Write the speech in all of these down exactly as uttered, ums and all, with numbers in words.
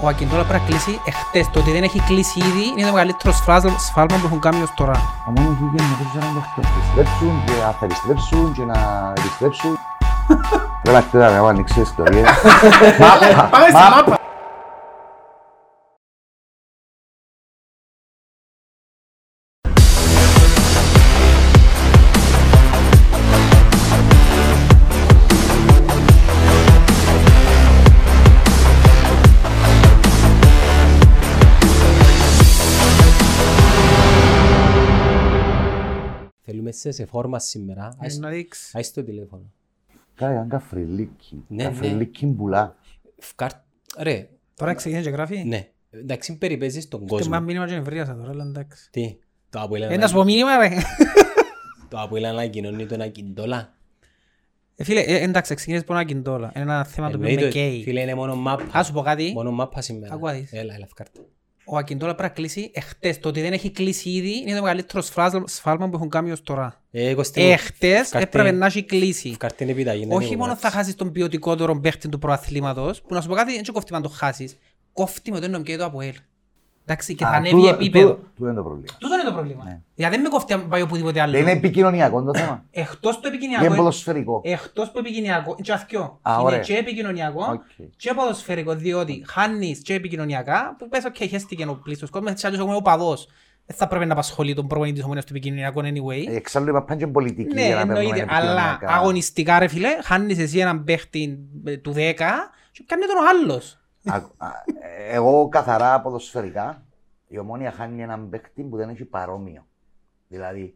Ο Ακιντόλα πρέπει να κλείσει εχθές. Το ότι δεν έχει κλείσει ήδη είναι το μεγαλύτερο σφάλμα που έχουν κάνει ως τώρα. Αν μόνο που γίνουν να ξέρουν να επιστρέψουν και να θα επιστρέψουν και να επιστρέψουν. Πρέπει να χτέρα να βάλουν ξέσεις ιστορίες. Μάπα! Πάμε στη μάπα! Σε φόρμα σήμερα, άσε το τηλέφωνο. Κάει αν καφριλίκι, καφριλίκι μπουλά. Ρε, τώρα ξεκινάει και γράφει. Ναι, εντάξει περιπέζεις τον κόσμο. Είστε μήνυμα και εμβρίασα τώρα, αλλά εντάξει. Τι, το απολύλα να κοινωνεί. Το απολύλα να κοινωνεί τον Ακιντόλα. Φίλε, εντάξει, ξεκινήσεις πόνο Ακιντόλα, είναι ένα θέμα το οποίο με καίει. Φίλε, είναι μόνο μάπα. Ας σου πω κάτι. Μόνο μάπα σήμερα. Ο Ακιντόλα πρέπει να κλείσει εχθές. Το ότι δεν έχει κλείσει ήδη είναι το μεγαλύτερο σφάλμα που έχουν κάνει ως τώρα. Ε, εχθές έπρεπε να έχει κλείσει. Όχι μόνο θα χάσεις τον ποιοτικότερο παίχτη του προαθλήματος, που να σου πω κάτι, δεν σου κόφτει να το χάσεις. Κόφτει με το νομικέι του ΑΠΟΕΛ. Εντάξει, και θα ανέβει επίπεδο. Τούτο είναι το πρόβλημα. Τούτο είναι το πρόβλημα. Δηλαδή δεν με κόφτει να πάει οπουδήποτε άλλο. Είναι επικοινωνιακό το θέμα. Εκτός του επικοινωνιακού. Είναι ποδοσφαιρικό. Εκτός του επικοινωνιακού. Είναι τσιαθκιό. Είναι και επικοινωνιακό και ποδοσφαιρικό. Διότι χάνεις και επικοινωνιακά που πες, OK, χέστηκε ο πλήστος κόσμος. Έτσι, εγώ είμαι οπαδός. Δεν θα πρέπει να απασχολεί τον προπονητή της ομονίας του επικοινωνιακού anyway. Εξάλλου είπα και πολιτική. Ναι, εννοείται. Αλλά αγωνιστικά, ρε φίλε, χάνεις εσύ έναν παίχτη του δέκα και κάνει τον άλλος. Εγώ καθαρά ποδοσφαιρικά, η Ομόνοια χάνει έναν παίκτη που δεν έχει παρόμοιο. Δηλαδή,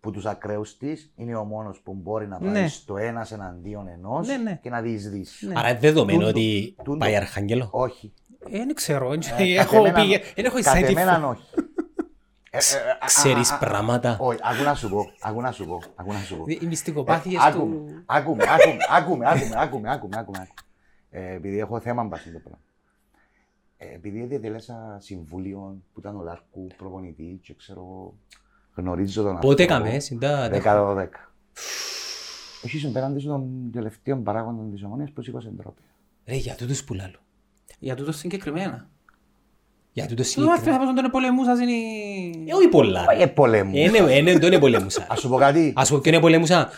που τους ακραίους της είναι ο μόνος που μπορεί να πάει ναι. στο ένας εναντίον ενός ναι, ναι. και να διεισδύσει. Ναι. Άρα δεδομένο ότι τούντο. Πάει Αρχάγγελο. Όχι. Δεν ξέρω. Δεν έχω εισάγει. Κατεμέναν όχι. Ξέρεις πράγματα. Όχι, άκου να σου πω. Άκου να σου πω. Οι μυστικοπάθειες του... Άκουμε, άκουμε, άκουμε, άκουμε. Επειδή έχω θέμα με αυτό το πράγμα. Επειδή διατελέσα συμβούλιο που ήταν ο Λάρκου προπονητή και ξέρω, γνωρίζω τον άνθρωπο. Πότε έκαμε, συντα... δέκα δώδεκα. Έχει συμπεραντήσει τον τελευταίο παράγοντα της Ομόνοιας που σήκωσε ντρόπια. Ρε, για τούτος που λάλλω. Για τούτος συγκεκριμένα. Για τούτος συγκεκριμένα. Του άθρεσα πως τον πολεμούσας είναι... Ε, όχι πολλά. Ε, πολεμούσα. Ε, τον πολεμούσα. Ας σου πω κάτι. Ας πω ποιον πολεμούσα.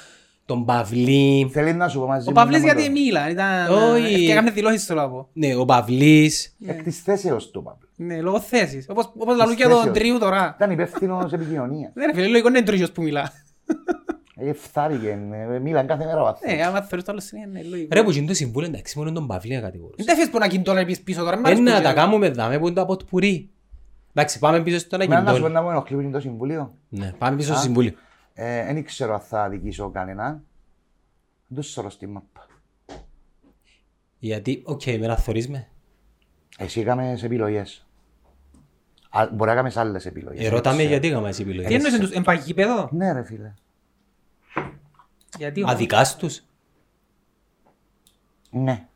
Τον Παυλή. Θέλει να σου πω μαζί. Ο Παυλής γιατί μίλα, ήταν... Όχι. Έκαμε δηλώσεις στο λάβο. Ναι, ο Παυλής. Εκ της θέσεως του Παυλή. Ναι, λόγω θέσης. Όπως λαλού και τον Τρίου τώρα. Ήταν υπεύθυνος επικοινωνίας. Δεν φίλε, λογικό είναι ο Τρίγιος που μιλά. Εφθάρηκε, μίλαν κάθε μέρα βαθύ. Ναι, άμα θέλεις το άλλο συνέχεια είναι λογικό. Ρε, που γίνει το συμβούλιο, εντάξει, μόνο τον Παυλή να κατηγορούσε. Δεν θέλεις να γίνει τώρα πίσω τώρα. Είναι να τα κάνουμε δάμε που είναι το αποτπουρί. Εντάξει, πάμε πίσω στον Ακιντόλα. Δεν ε, ξέρω αν θα αδικήσω κανέναν. Δεν το σωρώ στη μάπα. Γιατί, οκ, okay, με να θωρείς με. Εσύ έκαμε σε επιλογές. Α, μπορεί να έκαμε άλλες επιλογές. Ερώταμε γιατί έκαμε σε επιλογές. Τι εννοείς τους, εμπαγική παιδό. Ναι ρε φίλε. Γιατί, αδικάς τους. Ναι.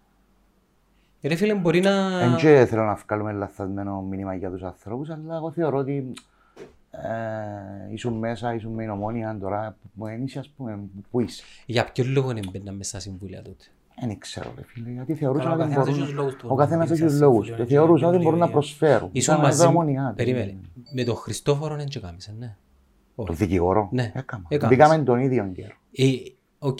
Ρε φίλε μπορεί να... Εν και θέλω να βγάλουμε λαθασμένο μήνυμα για τους ανθρώπους, αλλά εγώ θεωρώ ότι... Ε, ήσουν μέσα, ήσουν με η Ομόνοια, τώρα που ένιξε, ας πούμε, που είσαι. Για ποιο λόγο δεν μπαίναν μέσα στα συμβούλια τότε. Δεν ξέρω, ρε φίλε, γιατί θεωρούσα ότι μπορούν... Ο καθένας έχει τους λόγους του. Θεωρούσα ότι μπορούν να προσφέρουν. Ήσουν μαζί, περίμενε, με τον Χριστόφορο δεν τσεκάμισε, ναι. Τον δικηγόρο, έκαμε. Μπήκαμε τον ίδιο καιρό. Οκ.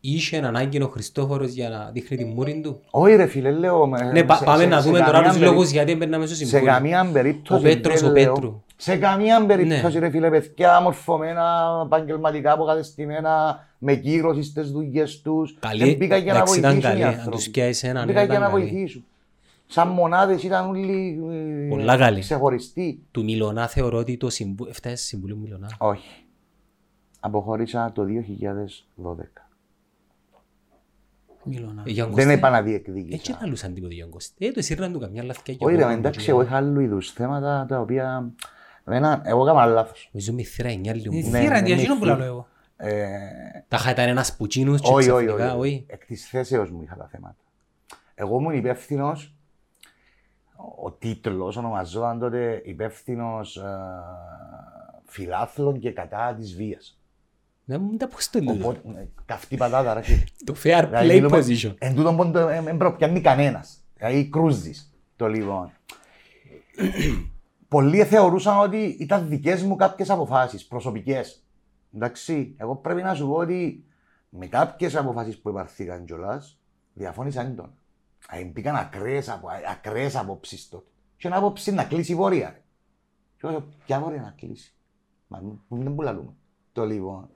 Είχε ανάγκη ο Χριστόφορος για να δείχνει τη μούρη του. Όχι ρε φίλε, λέω... Ναι, πάμε να δούμε τώρα τους λόγους γιατί έμπαιρναμε στο συμβούλιο. Σε καμία περίπτωση... Ο Πέτρος, ο Πέτρου. Σε καμία περίπτωση ρε φίλε, παιδιά μορφωμένα, επαγγελματικά αποκατεστημένα, με κύρωση στις δουλειές τους. Καλή, εντάξει ήταν καλή, αν τους και εσένα, ναι, ήταν καλή. Σαν μονάδες ήταν όλοι ξεχωριστοί. Του Μιλωνά θεωρώ ότι το συμβούλιο Μιλωνά. Όχι. Αποχώρησα το δύο χιλιάδες δώδεκα. Δεν επαναδιεκδίκησα. Έτσι δεν άλλουσαν τίποτα για τον Κωστή. Ε, το σύρναν του καμιά λαθηκιά και... Όχι ρε, εντάξει, εγώ είχα άλλου είδους θέματα τα οποία... Εγώ έκανα λάθος. Νομίζω με θύρα εννιά λίγο. Με θύρα, διαγίνω που λαλώ εγώ. Τάχα ήταν ένας πουτσίνος και ξαφνικά, όχι. Εκ της θέσεως μου είχα τα θέματα. Εγώ ήμουν υπεύθυνος, ο τίτλος ονομαζόταν τότε υπεύθυνος φιλάθλων και κατά της βίας. Να μην τα πώς το λέω. Καυτή πατάτα, ρε. Το fair play position. Εν τούτον πόντο, εν προπιάνει κανένας. Δηλαδή κρούζεις το λοιπόν. Πολλοί θεωρούσαν ότι ήταν δικές μου κάποιες αποφάσεις προσωπικές. Εντάξει, εγώ πρέπει να σου πω ότι με κάποιες αποφάσεις που υπαρθήκαν κιόλας, διαφώνησα έντονα. Μπήκαν ακραίες, απο, ακραίες απόψεις τότε. Και ένα απόψη να κλείσει η βόρεια. Ποια βόρεια να κλείσει. Μα δεν πουλαλούμε. Το λοιπόν.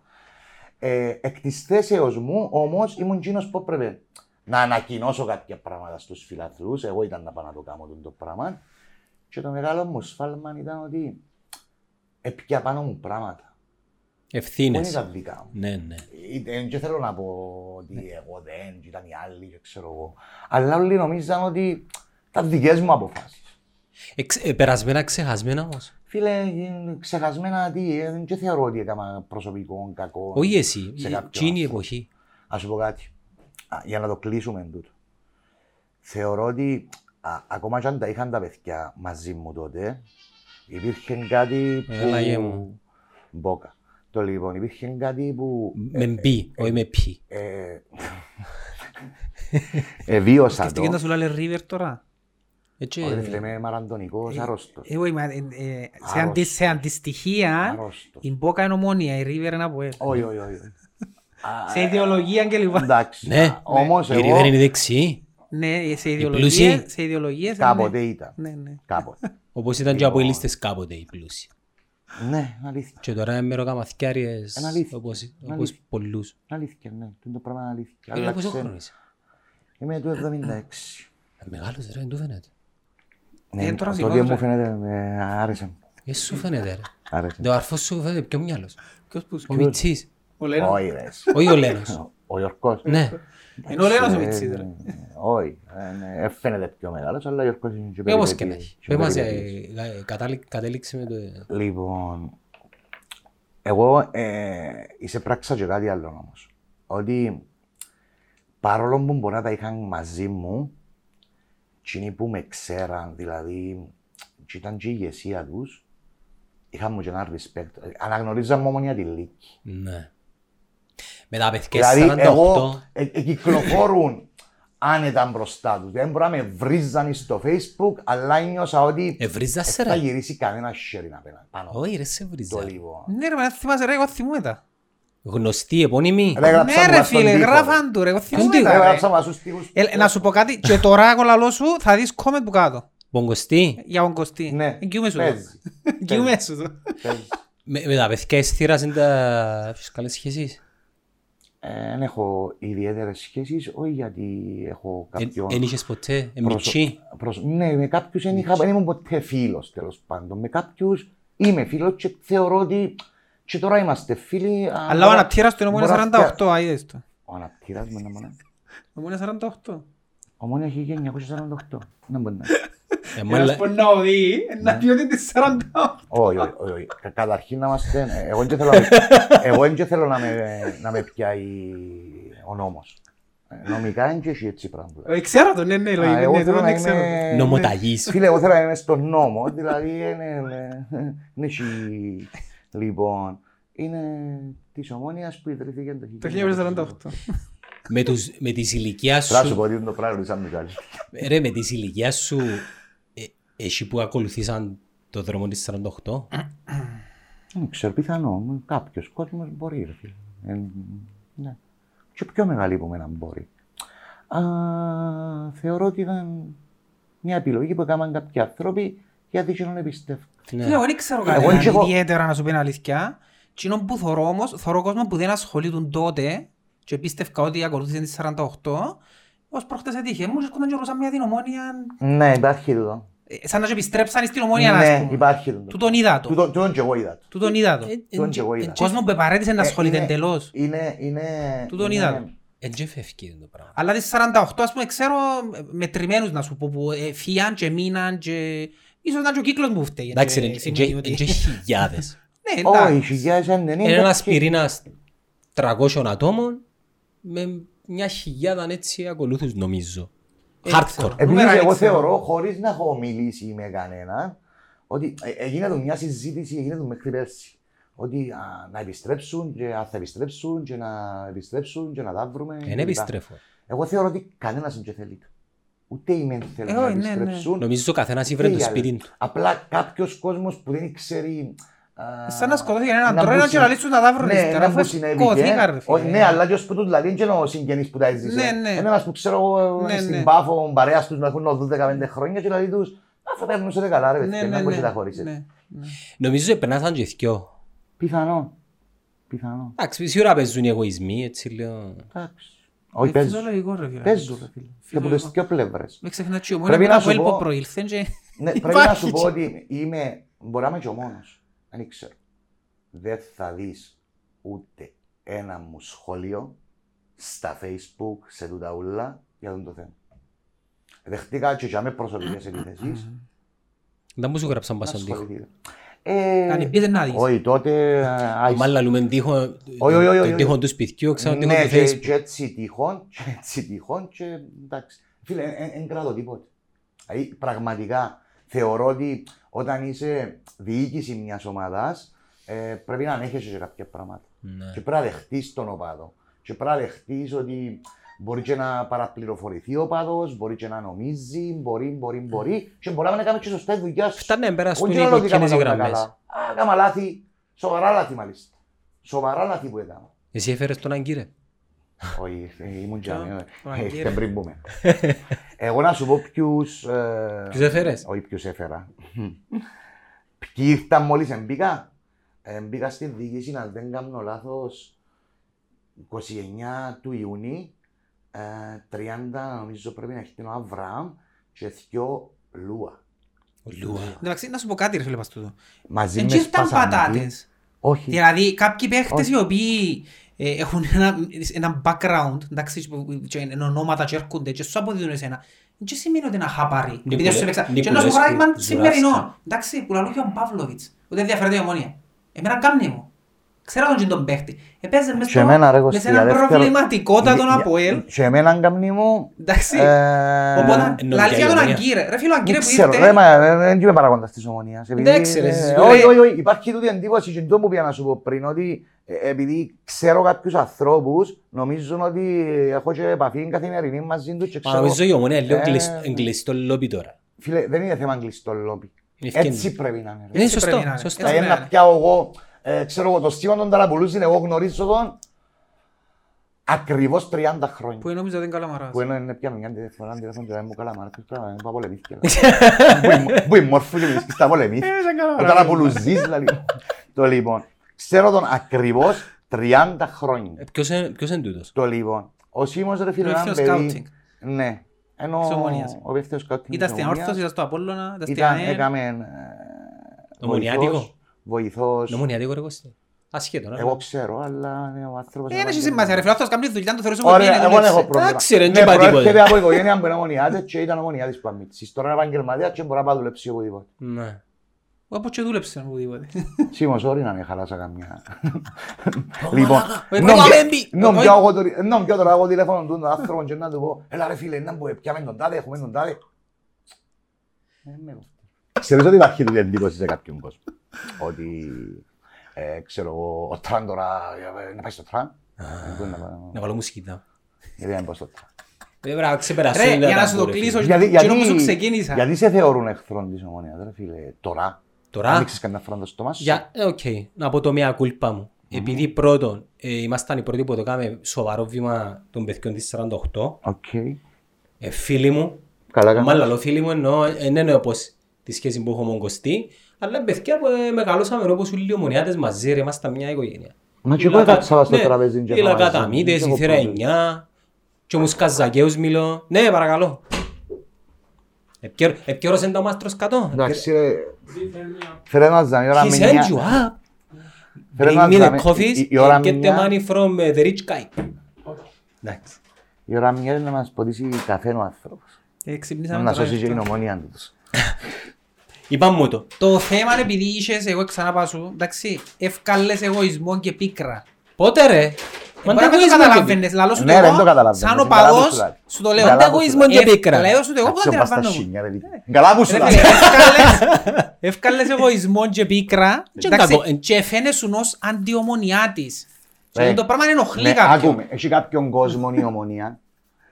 Ε, εκ της θέσεως μου όμως ήμουν εκείνος που έπρεπε να ανακοινώσω κάποια πράγματα στους φιλαθλούς. Εγώ ήταν να πάω να το κάνω το πράγμα. Και το μεγάλο μου σφάλμα ήταν ότι έπια πάνω μου πράγματα. Ευθύνες. Δεν ήταν δικά μου. Ναι, ναι. Ε, και θέλω να πω ότι ναι. εγώ δεν, και ήταν οι άλλοι, και ξέρω εγώ. Αλλά όλοι νομίζαν ότι ήταν δικές μου αποφάσεις. Ε, ε, περασμένα, ξεχασμένα όμως. Φίλε, ξεχασμένα τι, ε, δεν θεωρώ ότι έκανα προσωπικό κακό. Όχι εσύ, εκείνη η εποχή. Ας σου πω κάτι, α, για να το κλείσουμε τούτο. Θεωρώ ότι α, ακόμα και αν τα είχαν τα παιδιά μαζί μου τότε, υπήρχε κάτι που... Έλαγε μου. Μπόκα. Το λοιπόν, υπήρχε κάτι που... Με μπει, όχι με πι. Εβίωσα το. Σκέφτηκε να σου λάλε Ρίβερ τώρα. Όχι, δεν φλέμε μαραντονικός, αρρώστος. Σε αντιστοιχεία, η Μπόκα είναι Ομόνια, η Ρίβερ είναι από έλα. Όχι, όχι, όχι. Σε ιδεολογία και λοιπά. Εντάξει, όμως εγώ... Η Ρίβερ είναι δεξί. Ναι, σε ιδεολογίες... Κάποτε ήταν. Όπως ήταν και από οι λίστες κάποτε οι πλούσιοι. Ναι, αλήθεια. Και τώρα είναι μεροκαμαθηκάριες όπως πολλούς. Αλήθεια, ναι. Το πράγμα αλήθεια. Είναι πόσο χρόνο είσαι. Είμαι του εβδομήντα έξι. Μεγάλος ρε, δεν του φαίνεται. Ναι, το ότι μου φαίνεται, άρεσε μου. Εσύ σου φαίνεται ρε. Το αρφός σου φαίνεται πιο μυαλός. Ο Μιτσής. Ο Λένος. Όχι ο Λένος. Ο Γιορκός. Ναι. Είναι ο Λένος ο Μιτσής ρε. Όχι, φαίνεται πιο μεγάλος, αλλά ο Γιορκός είναι και περίπου. Όπως και να έχει. Πέμας κατέληξε με το... Λοιπόν, εγώ εισέπραξα και κάτι άλλο όμως. Ότι παρόλο που μπορεί να τα είχαν μαζί μου, εκείνοι που με ξέραν, δηλαδή, και ήταν και η ηγεσία τους, είχαν μου και ένα respect. Αναγνωρίζαν μόνο για τη Λύκη. Ναι. Με τα παιδιά σαράντα οκτώ. Δηλαδή, εγώ ε, ε, κυκλοφορούν άνετα μπροστά τους. Δεν μπορώ να με βρίζανε στο Facebook, αλλά ένιωσα ότι δεν θα γυρίσει κανένα χέρι απέναντι. Όχι ρε, σε βρίζανε. Ναι ρε, θυμάσαι ρε, εγώ θυμούμαι τα. Γνωστοί, επώνυμοι. Ναι ρε φίλε, γράφαν του ρε, εγώ θυμούμαι. Να σου πω κάτι, και τώρα εγώ λαλό σου θα δεις comment που κάτω. Πονγκωστή. Για πονγκωστή. Ναι, παίζει. Με τα παιδιά αισθήρας είναι τα καλές σχέσεις. Δεν έχω ιδιαίτερες σχέσεις, όχι γιατί έχω κάποιον... Εν είχες ποτέ, εμιτσί. Ναι, με κάποιους δεν ήμουν ποτέ φίλος τέλος πάντων. Με κάποιους είμαι φίλος και θεωρώ ότι και τώρα είμαστε φίλοι... Αλλά ο αναπτήρας του είναι μόνο σαράντα οκτώ, αείδες το. Ο αναπτήρας μου είναι μόνο... Ο μόνο σαράντα οκτώ. Ο μόνο έχει εννιακόσια σαράντα οκτώ. Να μπορεί να... Ένας που να οδεί, να πει ότι είναι σαράντα οκτώ. Όχι, όχι. Καταρχήν να είμαστε... Εγώ δεν θέλω να με πιάει ο νόμος. Νομικά είναι και έτσι πράγμα. Ξέρω το, ναι, ναι. Νομοταγής. Φίλε, εγώ θέλω να είμαι στον νόμο, δηλαδή είναι... Λοιπόν, είναι της Ομόνιας που ιδρύθηκε το χίλια εννιακόσια σαράντα οκτώ. Με, τους, με τις ηλικιάς σου... Φράσου πολύ το πράγμα, σαν Μιχάλη. Ρε, με τις ηλικιάς σου, ε, εσύ που ακολουθήσαν το δρόμο της σαράντα οκτώ. Δεν ξέρω, πιθανό. Κάποιος κόσμος μπορεί. Ε, ναι. Και πιο μεγάλη που μένα μπορεί. Α, θεωρώ ότι ήταν μια επιλογή που έκαναν κάποιοι άνθρωποι γιατί και δεν πιστεύω. Εγώ δεν ξέρω κάτι ιδιαίτερα να σου πει την αλήθεια. Κοινό που θωρώ όμως, θωρώ κόσμο που δεν ασχολείτουν τότε και πίστευκα ότι ακολούθησαν τις σαράντα οκτώ, ως προχτές έτυχε μου, έρχονταν και ρωτούσαν μια την Ομόνια... Ναι, υπάρχει τούτο. Σαν να και επιστρέψαν στην Ομόνια, ας πούμε. Ναι, υπάρχει τούτο. Τούτον είδα το. Τούτον και εγώ είδα το. Τούτον είδα το. Τούτον και εγώ είδα το. Κόσμο που επαρέτησε να ασχολείται εντελώς. Είναι, είναι... Τούτον είδα το. Έτσι φεύγει το πράγμα. Αλλά τις σαράντα οκτώ, ας πούμε, ξέρω μετρημένους να σου πω που φύγαν και μείναν και... Ίσως ήταν και ο κύκλος μου φταίει. Εντάξει, είναι και χιλιάδες. Όχι, χιλιάδες αν δεν είναι. Ένας πυρήνας τριακόσιων ατόμων με μια χιλιάδαν έτσι ακολούθους νομίζω. Hardcore. Επίσης εγώ θεωρώ, χωρίς να έχω μιλήσει με κανένα, ότι έγινε του μια συζήτηση, έγινε του μέχρι πέρσι. Ότι να επιστρέψουν και αν θα επιστρέψουν και να επιστρέψουν και να τα βρούμε. Εν επιστρέφω. Εγώ θεωρώ ότι κανένας δεν θέλει. Ούτε οι μεν θέλουν ε, να επιστρέψουν. Ναι, ναι. Νομίζω ο καθένας ήβρε το σπίτι του. Απλά κάποιος κόσμος που δεν ξέρει. Σαν να σκοτώθηκε έναν τρόινα και να λύσουν τα δαύρουν ύστερα, αφού σκοτώθηκαν. Ναι, αλλά και ως που του δηλαδή είναι ο συγγενής που τα έζησε. Είναι ένας που ξέρω στην Πάφο, παρέας τους να έχουν δώδεκα με δεκαπέντε χρόνια και δηλαδή τους αφού τα έβγουν σε καλά ρε παιδιά, να μπορείς να τα χωρίσεις. Νομίζω επενάσαν και δυο. Πιθανό. Πιθανό. Εντάξει, σίγουρα παίζουν οι εγωισμοί, έτσι λέω. Όχι, παίζουν. Παίζουν και από τις δυο πλευρές. Με ξεχνάτσιο, μόνο ένα βέλπο προήλθεν και υπάρχει. Αν ήξερα, δεν θα δεις ούτε ένα μου σχόλιο στα Facebook, σε τούτα ούλα, για τον το θέμα. Δεχτήκα και για με προσωπικές επιθέσεις. Δεν μου σου γράψαν πάσα στον τοίχο. Κάνει πιέτε να δεις. Όχι, τότε... Μάλλα λούμε τον τοίχο του σπιτιού, ξανά τον τοίχο του Facebook. Ναι, και έτσι τοίχον, και έτσι τοίχον και εντάξει. Φίλε, δεν κράτω τίποτε. Δηλαδή, πραγματικά, θεωρώ ότι... Όταν είσαι διοίκηση μιας ομάδας, ε, πρέπει να ανέχεσαι σε κάποια πράγματα. Ναι. Και πρέπει να δεχτείς τον οπαδό. Και πρέπει να δεχτείς ότι μπορεί και να παραπληροφορηθεί ο οπαδός, μπορεί και να νομίζει, μπορεί, μπορεί, μπορεί. Mm. Και μπορεί να κάνει και σωστές δουλειές. Φτάνει να περάσουν οι κόκκινες γραμμές. Α, κάμα λάθη. Σοβαρά λάθη μάλιστα. Σοβαρά λάθη που έκανα. Εσύ έφερες τον Αγκύρε. Όχι, ήμουν και πριν πούμε. Εγώ να σου πω ποιους... Ποιους έφερες. Όχι, ποιους έφερα. Ποιοι ήρθαν μόλις εμπήκα. Εμπήκα στη διοίκηση, αν δεν κάνω λάθος, είκοσι εννέα του Ιουνίου, τριάντα νομίζω πρέπει να έχει ο Αβραάμ και δυο Λούα. Εντάξει, να σου πω κάτι ρε φίλε Παστούτο. Μαζί με σπάσαμε. Όχι. Δηλαδή κάποιοι παίχτες οι οποίοι... Έχουν ένα, ένα background, εντάξει, είναι ονόματα και έρχονται και σου αποδίδουν εσένα. Δεν σημαίνει ότι είναι χαπάρι. Και ένας πράγμα σημερινό, εντάξει, που λαλούχει ο Παύλοβιτς, ούτε ενδιαφέρεται η Ομόνοια. Εμένα κάμνη μου. Ξέρω τον και τον παίχτη. Επέζε μες ένα προβληματικότατο από ελ. Και εμένα κάμνη μου... Εντάξει, οπότε λαλήθεια τον Αγκύρε. Ρε φίλο Αγκύρε που ήρθε... Δεν ξέρω, δεν είμαι παραγόντας της Ομόνοιας. Δεν ξέρεις. Όχι, όχι, υπάρχει τούτη εντύπωση και το που πήγα να σου πω πριν ότι επειδή ξέρω κάποιους ανθρώπους, νομίζουν ότι έχω και επαφή καθημερινή μαζί τους και ξέρω... Νομίζω η Ομόνια λέω εγκλειστό λόμπι τώρα. Φίλε, δεν είναι θέμα εγκλειστό λόμπι. Έτσι πρέπει να είναι. Είναι σωστό. Θα είναι να πιάω εγώ, ξέρω εγώ, το Στίβον τον Ταραπουλούς είναι εγώ γνωρίζω τον ακριβώς τριάντα χρόνια. Που νομίζω δεν καλαμαράς. Που είναι πιάνω μια τηλεφωνά, τηλεφωνά και δεν μου καλαμαράς. Που πολεμήθηκε. Που είναι μόρφου και βρίσκεις τα πολεμήθηκε. Ο Ταραπουλουζής δηλαδή. Το λοιπόν. Ξέρω τον ακριβώς τριάντα χρόνια. Ε, ποιος είναι τούτος. Το λοιπόν. Ο Σίμος ρε φίλε έναν παιδί. Ναι. Ενώ ο βεύθεος σκάουτινγκ. Ήταν στην Όρθος, ήταν στο Απόλλωνα, ήταν στην ΑΕΛ. Έκαμε βοηθός. Βοηθός. Νομονιάτικο ρε Κώστη. Ασχέτω. Εγώ ξέρω, αλλά ο άνθρωπος... Είναι σημασία ρε φίλε, αυτός κάνει δουλειά, το θεωρούσε ότι είναι δουλειά. Ωραία, εγώ δεν έχω πρόβλημα. Ναι, προέρχεται από οικογένεια που είναι ομονιάτες και ήταν ομονιάτης που αμύξεις. Τώρα είναι επαγγελματία και μπορεί να πάει δουλέψει οπουδήποτε. Από και δούλεψε να μου δίποτε. Σήμος, όρι να με χαλάσα καμιά. Λοιπόν, νόμ πιω τώρα εγώ τηλέφωνο του άνθρωπων και να του πω «Έλα ρε φίλε, να μπω, πιάμε τον τάδε, έχουμε τον τάδε». Ξέρεις ότι υπάρχει την εντύπωση σε κάποιον κόσμο. Ότι, ξέρω εγώ, ο Τραν τώρα, να πάει στο Τραν. Να βάλω μουσική τώρα. Γιατί να πάω στο Τραν. Ρε, για να σου το κλείσω και νομίζω ξεκίνησα. Γιατί σε θεωρούν εχθρόν της Ομόνοιας, ρε φίλε, τώρα. Τώρα. Ανοίξεις κανένα φρόν το στόμα σου. Οκ, να πω το μία κούλπα μου. Mm-hmm. Επειδή πρώτον, ήμασταν ε, οι πρώτοι που το κάναμε σοβαρό βήμα των παιδιών της σαράντα οκτώ. Okay. Ε, φίλοι μου, μάλλον άλλο φίλοι μου, εννοώ, δεν εννοώ πως τη σχέση που έχω με τον Κωστή, αλλά παιδιά που ε, μεγαλώσαμε όπως οι Ομονιάτες μαζί, ρε, ήμασταν μια οικογένεια. Μα και εγώ κάτσαλα στο τραπέζι. Οι Λακαταμίτες, η Θέρα εννιά, και όμως Καζακέους μιλώ. Ναι, παρακαλώ. Επικαιρός είναι το μάστρος κατώ. Εντάξει ρε, φέρε μας δάμε, η ώρα μηνιά. He sent you up. Bring me the coffees and get the money from the rich guy. Εντάξει. Η ώρα μηνιά είναι να μας ποτίσει καφέ ο άνθρωπος. Να σώσει και η Ομόνοια τους. Είπαμε μου το. Το θέμα είναι επειδή είχες, εγώ ξανά πάσου, εντάξει, ευκάλλες εγωισμό και πίκρα. Πότε ρε. Μα δεν το καταλαβαίνεις, λαλώ σου το εγώ, σαν ο παδός, σου το λέω. Μα δεν εγωισμό και πίκρα. Λαλώ σου το εγώ, δεν αντιλαμβάνομαι. Καλά που σου λαλώ. Εύκαλες εγωισμό και πίκρα και φαίνεσουν ως αντιομονιάτης. Το πράγμα ενοχλεί κάποιον. Έχει κάποιον κόσμο η Ομονία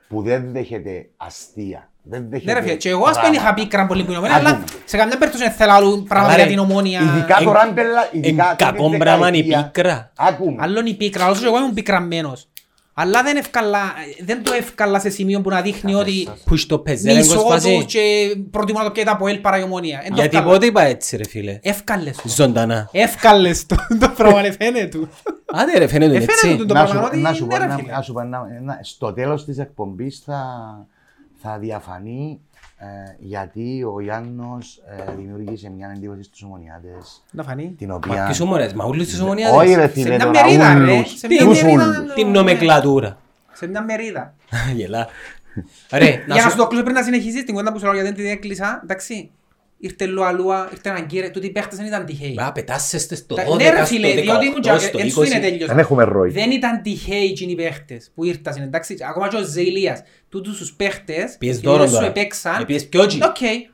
που δεν δέχεται αστεία. Ναι ρε φίλε, και εγώ ας το είχα πει κραμπολή που είναι ομόνοια, αλλά σε καμιά περίπτωση δεν θέλω άλλου πράγματα για την ομόνοια. Ειδικά το Ράντελα, ειδικά την δεκαετία. Άλλον η πίκρα, άλλος εγώ ήμουν πικραμμένος. Αλλά δεν το εύκαλα σε σημείο που να δείχνει ότι μισώ του και προτιμώ να το πιέτα από ελ παρά η ομόνοια. Γιατί πότε είπα έτσι ρε φίλε. Εύκαλες το. Ζωντανά. Εύκαλες το πράγμα, φαίνεται του. Άντε ρε φαίνεται έτσι. Να σου πω, στο τέλος της εκπομπής θα... Θα διαφανεί ε, γιατί ο Γιάννος ε, δημιούργησε μια εντύπωση στους ομονιάδες. Να φανεί. Την οποία... Μα τις ομονιάδες, μα όλους τους ομονιάδες. Όχι ρε φίλε, τώρα όλους. Τους όλους. Την νομεκλατούρα. Σε μια μερίδα. Γελά. Για να σου το κλείσω πριν να συνεχίσεις την κοντά που σου λέω γιατί δεν έκλεισα, εντάξει. Ήρθε Λουαλούα, ήρθε έναν κύριε, τούτοι οι παίχτες δεν ήταν τυχαίοι. Μα πετάσσεστε στο δώδεκα, στο δεκαοκτώ, στο είκοσι. Δεν έχουμε ροή. Δεν ήταν τυχαίοι οι παίχτες που ήρθαν, εντάξει, ακόμα και ο Ζεηλίας. Τούτους τους παίχτες, επειδή δεν σου επέξαν,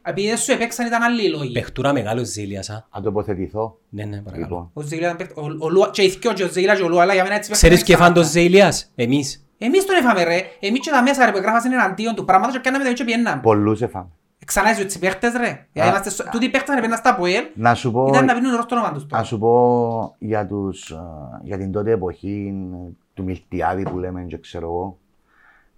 επειδή σου επέξαν ήταν άλλοι λόγοι. Παίχτουρα μεγάλο Ζεηλίας, α. Αν τοποθετηθώ. Ναι, ναι, παρακαλώ. Ο Ζεηλίας ήταν παίχτες. Ξανά είσαι έτσι παίχτες ρε, τούτοι οι παίχτες έπαιρναν στα ΠΟΕΛ, ήταν να πίνουν ρος το όνομα τους. Να σου πω για την τότε εποχή του Μιλτιάδη που λέμε και ξέρω εγώ,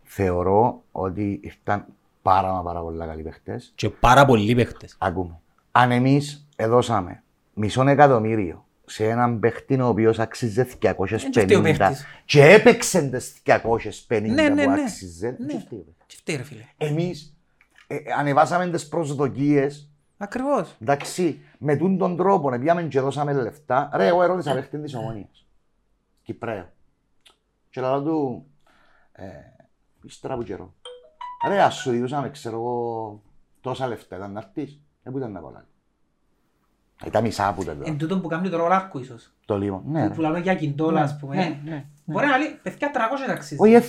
θεωρώ ότι ήταν πάρα μα πάρα πολλά καλοί παίχτες. Και πάρα πολλοί παίχτες. Ακούμε, αν εμείς δώσαμε μισό εκατομμύριο σε έναν παίχτη ο οποίος αξίζει διακόσια πενήντα και έπαιξε διακόσια πενήντα που αξίζει, και φταίει ρε φίλε. Εμείς Ε, ανεβάσαμε τις προσδοκίες. Ακριβώς. Εντάξει, με τούν τον τρόπο, να πήγαμε και δώσαμε λεφτά. Ρε, εγώ ερώτησα παίχτη της Ομόνοιας. Κυπραίο. Και λαλά του, ε, ύστερα από καιρό. Ρε, ας σου διδούσαμε, ξέρω εγώ, τόσα λεφτά. Ήταν να έρθεις, ε, πού ήταν να κολλάει. Ήταν μισά που ήταν. Εν τούτον που κάνει το ρολάκο ίσως. Το λίγο, ναι. Που πουλάμε για κιντόλα, ας πούμε. Μπορεί να λέει, παιδιά, τριακόσια ταξίδι. Όχι,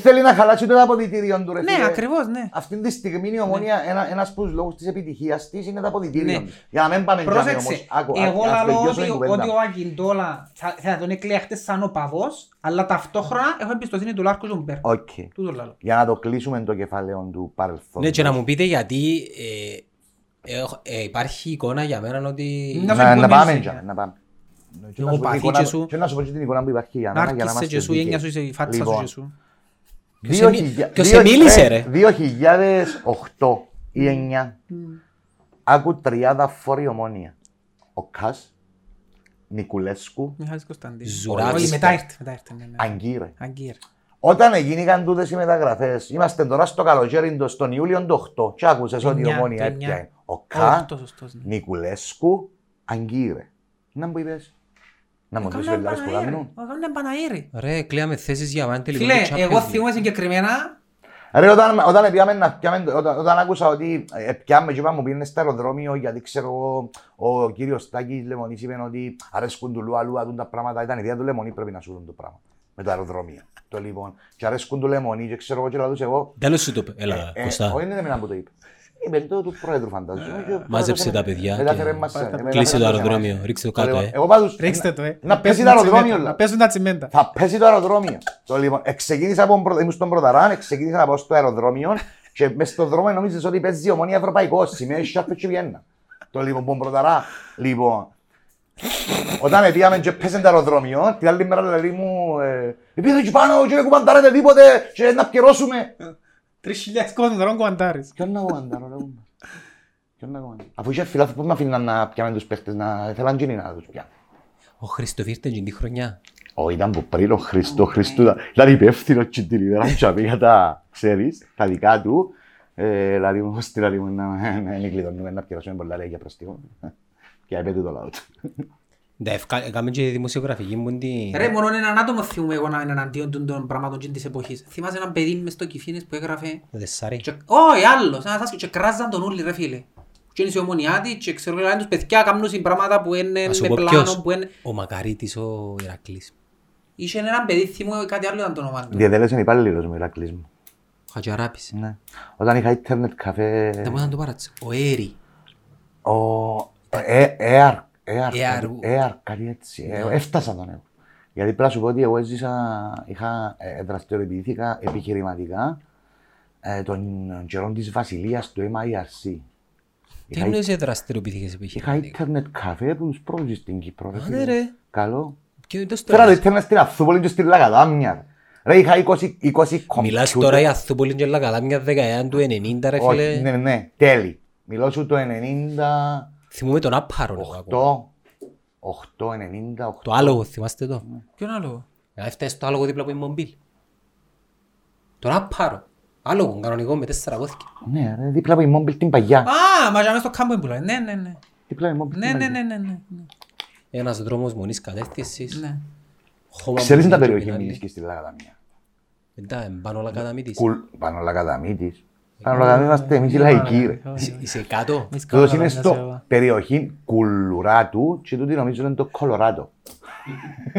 θέλει να χαλάσει το αποδυτήριο του ρε φίλε. Ναι, ακριβώς, ναι. Αυτή τη στιγμή η Ομόνοια, ένας από τους λόγους της επιτυχίας της είναι το αποδυτήριο. Για να μην πάμε για μένα όμως. Εγώ λέω ότι ο Ακιντόλα θα τον εκλέχτες σαν ο παβός, αλλά ταυτόχρονα έχω εμπιστοσύνη του Λάρκου Ζουμπέρ. Οκ. Για να το κλείσουμε το κεφάλαιο του παρελθόντος. Ναι, και να μου πείτε γιατί υπάρχει εικόνα για μένα ότι... Να πάμε για μένα. Εγώ πάθη και σου. Και να σου πω και την εικόνα που υπάρχει για να είμαστε δίκαιοι. Νάρκησε και σου, η φάτσα σου και σου. Και σε μίλησε ρε. δύο χιλιάδες οκτώ ή εννιά, άκου τριάδα φόρη Ομόνοια. Ο Κας, Νικουλέσκου, Ζουράκης, Αγκύρε. Όταν έγιναν τούτες οι μεταγραφές, είμαστε τώρα στο καλοκαίρι, στον Ιούλιο του οκτώ και άκουσες ότι η Ομόνοια έπιανε. Ο Κας, Νικουλέσκου, Αγκύρε. Να μου είπες. Να μου πεις βελτάρες που κάνουν. Κάνουν Παναήρη. Ρε, κλείαμε θέσεις για μάντε λίγο. Φίλε, εγώ θυμούμαι συγκεκριμένα. Ρε, όταν άκουσα ότι πιάμε και μου πήγαινε στο αεροδρόμιο, γιατί ξέρω εγώ, ο κύριος Τάκης Λεμονής είπε ότι αρέσκουν του Λουαλούα τα πράγματα. Ήταν ιδέα του Λεμονή, πρέπει να σου δουν το πράγμα. Με το αεροδρόμιο. Το λοιπόν. Και αρέσκουν του Λεμονή και ξέρω εγώ και λαδούς εγώ. Τέλος σου το είπε. Έλα, Κωστά. Όχι, είναι εμένα που το είπε. Είμαι το του πρόεδρου φαντάζομαι. Μάζεψε τα παιδιά και κλείσε το αεροδρόμιο, ρίξτε το κάτω. Ρίξτε το, να πέσει το αεροδρόμιο. Να πέσουν τα τσιμέντα. Θα πέσει το αεροδρόμιο. Ξεκίνησα, ήμουν στον Πρωταράν, ξεκίνησα να πάω στο αεροδρόμιο και μες στον δρόμο νόμιζες ότι παίζει η Ομόνοια Ευρωπαϊκό, σημαίνει σάπε και Βιέννα. Το λοιπόν, τον Πρωταρά, λοιπόν. Όταν πήγαμε και πέσαν το αεροδρόμιο, την άλλη μέρα λέει μου «Επίδε και πάνω και κουμπαντάρετε τίποτε και να πιερώσουμε». Τρεις χιλιάδες κοντρών κομμαντάρες. Κι όννα κομμαντάρω, λέγουμε. Κι όννα κομμαντάρω. Αφού είχε φιλάθος, πώς με αφήναν να πιάμε τους παίχτες, να θέλαν και να τους πιάνε. Ο Χριστός ήρθε και την χρονιά. Ω, ήταν που πριν ο Χριστός, ήταν υπεύθυνος και την ημέρα μου τσαπή για τα, ξέρεις, τα δικά του. Λαλή μου, στη λαλή μου, να είναι κλειδωνούμε, να πιερώσουμε πολλά λέγια προς τίγο. Και έπαιτε το λαό του. Κάμε και δημοσιογραφική μου την... Ρε, μόνο έναν άτομο θυμούμαι εγώ εναντίον των πραγμάτων της εποχής. Θυμάσαι έναν παιδί μες στο Κιφίνες που έγραφε... Δεσσάρι. Όχι, άλλος, ένας άσκος και κράζαν τον ούλι ρε φίλε. Και είναι Ομονιάτη και ξέρω λένε τους παιδιά καμνούσαν πράγματα που είναι με πλάνο που είναι... Ο Μακαρίτης ο Ηρακλής. Είχε έναν παιδί θυμούμαι κάτι άλλο ήταν το όνομα του. Διατέλεσαν υπάλληλος μου ο Ηρακλής μου. Χατζαράπης. Ναι. Όταν είχα internet καφέ... Δεν μπορούσα να το παράτησα. Ο Έρη. Ο... Εαρ, κάτι έτσι. Έφτασα τον εγώ. Γιατί πρέπει να σου πω ότι εγώ έζησα, είχα δραστηριοποιήθηκα επιχειρηματικά ε, των καιρών της Βασιλείας του εμ άι αρ σι. Τι εννοείς για δραστηριοποιητικές επιχειρήσεις? Είχα ίντερνετ καφέ που τους πρόβλησε στην Κύπρο. Άντε ρε. Καλό. Φέρα το ίντερνετ στην Αυθούπολη και στην Λακατάμια. Ρε είχα είκοσι κομπιούτερ. Μιλάς τώρα η Αυθούπολη και η Λακατάμια δεκαετία του ενενήντα ρε φίλε. Όχι, ναι, ναι, τέλει. Μιλώ σου το ενενήντα... Θυμούμε τον Άπαρο. οκτώ, ενενήντα, οκτώ. Το άλογο, θυμάστε το. Ποιον άλογο? Έφτασε το άλογο δίπλα από η Μομπίλ. Τον Άπαρο. Άλογο, κανονικό με τέσσερα πόθηκια. Ναι, ρε, δίπλα από η Μομπίλ την παγιά. Α, μα μέσα στο κάμπο που λέει. Ναι, ναι, ναι. Δίπλα από η Μομπίλ την παγιά. Ένας δρόμος μονής κατεύθυνσης. Ξέρεις τα περιοχή μιλήσκης στη Λακαταμία. Μετά, πάνω Λακαταμίτης. Πάνω Λακαταμίτης. Πάνω Λακαταμίτης είμαστε εμείς οι λαϊκοί ρε. Είσαι κάτω. Τότος είναι στο περιοχή Κουλουράτου και τούτοι νομίζω είναι το Κολοράτο.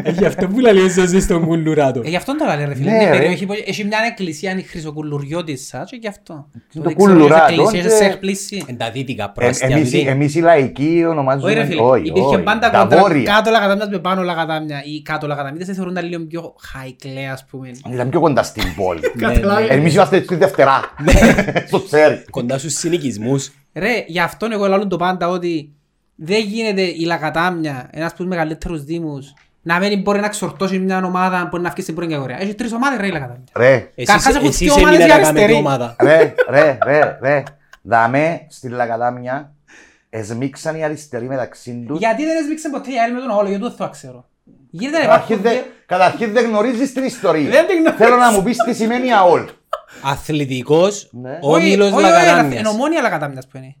Γι' αυτό που λέει εσύ στον Κουλουράτο. Γι' αυτό το λέει ρε φίλε. Είναι περιοχή που έχει μια εκκλησία αν χρυσοκουλουριώτησα και γι' αυτό. Το Κουλουράτο είναι τα δυτικά πρόστια. Εμείς οι λαϊκοί ονομάζουμε υπήρχε πάντα κάτω Λακατάμιας με πάνω Λακατάμια. Οι κάτω Λακαταμίτες θα θεωρούνταν λίγο πιο χαϊκλέ ας πούμε. Ήταν πιο κοντά στην πόλη. Εμείς είμαστε στη Δευτερά. Στο ξέρει. Κοντά στους συνοικισμούς. Ρε γι' αυτόν εγώ λαλούν το πάντα ότι δεν γίνεται η Λακατάμια, ένας από τους μεγαλύτερους δήμους, να μην μπορεί να ξορτώσει μια ομάδα που μπορεί να βγει στην πρώτη κατηγορία. Έχει τρεις ομάδες ρε η Λακατάμια. Ρε, καρχάς έχουν δύο ομάδες για αριστερή. Ρε, ρε, ρε, ρε. Δάμε στη Λακατάμια, εσμίξαν οι αριστεροί μεταξύ τους. Γιατί δεν εσμίξαν ποτέ οι άλλοι με τον όλο, γιατί το ξέρω. Καταρχήν δεν γνωρίζεις την ιστορία. Θέλω να μου πεις τι σημαίνει αόλ. Αθλητικός όμιλος Λακατάμιας. Ενωμόνια Λακατάμιας που είναι.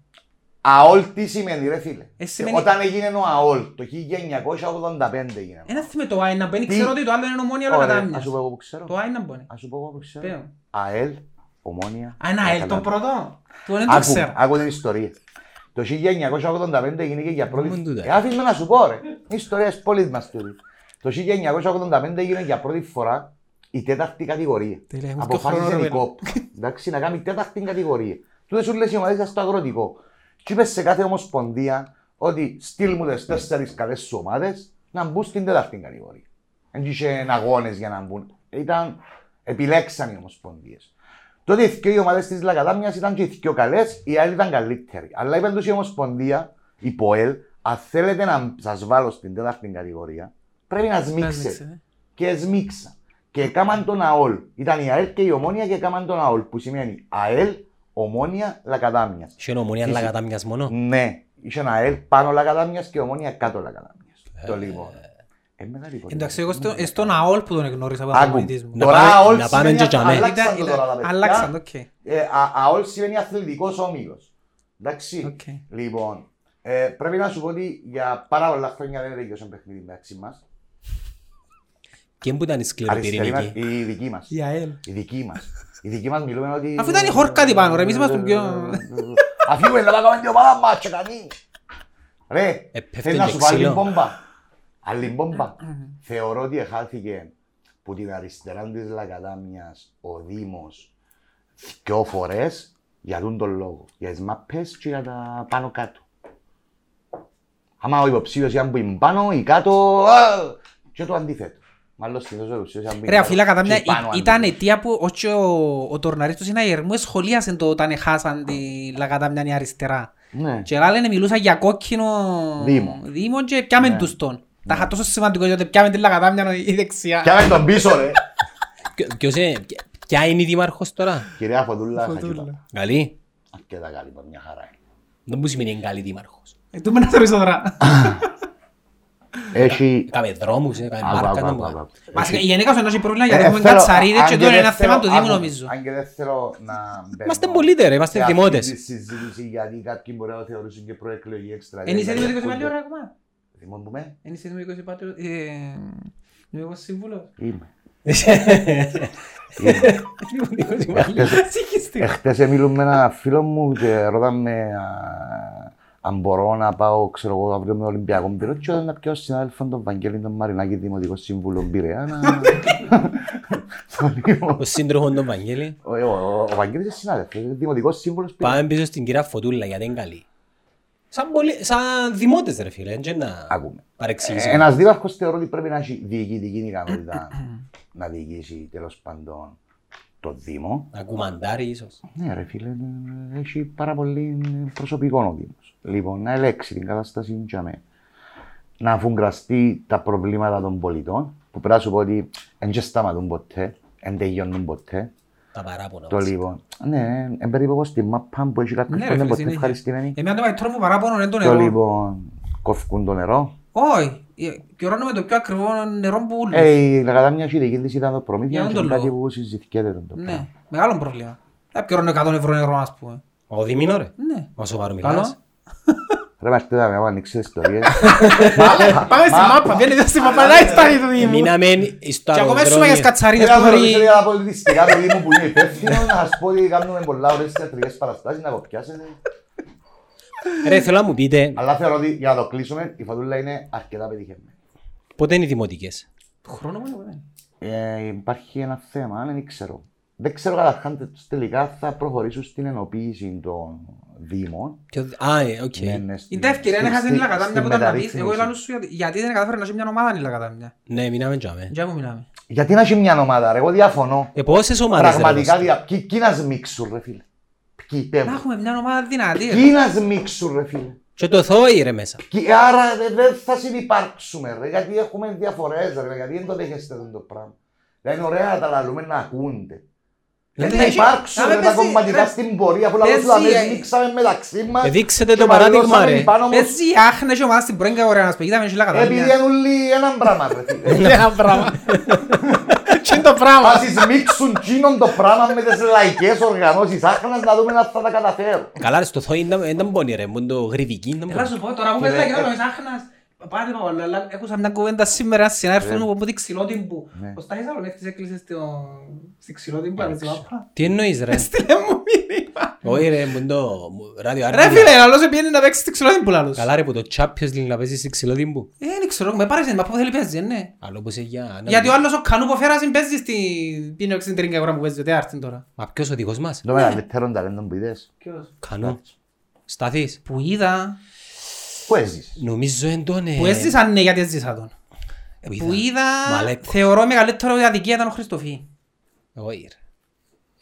ΑΟΛ τι σημαίνει ρε φίλε? Ε, σημαίνει... Όταν έγινε ο ΑΟΛ το χίλια εννιακόσια ογδόντα πέντε έγινε. Ένα θυμε το ΑΕΝΑ μπαίνει, ξέρω ότι το άλλο είναι Ομόνια Λακατάμιας. Ας σου πω εγώ που ξέρω. Το ΑΕΝΑ μπαίνει. Ας σου πω εγώ που ξέρω. ΑΕΛ, Ομόνια. Αν ΑΕΛ το πρώτο. Το δεν το ξέρω. Άκου την ιστορία. Το χίλια εννιακόσια ογδόντα πέντε έγινε και για πρώτη φορά. Άφησμα να σου πω ρε. Η ιστορία της πόλης μας τούτη. Το χίλια εννιακόσια ογδόντα πέντε έγινε για πρώτη φορά η τέταρτη κατηγορία. Αποφάσισε η ΚΟΠ. Εντάξει, να κάνει τέταρτη κατηγορία. Τούτες σου λες οι ομάδες στο αγροτικό. Και είπες σε κάθε ομοσπονδία ότι στείλ μου τις τέσσερις καλές ομάδες να μπουν στην τέταρτη κατηγορία. Δεν είχαν αγώνες για να μπουν. Ήταν, επιλέξαν οι ομοσπονδίες. Τότε οι δύο ομάδες της Λακατάμιας ήταν και οι δύο καλές, οι άλλοι ήταν καλύτεροι. Αλλά είπαν τους η ομοσπονδία, η ΠΟΕΛ, αν θέλετε να σας βάλω στην τέταρτη κατηγορία, πρέπει να σμίξετε. Και σμίξαν. Και έκαναν τον ΑΟΛ. Ήταν η ΑΕΛ και η Ομόνια και έκαναν τον ΑΟΛ, που σημαίνει ΑΕΛ. Ομόνια Λακατάμιας. Είχε Ομόνια Λακατάμιας μόνο. Ναι. Είχε ένα ΑΕΛ πάνω Λακατάμιας και Ομόνια κάτω Λακατάμιας. Το λίγο. Εντάξει, εγώ στον ΑΟΛ που τον εγνώρισα από τον πολιτισμό. Να πάμε και τζαμέ. Αλλάξαν το, οκ. ΑΟΛ σημαίνει αθλητικός όμιλος. Εντάξει. Λοιπόν, πρέπει να σου πω ότι για πάρα πολλά χρόνια δεν έδειξε ένα παιχνίδι μεταξύ μας. Και που ήταν η σκληροπυρηνική. Η δική μας. Η δική μας. Οι δικοί μας μιλούμε ότι... Αφού ήταν η χόρκατη πάνω ρε, εμείς είμαστε πιο... Αφήγουμε να πάμε και ομάδα μάτσο κανεί. Ρε, θέλει να σου πω άλλη μπόμπα. Άλλη μπόμπα. Θεωρώ ότι εχάθηκε που την αριστερά της Λακατάμιας ο Δήμος δυο φορές για τον τον λόγο. Για τις μαπές και για τα πάνω κάτω. Άμα ο υποψήφιος ήταν που είναι πάνω ή κάτω και το αντίθετο. Ρε αφή Λακατάμια ήταν αιτία που όχι ο Τορναρίστος είναι αγερμού εσχολίασαν το όταν χάσαν τη Λακατάμια η αριστερά. Και λένε μιλούσα για κόκκινο δήμο και πιάμεν τους τον. Τα είχα τόσο σημαντικό γιατί πιάμεν τη Λακατάμια η δεξιά. Πιάμεν τον πίσω ρε. Ποια είναι η δήμαρχος τώρα? Κυρία Φωτούλα Χακιούτα. Καλή. Αρκετά καλή, μια χαρά. Δεν μου σημαίνει είναι καλή δήμαρχος. Του με να θεωρήσω τώρα. Κάμε δρόμους, κάμε μάρκα. Η γενικά σου ενός πρόβλημα γιατί έχουμε κατσαρίδες και τώρα είναι ένα θέμα του Δήμου νομίζω. Αν και δεν θέλω να μπαίνω. Είμαστε πολίτες, είμαστε δημότες. Αυτή τη συζήτηση γιατί κάποιοι μπορεί να θεωρήσουν και προεκλογή έξτρα. Εν είσαι δημοτικός υπάλληλος ρε ακόμα. Δημόν που με. Εν είσαι δημοτικός υπάλληλος. Δημοτικός σύμβουλος. Είμαι. Εχτες μιλούν με ένα φίλο μου και ρωτάμε αν μπορώ να πάω, ξέρω εγώ, αύριο με Ολυμπιακό Μπυρό και όταν να πιω συνάδελφον τον Βαγγέλη τον Μαρινάκη, Δημοτικό Σύμβουλο Μπυρεά. Ο σύντροφος τον Βαγγέλη. Ο Βαγγέλης είναι συνάδελφος, Δημοτικός Σύμβουλος Μπυρεά. Πάμε πίσω στην κυρία Φωτούλα γιατί είναι καλή. Σαν δημότες ρε φίλε, έτσι να παρεξηγήσουμε. Ένας δήμαρχος θεωρώ ότι πρέπει να έχει διοικητική ικανότητα να διοικήσει τέλος πάντων. το Δήμο. Να κουμαντάρει ίσως. Ναι ρε φίλε, έχει πάρα πολύ προσωπικό ο Δήμος. Λοιπόν, να ελέξει την κατάσταση μου και να αφουγκραστεί τα προβλήματα των πολιτών, που πρέπει να σου πω ότι δεν σταματούν ποτέ, δεν τελειώνουν ποτέ. Τα παράπονα. Το λοιπόν. Ναι, εν περίπου εγώ στη μαπά που έχει κάποιος που δεν ποτέ ευχαριστημένοι. Εμένα το μαϊτρόφου παράπονο είναι το νερό. Το λοιπόν, κοφκούν το νερό. Όχι, κυρώνουμε το πιο ακριβό νερό που ούλους. Ε, κατά μια χειρικίνηση ήταν το προμήθεια και κάτι που συζητιέται τον το πράγμα. Ναι, μεγάλο πρόβλημα. Θα κυρώνω εκατό ευρώ νερό ας πούμε. Ο διμήνο ρε. Ναι. Μα σοβαρό μιλάς. Ρε μαρτέ τα γράμμα, ανοίξεις ιστορίες. Πάμε στη μάπα, βγαίνετε στη μάπα, να ειστάνει το Δήμου. Μείναμε στο αγροδρόμιο. Και ακόμη για τις κατσαρίδες που βρει. Για τα πολιτιστικά του Δήμου που είναι υπεύθυνο, να σας πω ότι κάνουμε πολλά ωραίες θεατρικές παραστάσεις, να κοπιάσετε. Ρε, θέλω να μου πείτε. Αλλά θεωρώ ότι για να το κλείσουμε, η Φατούλα είναι αρκετά πετυχημένη. Πότε είναι οι δημοτικές? Χρόνο μόνο πότε. Υπάρχει ένα θέμα, δεν ξέρω. Δεν ξέρω καταρχάν τελικά θα προχωρήσουν στην ενοποίηση των Δήμων. Α, οκ. Είναι τα ευκαιρία να χάσει την Λακατάμια που ήταν να πεις. Εγώ έλεγα σου γιατί δεν κατάφερε να έχει μια ομάδα η Λακατάμια. Ναι, μιλάμε τζάμε. Τζάμε μιλάμε. Γιατί να έχει μια ομάδα ρε, εγώ διαφωνώ. Ε, πόσες ομάδες ρε. Πραγματικά διαφωνώ. Κι να σμίξουν ρε φίλε. Να έχουμε μια ομάδα δυνατή. Κι να σμίξουν ρε φίλε. Και το θόη ρε μέσα. Άρα δεν θα συνυπάρξουμε ρε, γιατί έχουμε διαφορές ρε, γιατί δεν το δέχεστε το πράγμα. Είναι ωραία τα λαλούμε να ακούνται. Δεν θα υπάρξουν τα κομματικά στην πορεία, πολλά τους αμέσως μίξαμε μεταξύ μας. Δείξετε το παράδειγμα ρε. Πες η άχνε και ομάδα στην πρώην κατηγορία. Επειδή είναι όλοι έναν πράγμα ρε φίλε. Έναν πράγμα. Τι είναι το πράγμα. Θα σας μίξουν τσίνον το πράγμα με τις λαϊκές οργανώσεις άχνας να δούμε αν θα τα καταφέρουν. Καλά ρε στο θόη ήταν πόνοι ρε, μόνο το γρυβική. Ελά σου πω τώρα που πες λαϊκές οργανώσεις άχνας. Πάτε Παύλα, αλλά ακούσα μια κουβέντα σήμερα συνάρφωνο που από την Ξυλότυμπου. Ο Στάχης Αλωνέχτης έκλεισε στη Ξυλότυμπου, αλλά σημαπά. Τι εννοείς ρε? Έστειλε μου μήνυμα. Όχι ρε, μου το ράδιο άρθρο. Ρε φίλε, αλλός επιένει να παίξεις στη Ξυλότυμπου λάλλος. Καλά ρε, που το Champions League να παίζεις στη Ξυλότυμπου. Ε, δεν ξέρω, με πάρεσαι, μα πού θέλει παίζει, ναι. Αλλά όπως έγινε. Γιατί ο άλλος ο Κανού που φέρασαν παίζει στην πίνο εξεντρινγκά ώρα που παίζει, τι άρθεν τώρα. Μα ποιος ο δικός μας. Πού έζεις? Νομίζω εντώνε... Πού έζεις, αν ναι, γιατί έζησα τον. Που είδα, θεωρώ μεγαλύτερο αδικία ήταν ο Χριστοφή. Όχι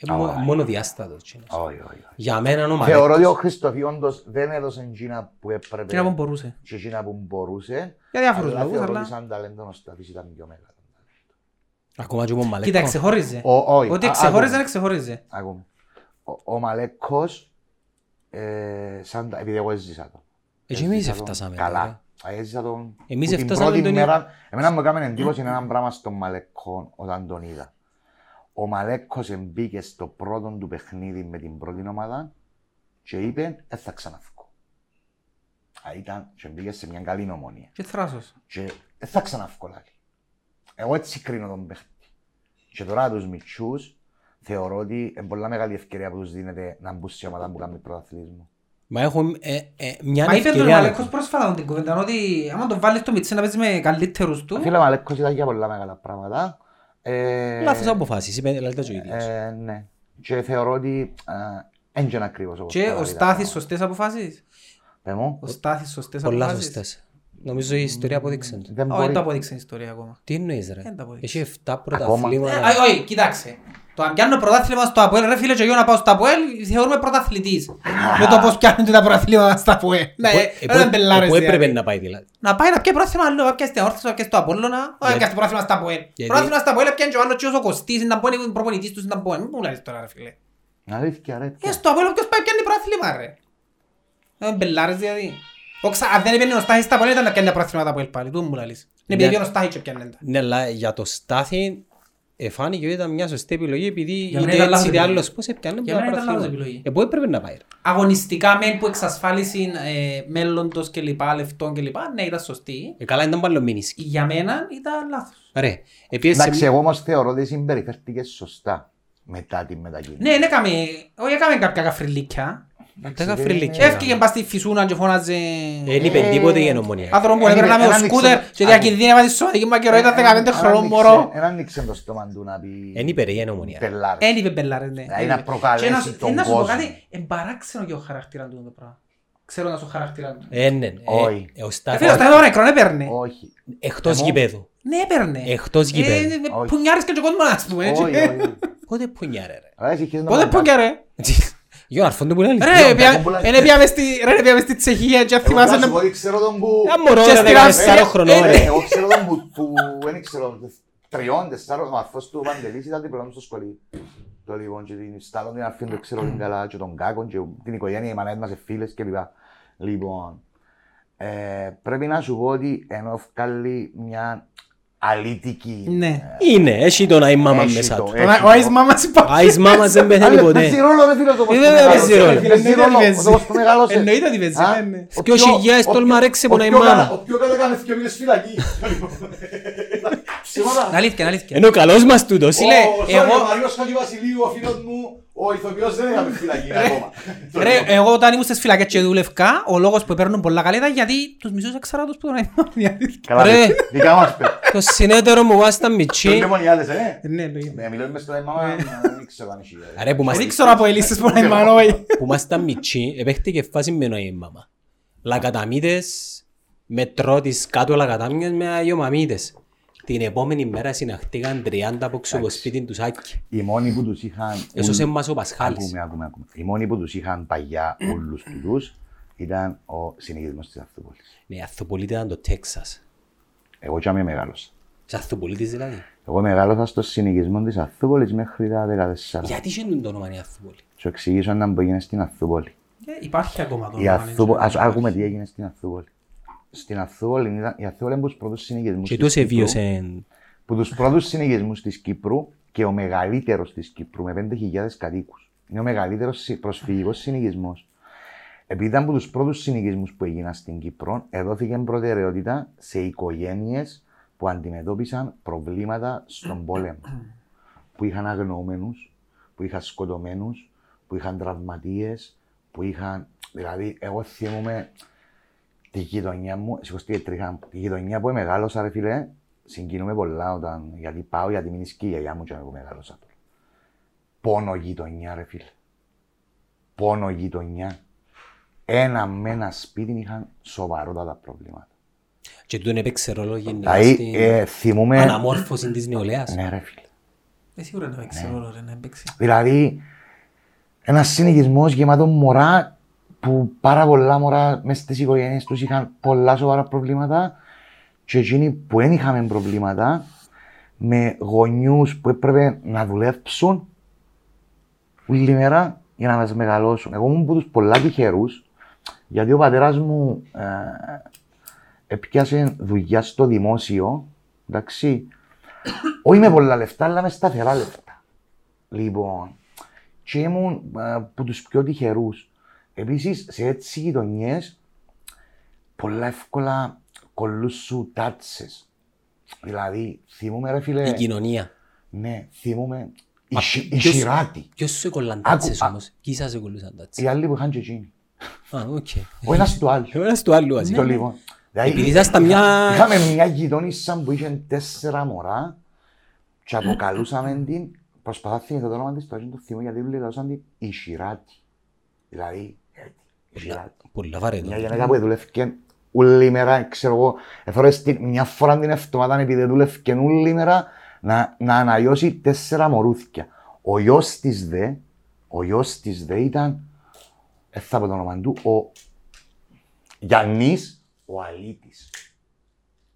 ρε. Μόνο διάστατος. Όχι, όχι. Για μένα είναι ο μαλέκτος. Θεωρώ ότι ο Χριστοφή όντως δεν έδωσε εκείνα που έπρεπε. Εκείνα που μπορούσε. Και εκείνα που μπορούσε. Για διάφορους λόγους, αλλά... Αλλά θεωρώ ότι σαν ταλέντο ο Σταθής ήταν πιο μεγάλο. Ακόμα και ο Μαλέκος. Κοίτα, ξεχώριζε. Ότι ξεχώριζε, ξεχώριζε. Ο Μαλέκος, επειδή εγώ έζησα τον. Εμείς εμείς έφτασαμε. Καλά. Έζησα τον... Εμείς έφτασαμε την πρώτη μέρα... Εμένα μου έκαμε εντύπωση είναι έναν πράγμα στον Μαλέκο όταν τον είδα. Ο Μαλέκος εμπήκε στο πρώτο του παιχνίδι με την πρώτη ομάδα και είπε «Ε, θα ξαναφύγω». Ήταν και εμπήκε σε μια καλή νομονία. Και θράσος. Και «Ε, θα ξαναφύγω». Εγώ έτσι κρίνω τον παίχτη. Και τώρα τους μητσούς θεωρώ ότι είναι πολλά μεγάλη ευκαιρία που τους δίνεται να μπουν σε ομάδα που κάνουν πρωταθλητισμό. Μα έχουν ε, ε, μια ευκαιρία... Μα είπε τον Μαλέκος πρόσφατα την κουβέντα, ότι άμα τον βάλεις το Μιτσέ να παίζεις με καλύτερους του... Φίλε, ο Μαλέκος ήταν για πολλά μεγάλα πράγματα. Ε... Λάθος αποφάσεις, είπε λαλίτα και ο ίδιος. Ε, ναι. Και θεωρώ ότι δεν είναι ακριβώς όπως... Και ο Στάθης σωστές αποφάσεις. Πέμω. Ο Στάθης σωστές αποφάσεις. Πολλά σωστές. Νομίζω η ιστορία αποδείξε. Όχι, δεν το αποδείξε η ιστορία ακόμα. Τι εννοείς ρε, έχει εφτά πρωταθλήματα. Όχι, κοιτάξε. Το αν πιάνω πρωτάθλημα στο ΑΠΟΕΛ, ρε φίλε και εγώ να πάω στο ΑΠΟΕΛ, θεωρούμε πρωταθλητής. Με το πώς πιάνονται τα πρωταθλήματα στο ΑΠΟΕΛ. Πού έπρεπε να πάει δηλαδή? Να πάει να πιάει πρωτάθλημα άλλο, να πιάει στην Όρθος, να πιάει στο Απόλλωνα, να πιάει πρωτάθλημα στο ΑΠΟΕΛ. Πρωτάθλημα στο ΑΠΟΕΛ πιάνει και ο άλλος και ο Κωστής, είναι προπονητής τους, είναι πόνοι. Μην μου λες τώρα ρε φίλε. Αλήθεια ρε. Ε, στο ΑΠΟΕΛ ποιος πάει πιάνει πρωτάθλημα ρε. Δεν πελάρες δηλαδή. Αν δεν έπαιρνε ο Στάχης στα Απόλλωνα ήταν να πιάνει τα πρωτάθληματα από ελ πάλι, του μου λαλείς. Είναι επειδή και ο Στάχης και πιάνε τα. Ναι, αλλά για το Στάθη εφάνηκε ότι ήταν μια σωστή επιλογή επειδή είτε έτσι είτε άλλος πώς έπιανε τα πρωτάθληματα. Πού έπρεπε να πάει. Αγωνιστικά μεν που εξασφάλισε μέλλοντος και λοιπά, λεφτών και λοιπά, ναι ήταν σωστή. Καλά ήταν πάλι ο Μίνισκι. Για μένα ήταν λάθος. Ρε, εντάξει, εγώ όμως θεωρώ ότι συμπεριφέρθηκε σωστά μετά τη μετακίνηση. Ναι, έκαμε κάποια καφριλίκια. Έφυγε μπας στη φυσούνα και φώναζε... Εν είπε τίποτε για νομονία. Άνθρωπο που έπαιρνα με το σκούτερ και διακινδύνευα τη σωματική μου ακερότητα δεκαπέντε χρονών μωρό. Εν άνοιξε το στόμα του να πει... Εν είπε για νομονία. Εν είπε πελάρες, ναι. Δηλαδή να προκαλέσει τον κόσμο. Να σου πω κάτι, εμπαράξενο και ο χαρακτήρας του το πράγμα. Ξέροντας ο χαρακτήρας του. Ε, ναι, ναι. Όχι. Ο Στάθης ο νεκρόν έπαιρνε. Όχι. Εκτός γηπέδου. Ναι, έπαιρνε. Εκτός γηπέδου. Πουνιάρες και ο κόσμος, ας πούμε. Πότε πουνιάρε ρε. Πότε πουνιάρε. Γιώ, αρφόντο που λέει. Ρε, πιάμε στη Τσεχία και θυμάσαι να... Εγώ ξέρω τον που... Εγώ ξέρω τον που... Δεν ξέρω, τριών, τεσσάρων, ο αρφός του Παντελής ήταν διπλανός στο σχολείο. Το λοιπόν και την Στάλλον, την Αρφήν, δεν ξέρω την καλά και τον Κάκον και την οικογένεια, οι μανάδες μας, οι φίλες κλπ. Λοιπόν, πρέπει να σου πω ότι ενώ βγάλει μια... αλήτικη. Ναι. Είναι, έχει τον Άις Μάμαν μέσα του. Ο Άις Μάμας υπάρχει. Ο Άις Μάμας δεν πεθαίνει ποτέ. Παίζει ρόλο, δεν φίλε το πως που μεγάλωσε. Εννοείται ότι παίζει. Και όσοι γεια στόλμα ρέξε που να η μάνα. Ο πιο καλά κάνεις και ο μήνες φυλακή. Αλήθεια, αλήθεια. Είναι ο καλός μας τούτος. Ο Μαριός Χατζηβασιλείου, ο φίλος μου, ο ηθοποιός δεν έκαμε φυλακή ακόμα. Ρε, εγώ όταν ήμουν στις φυλακές και δουλευκά, ο λόγος που παίρνουν πολλά καλέτα γιατί τους μισούς αξαράτους που τον αιμάνουν διαδίκτυα. Καλά, δικά μας πέρα. Το συνέτερο μου βάζει τα μητσί. Τον λεμονιάδες, ε. Ναι, λογικά. Μιλώνει μες στον αιμάνο, δεν ξέρω αν είχε. Ρε, δεν ξέρω από ελίστες που αιμάνουν. Την επόμενη μέρα συναχτήκαν τριάντα από το σπίτι του Σάκη. Οι μόνοι που τους είχαν... Έσωσε μας ο Πασχάλης. Ακούμε, ακούμε, ακούμε. Οι μόνοι που τους είχαν παγιά όλους τους ήταν ο συνηγερμός της Αυθουπολίτης. Ναι, η Αυθουπολίτη ήταν το Τέξας. Εγώ και είμαι μεγάλος. Της Αυθουπολίτης δηλαδή. Εγώ μεγάλωσα στο συνηγερμό της Αυθουπολίτης μέχρι τα δεκατέσσερα. Γιατί είχε το όνομα η Αυθουπολή. Σου εξηγήσω αν που έγινε στην Αυθουπολή. Υπάρχει ακόμα το όνομα. Ας άκουμε τι έγινε στην Αυθουπολή. Στην Αυθούπολη ήταν η Αυθούπολη που τους πρώτους συνηγεσμούς της Κύπρου, που τους πρώτους συνηγεσμούς της Κύπρου και ο μεγαλύτερος της Κύπρου με πέντε χιλιάδες κατοίκους. Είναι ο μεγαλύτερος προσφυγικός συνηγεσμός. Επειδή ήταν από τους πρώτους συνηγεσμούς που έγιναν στην Κύπρο, έδωθηκε προτεραιότητα σε οικογένειες που αντιμετώπισαν προβλήματα στον πόλεμο. Που είχαν αγνοούμενους, που είχαν σκοτωμένους, που είχαν τραυματίες, που είχαν. Δηλαδή, εγώ θυμούμαι. Τη γειτονιά μου, σηκωστή τρίχα, τη γειτονιά που μεγάλωσα ρε φίλε, συγκινούμε πολλά όταν, γιατί πάω, γιατί μείνεις και η γιαγιά μου και εγώ μεγάλωσα. Πόνο γειτονιά ρε φίλε. Πόνο γειτονιά. Ένα με ένα σπίτι είχαν σοβαρότατα προβλήματα. Και τούτον έπαιξε ρόλο γενικά στην ε, θυμούμε... αναμόρφωση της νεολαίας. Ναι ρε φίλε. Ε, σίγουρα να έπαιξε ναι. ρόλο ρε, να έπαιξε. Δηλαδή, ένας συνηγισμός γεμάτο μωρά που πάρα πολλά μωρά μες στις οικογένειες τους είχαν πολλά σοβαρά προβλήματα και εκείνοι που δεν είχαμε προβλήματα με γονιούς που έπρεπε να δουλέψουν όλη μέρα για να μας μεγαλώσουν. Εγώ ήμουν από τους πολλά τυχερούς γιατί ο πατέρας μου ε, έπιασε δουλειά στο δημόσιο, εντάξει, όχι με πολλά λεφτά αλλά με σταθερά λεφτά. Λοιπόν, και ήμουν ε, από τους πιο τυχερούς. Επίσης, σε έτσι γειτονιές, πολλά εύκολα κολλούσου τάτσες. Δηλαδή, θυμούμε ρε φίλε... Η κοινωνία. Ναι, θυμούμε... Μα, η ποιος, Σειράτη. Ποιος σου κολλάν τάτσες όμως, ποιοι σας κολλούσαν τάτσες. Οι άλλοι που είχαν και εκείνοι. Α, οκ. Ο ένας του άλλου. Ο ένας του άλλου, ας πούμε. Λοιπόν. Επειδή σας τα μια... Είχαμε μια γειτονίσσα που είχε τέσσερα μωρά και αποκαλούσαμε την... Προσπαθάθηκε το όνομα της, το θυμώ γιατί λέγασαν την η Σειράτη. Δηλαδή, πολλά βαρέτο. Μια γενέκα που δουλεύκε όλη μέρα, ξέρω εγώ, μια φορά την εβδομάδα επειδή δουλεύκε όλη μέρα να, να αναγιώσει τέσσερα μωρούθηκια. Ο γιος της δε, ο γιος της δε ήταν, έφτα από το όνομα του, ο Γιάννης ο Αλήτης.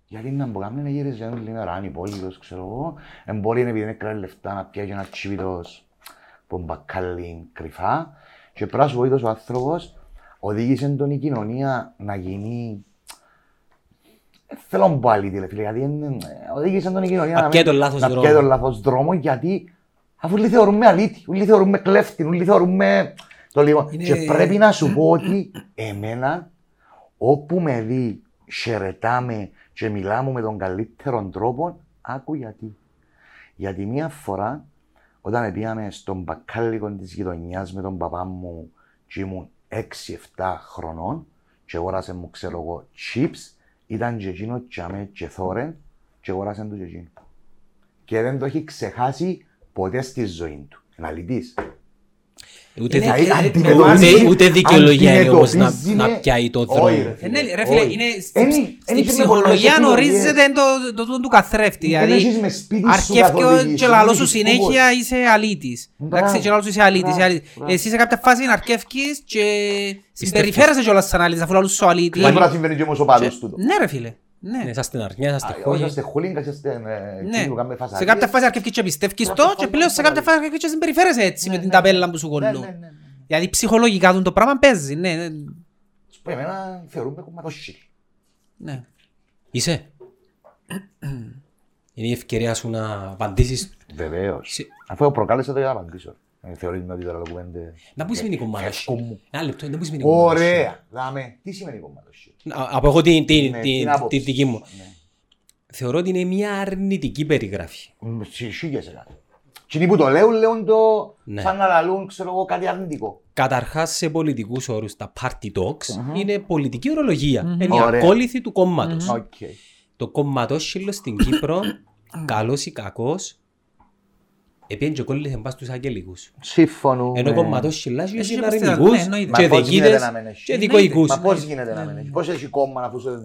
Γιατί να μποκάμνε να γύριζε όλη μέρα, ανυπόλυτος, ξέρω εγώ, εμπόρει επειδή είναι κράτει λεφτά να πιάζει ένα τσίπιτος μπομπακάλι κρυφά. Και πράσου βοήθος ο άνθρωπος οδήγησε τον η κοινωνία να γίνει... Θέλω να πω αλήτη, φίλε, γιατί οδήγησε τον η κοινωνία να, να πιέει μην... τον λάθος δρόμο, γιατί αφού όλοι θεωρούμε αλήτη, όλοι θεωρούμε κλέφτη, όλοι θεωρούμε... Το λίγο. Είναι... Και πρέπει να σου πω ότι εμένα, όπου με δει, χαιρετάμε και μιλάμε με τον καλύτερο τρόπο, άκου γιατί. Γιατί μία φορά, όταν πήγαμε στον μπακάλικο της γειτονιάς με τον παπά μου και ήμουν έξι εφτά χρονών και αγόρασε μου, ξέρω εγώ, chips, ήταν και εκείνο και άμε και θόρεν και αγόρασε του και εκείνο. Και δεν το έχει ξεχάσει ποτέ στη ζωή του. Είναι αλητής. Ούτε, είναι, δι... ούτε, ούτε δικαιολογία είναι όμως να, να πιάει το δρόμο. Όχι, ρε, ναι, ρε φίλε, είναι στην ψυχολογία νορίζεται το τούτο του καθρέφτη. Δηλαδή, αρχεύει και λαλό σου συνέχεια είσαι αλήτης. Εντάξει, και λαλό σου είσαι αλήτης. Εσύ σε κάποια φάση αρχεύεις και συμπεριφέρεσαι κιόλας σαν αλήτης, αφού λαλό σου αλήτη. Δεν μπορεί να συμβαίνει και όμως ο πάλος του. Ναι ρε φίλε. Ναι, σας την αρνιά, σας την χόλια. Σε κάποια φάση αρκεύκεις και πιστεύκεις το και πλέον σε κάποια φάση αρκεύκεις και συμπεριφέρεσαι έτσι με την ταπέλα που σου κολλούν. Γιατί ψυχολογικά το πράγμα παίζει, ναι. Εμένα θεωρούμε κομματοσχύλι. Ναι. Είσαι. Είναι η ευκαιρία σου να απαντήσεις. Βεβαίως. Αφού προκάλεσα το για να απαντήσω. Θεωρείτε ότι τώρα το κουβέντε... Να πού σημαίνει κομμάτωση. Ένα λεπτό, να πού σημαίνει κομμάτωση. Ωραία, δάμε. Τι σημαίνει κομμάτωση. Από εγώ την δική μου. Θεωρώ ότι είναι μια αρνητική περιγράφη. Σίγια σε κάτι. Και είναι που το λέω, λέω το σαν να λαλούν, ξέρω εγώ, κάτι αρνητικό. Καταρχάς σε πολιτικούς όρους τα party talks είναι πολιτική ορολογία. Είναι η ακόλυθη του κόμματος. Το κομματόσχυλο στην Κύπρο, καλός ή κακός, επειδή και κόλλησε μπας τους αγγελικούς. Σύμφωνο. Ενώ κομματόσχυλας είναι αρνητικούς και δεκίδες και δικοικούς. Μα πώς γίνεται να μένει, πώς έχει κόμμα να φούσε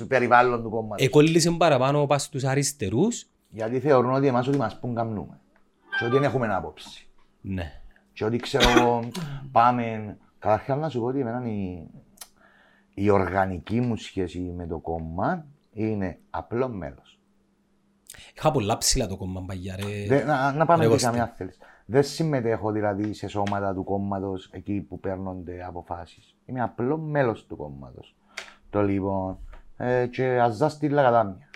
το περιβάλλον του κόμματος. Εκόλλησε παραπάνω πας στους αριστερούς. Γιατί θεωρούν ότι εμάς ότι μας πούν καμνούμε. Και ότι δεν έχουμε ένα άποψη. Ναι. Και ότι ξέρω πάμε... Καταρχάς να σου πω ότι εμένα η... η οργανική μου σχέση με το κόμμα είναι απλό μέλος. Είχα πολλά ψηλά το κόμμα παγιά ρε. De, να, να πάμε και καμιά θέλεις. Δεν συμμετέχω δηλαδή σε σώματα του κόμματος εκεί που παίρνονται αποφάσεις. Είμαι απλό μέλος του κόμματος. Το λοιπόν ε, και αζά στείλα κατά μια.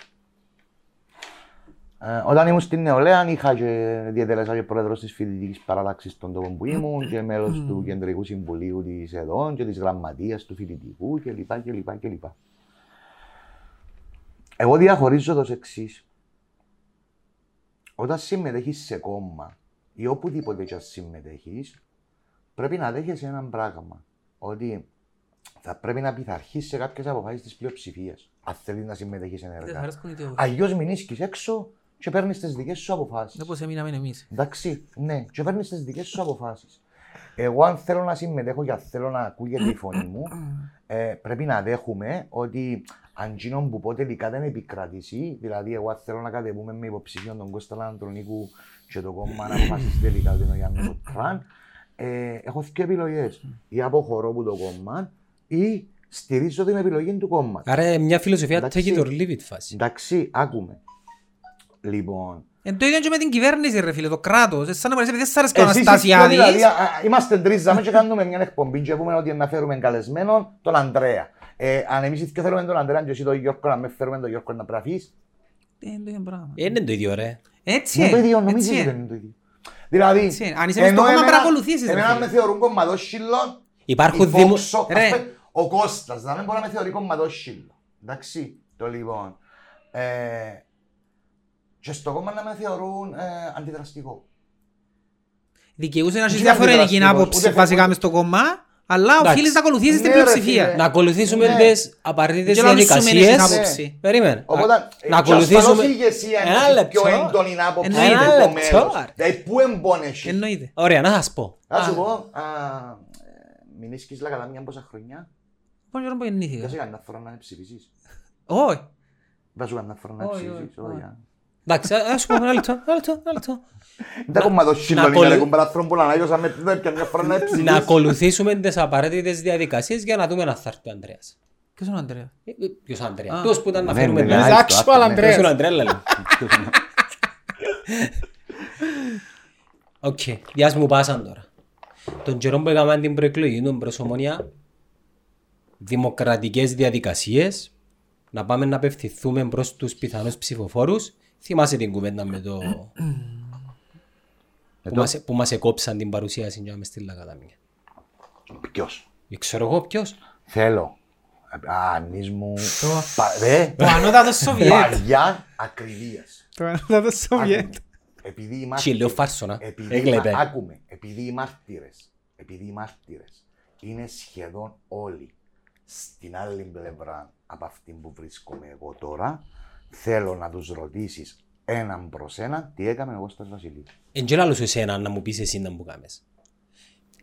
Ε, όταν ήμουν στην Νεολαία είχα και διατέλεσα και πρόεδρος της φοιτητικής παράταξης των τόπων που ήμουν και μέλος του κεντρικού συμβουλίου της ΕΔΟΝ και της γραμματείας του φοιτητικού κλπ. Εγώ διαχωρίζω το εξής. Όταν συμμετέχεις σε κόμμα ή οπουδήποτε και συμμετέχεις, πρέπει να δέχεσαι ένα πράγμα. Ότι θα πρέπει να πειθαρχείς σε κάποιες αποφάσεις της πλειοψηφίας. Αν θέλεις να συμμετέχεις ενεργά. Αλλιώς μην ίσκεις έξω και παίρνεις τις δικές σου αποφάσεις. Όπως εμείναμε εμείς. Εντάξει, ναι, και παίρνεις τις δικές σου αποφάσεις. Εγώ, αν θέλω να συμμετέχω και αν θέλω να ακούγεται η φωνή μου, ε, πρέπει να δέχομαι ότι. Αν γίνον που πω τελικά δεν επικρατήσει, δηλαδή εγώ θέλω να κατεβούμε με υποψηφίον τον Κώστα Λαντρονίκου και το κόμμα να αποφασίσει τελικά ότι είναι ο Γιάννης Οκράν, ε, έχω δύο επιλογές. Ή αποχωρώ από το κόμμα ή στηρίζω την επιλογή του κόμμα. Άρα μια φιλοσοφία take it or leave it φάση. Εντάξει, άκουμε. Λοιπόν... Εν το ίδιο και με την κυβέρνηση ρε φίλε, το κράτος, σαν να μπορείς επειδή δεν σας αρέσει και ο Αναστασιάδης. Δηλαδή, είμαστε τρεις ζάμε και κάνουμε μια εκπομπή και πούμε ότι να φέρουμε καλεσμένον τον Ανδρέα. Ε, αν εμείς και θέλουμε τον Αντρέα και εσύ τον Γιώργο να με φέρουμε τον Γιώργο να πραφείς. Είναι το ίδιο ρε. Έτσι είναι. Είναι το ίδιο, νομίζεις ότι είναι το ίδιο. Δηλαδή, ενώ εμένα με θεωρούν κομματόσχυλο, η Φόξο, ο Κώστας, να μην μπορεί να με θεωρεί κομματόσχυλο. Εντάξει, το λοιπόν. Και στο κόμμα να με θεωρούν αντιδραστικό. Δικαιούσε να έχεις διαφορετική άποψη βασικά μες στο κόμμα. Αλλά οφείλεις να ακολουθήσεις την πλειοψηφία. Να ακολουθήσουμε τις απαραίτητες διαδικασίες. Περίμενε. Να ακολουθήσουμε την πιο έντονη άποψη. Πού εμπώνεσαι. Εννοείται. Ωραία, να σας πω. Να σου πω, μην ίσκεις λα κατά μια πόσα χρονιά. Πόσα χρονιά που γεννήθηκα. Δεν σε κάνει να φορά να ψηφίσεις. Όχι. Δεν σου κάνει να φορά να ψηφίσεις. Εντάξει, ας πούμε ένα λεπτό, ένα λεπτό, ένα λεπτό. Δεν έχουμε το σύλλογο, δεν κομπεραθρόν πολλά να γιώσαν με τέτοια μια φορά να έψηλες. Να ακολουθήσουμε τις απαραίτητες διαδικασίες για να δούμε να θα έρθει ο Ανδρέας. Ποιος είναι ο Ανδρέας? Ποιος είναι ο Ανδρέας, ποιος που ήταν να φέρουμε την Ανδρέας. Actual Ανδρέας. Ποιος είναι ο Ανδρέας, λέμε. Οκ, διάς μου πάσαν τώρα. Τον καιρό που έκαναν την προεκλογή των προσωμόνια δημοκρατικές διαδικασίες, να πάμε να απευθυνθούμε προς τους πιθανούς ψηφοφόρους. Θυμάσαι την κουβέντα με το... που, μας, που μας εκόψαν την παρουσίαση και να με στείλα κατά μία. Ποιος? Ξέρω εγώ ποιος. Θέλω. Ανείς μου... Το ανώτατο Σοβιέτ. Βαριά ακριβίας. Το ανώτατο Σοβιέτ. Επειδή οι μάρτυρες... Χιλέο φάρσονα. Άκουμε. Επειδή οι μάρτυρες. Επειδή οι μάρτυρες. Είναι σχεδόν όλοι. Στην άλλη πλευρά από αυτή που βρίσκομαι εγώ τώρα. Θέλω να τους ρωτήσεις έναν προς έναν τι έκαμε εγώ στον Βασιλίδη. Εν και λάλλω σε εσένα να μου πεις εσύ να μου κάνεις.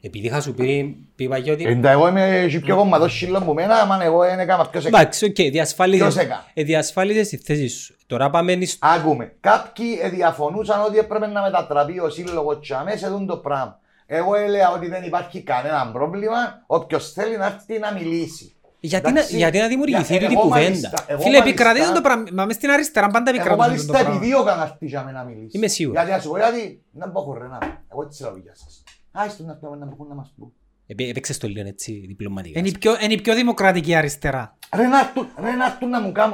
Επειδή είχα σου πει, πει Παγιώτη... Εντά εγώ είμαι πιο κομμάτος σύλλον που μένα, άμα εγώ δεν έκανα αυτός έκανα. Εντάξει, οκ, διασφάλιζες τη θέση σου. Τώρα πάμε... Άκουμε, κάποιοι διαφωνούσαν ότι έπρεπε να μετατραπεί ο σύλλογος και αμέσως δουν το πράγμα. Εγώ έλεγα ότι δεν υπάρχει κανένα πρόβλημα, όποιος θέλει να έρθει να μιλήσει. Γιατί να, γιατί να δημιουργηθεί τούτη κουβέντα. Φίλε, επικρατήσουν το πράγμα. Μα μες στην αριστερά πάντα επικρατούν το πράγμα. Εγώ μάλιστα επιδίωκα να αρχίσαμε να μιλήσει. Είμαι σίγουρος. Γιατί να σου πω, γιατί να μπω χωρένα. Εγώ τι θέλω για σας. Άιστο να πούμε να μπουν να μας πούν. Έπαιξες το λίγο έτσι διπλωματικά. Είναι η πιο δημοκρατική αριστερά. Ρε να έρθουν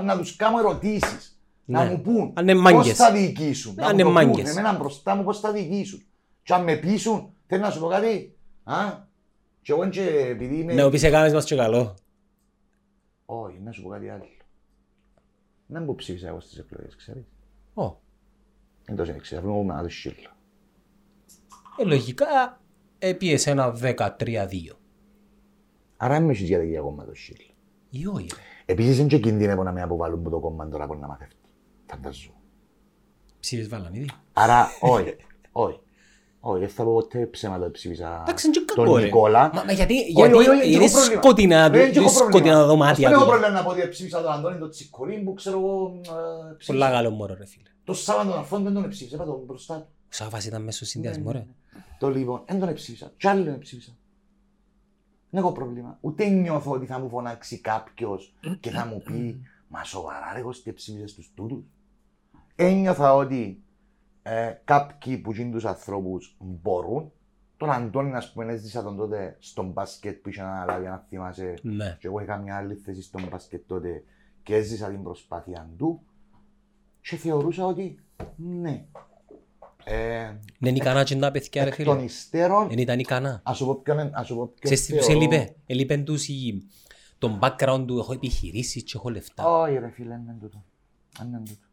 να τους κάνω ερωτήσεις. Να μου πούν πώς θα διοικήσουν. Να μου το πούν εμένα μπροστά μου πώς θα διοικήσουν. Και αν με πείσουν, θέλω να σου πω κάτι. Και εγώ επειδή είμαι... Ναι, όποιες έκανες μας και καλό. Όχι, να σου πω κάτι άλλο. Να μου ψήφισα εγώ στις εκλογές, ξέρεις. Ω. Δεν το ξέρεις, αφού μου να δω σύλλο. Ε, λογικά, έπιες ένα δεκατρία δύο. Άρα μην έχεις γιατί ακόμα το σύλλο. Ή όχι. Επίσης, είναι και κινδυνεύω να με αποβάλουν που το κόμμα τώρα που να μαθεύει. Φανταζώ. Ψήφες βάλαν ήδη. Άρα, όχι, όχι. Όχι, θα πω ποτέ ψέματα ψήφισα τον Νικόλα. Μα γιατί είναι σκοτεινά δωμάτια του. Δεν έχω πρόβλημα να πω ότι ψήφισα τον Αντώνη, τον Τσικολίν που ξέρω εγώ ψήφισα. Πολλά καλό μωρό ρε φίλε. Το Σάββα τον Αφόν δεν τον ψήφισα, είπα τον μπροστά του. Ο Σάββας ήταν μέσω συνδυασμό ρε. Το λοιπόν, δεν τον ψήφισα, κι άλλοι τον ψήφισα. Δεν έχω πρόβλημα, ούτε νιώθω ότι θα μου φωνάξει κάποιος και θα μου πει «Μα σοβαρά ρε εγώ τι ψήφισες τους τούτους». Ένιωθα ότι Ε, κάποιοι που γίνουν τους ανθρώπους μπορούν. Τον Αντώνη, ας πούμε, έζησα τον τότε στον μπάσκετ που είχε αναλάβει, αν θυμάσαι. Ναι. Και εγώ είχα μια άλλη θέση στον μπάσκετ τότε και έζησα την προσπάθεια του. Και θεωρούσα ότι ναι. Ε, δεν ικανά και να παιδιά ρε φίλε. Εκ των υστέρων. Δεν ήταν ικανά. Ας σου πω ποιον θεωρώ. Σε λείπε. Ελείπε τους τον background του, έχω επιχειρήσει και έχω λεφτά. Όχι ρε φίλε, δεν είναι τούτο. Δεν είναι τούτο.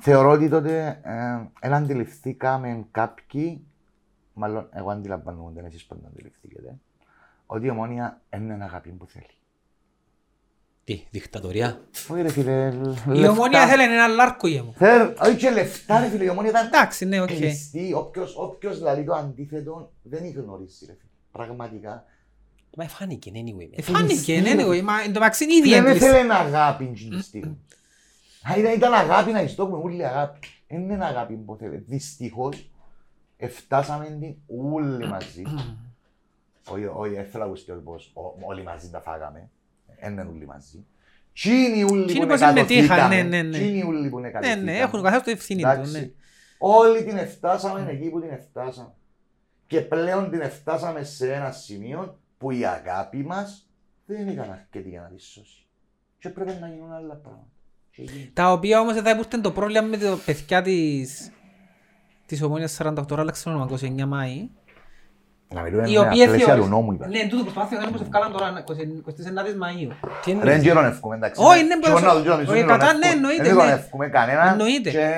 Θεωρώ ότι τότε ε, αντιληφθήκαμε κάποιοι, μάλλον εγώ αντιλαμβάνομαι, δεν εσείς πάντα αντιληφθήκετε, ότι η Ομόνια είναι ένα αγάπη που θέλει. Τι, δικτατορία. Όχι ρε φίλε, λεφτά. Η Ομόνια θέλει ένα λάρκο για μου. Όχι και λεφτά ρε φίλε, η Ομόνια ήταν κλειστή, όποιος δηλαδή το αντίθετο δεν είχε γνωρίσει ρε φίλε, πραγματικά. Μα εφάνηκε, anyway. Εφάνηκε, anyway, μα εν τω μεταξύ είναι ήδη έγκληση. Δεν θέλει αγάπη στιγμή. Ήταν αγάπη να ιστόκουμε, ούλη αγάπη. Δεν είναι αγάπη που θέλετε. Δυστυχώς, εφτάσαμε την ούλη μαζί. Όχι, έφερα ακούστηκε πως όλοι μαζί τα φάγαμε. Έναν ούλη μαζί. Τι είναι οι ούλοι που νεκατωθήκαμε. Τι είναι οι ούλοι που νεκατωθήκαμε. Ναι, ναι, έχουν καθώς το ευθύνη του. Όλοι την εφτάσαμε εκεί που την εφτάσαμε. Και πλέον την εφτάσαμε σε ένα σημείο που η αγάπη μας δεν ήταν αρκετή για να τη σώσει. Και πρέπει να γίνουν άλλα πράγματα. Τα οποία όμως θα υπήρχε το πρόβλημα με τα παιδιά της, της Ομόνιας σαράντα οκτώ, αλλάξε όνομα είκοσι εννέα Μάη. Να μιλούμε με τα πλαίσια του νόμου είπα. Ναι, τούτο προσπάθειο είναι πως ευκάλαν τώρα είκοσι εννέα Μαΐου. Ρε, δεν τον ευκούμε εντάξει. Όχι, ναι, δεν ευκούμε κανέναν και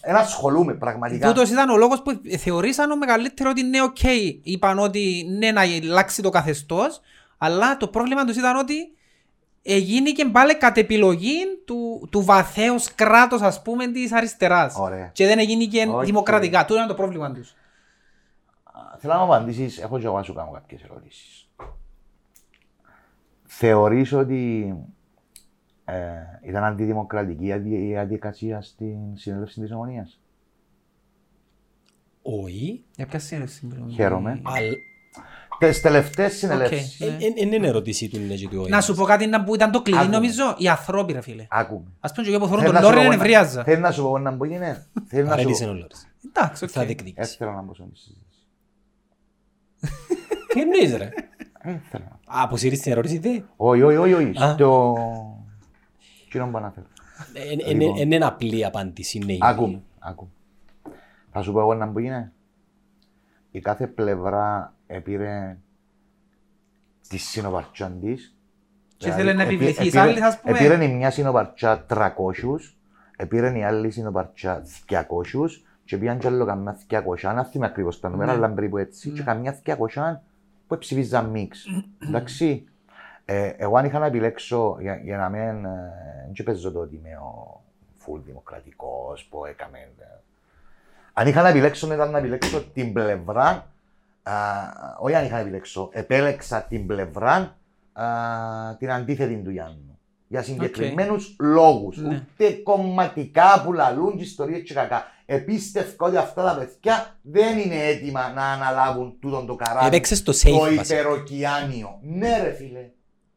ενασχολούμε πραγματικά. Τούτος ήταν ο λόγος που θεωρήσαν ο μεγαλύτερο ότι είναι ok. Είπαν ότι ναι να αλλάξει το καθεστώς, αλλά το πρόβλημα τους ήταν ότι εγίνηκε πάλι κατ' επιλογή του, του βαθέως κράτους, ας πούμε, της αριστεράς. Ωραία. Και δεν εγίνηκε okay. δημοκρατικά. Τούτο είναι το πρόβλημα τους. Θέλω να μου απαντήσεις, έχω και εγώ να σου κάνω κάποιες ερωτήσεις. Θεωρείς ότι ε, ήταν αντιδημοκρατική η αντιδικασία στην συνέλευση της Ομονίας? Όχι. Για ποια συνέλευση? Χαίρομαι. Α... Τις τελευταίες συνελεύσεις. Είναι η ερώτησή του είναι και του Ιωάννης. Να σου πω κάτι που ήταν το κλειδί νομίζω, οι ανθρώποι ρε φίλε. Άκουμε. Ας πούμε και εγώ που θέλω τον Λόρι να νευριάζα. Θέλει να σου πω να μπω γενέα. Αρέτησε ο Λόρις. Εντάξει, θα διεκδίξει. Έθελα να μπω σε όλες τις συζητήσεις. Τι εννοείς ρε. Έθελα. Αποσύρεις την ερώτηση τι. Όχι, όχι, όχι. Στο... Κύριο μου αναφέρω. Είναι ένα απλή απάντηση. Άκουμε. Θα σου πω εγώ να μπω γενέα. Η κάθε πλευρά επήρε τη συνοπαρτσιά της. Και θέλει να επιβληθεί εις άλλες, ας πούμε. Επήρε η μια συνοπαρτσιά τρακόσιους, επήρε η άλλη συνοπαρτσιά διακόσιους και πήγαν κι άλλο καμιά διακόσια, να θυμάμαι ακριβώς τα νούμερα, αλλά περίπου έτσι, και καμιά διακόσια που ψηφίζαν μίξ. Εντάξει, εγώ αν είχα να επιλέξω για να μην παίζω το ότι είμαι ο φουλ δημοκρατικός που έκαμε. Αν είχα να επιλέξω, ήταν να επιλέξω την πλευρά α, όχι αν είχα να επιλέξω, επέλεξα την πλευρά α, την αντίθετη του Γιάννου. Για συγκεκριμένους okay. λόγους. Ναι. Ούτε κομματικά που λαλούν και ιστορίες και κακά. Επίστευκα ότι αυτά τα παιδιά δεν είναι έτοιμα να αναλάβουν τούτον το καράβι. Το, το υπεροκειάνιο. Ναι, ρε φίλε.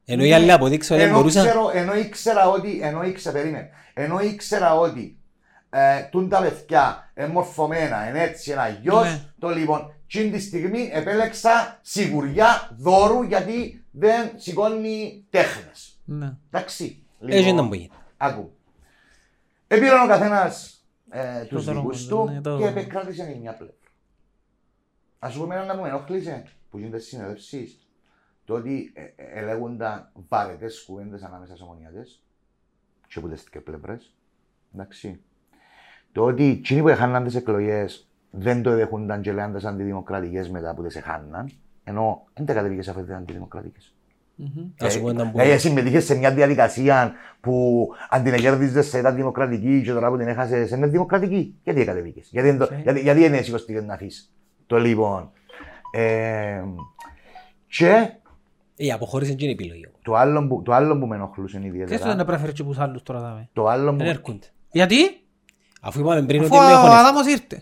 Ενώ οι άλλοι αποδείξαν ότι μπορούσαν. Ενώ ήξερα ότι. Ενώ ήξερα, περίμενε. Ενώ ήξερα ότι. Ε, τούν τα παιδιά εμορφωμένα, εν έτσι ένα γιος. Ναι. Το λοιπόν. Την τη στιγμή επέλεξα σιγουριά δώρου γιατί δεν σηκώνει τέχνες. Ναι. Εντάξει. Έτσι ήταν που γίνεται. Ακού. Επήραν ο καθένας ε, τους δικούς του ναι, το... και επεκράτησαν για μια πλευρά. Ας πούμε ένα να μου ενοχλήσε που γίνεται στις συνεδεύσεις. Το ότι ελέγονταν βαρετές κουβέντες ανάμεσα στους ομονιάτες και από τις πλευρές. Εντάξει. Το ότι εκείνοι που έχαναν τις εκλογές δεν το εδέχονταν και λέγοντας αντιδημοκρατικές μετά που τις έχαναν, ενώ δεν τα κατεβήκες αυτές τις αντιδημοκρατικές. Δηλαδή συμμετείχες σε μια διαδικασία που αν την εκέρδιζες σε ήταν δημοκρατική και τώρα που την έχασες είναι δημοκρατική. Γιατί κατεβήκες, γιατί δεν έσηκες την αφήσεις. Το λοιπόν. Και η αποχώρηση είναι η επιλογή. Το άλλο που με ενοχλούσε είναι ιδιαίτερα. Θες το να πραφέρεις και πούς άλλους τώρα δάμε. Το άλλο που... Γιατί? Αφού είπαμε πριν ότι είμαι χωνεύτης. Αφού ο Αδάμος ήρθε.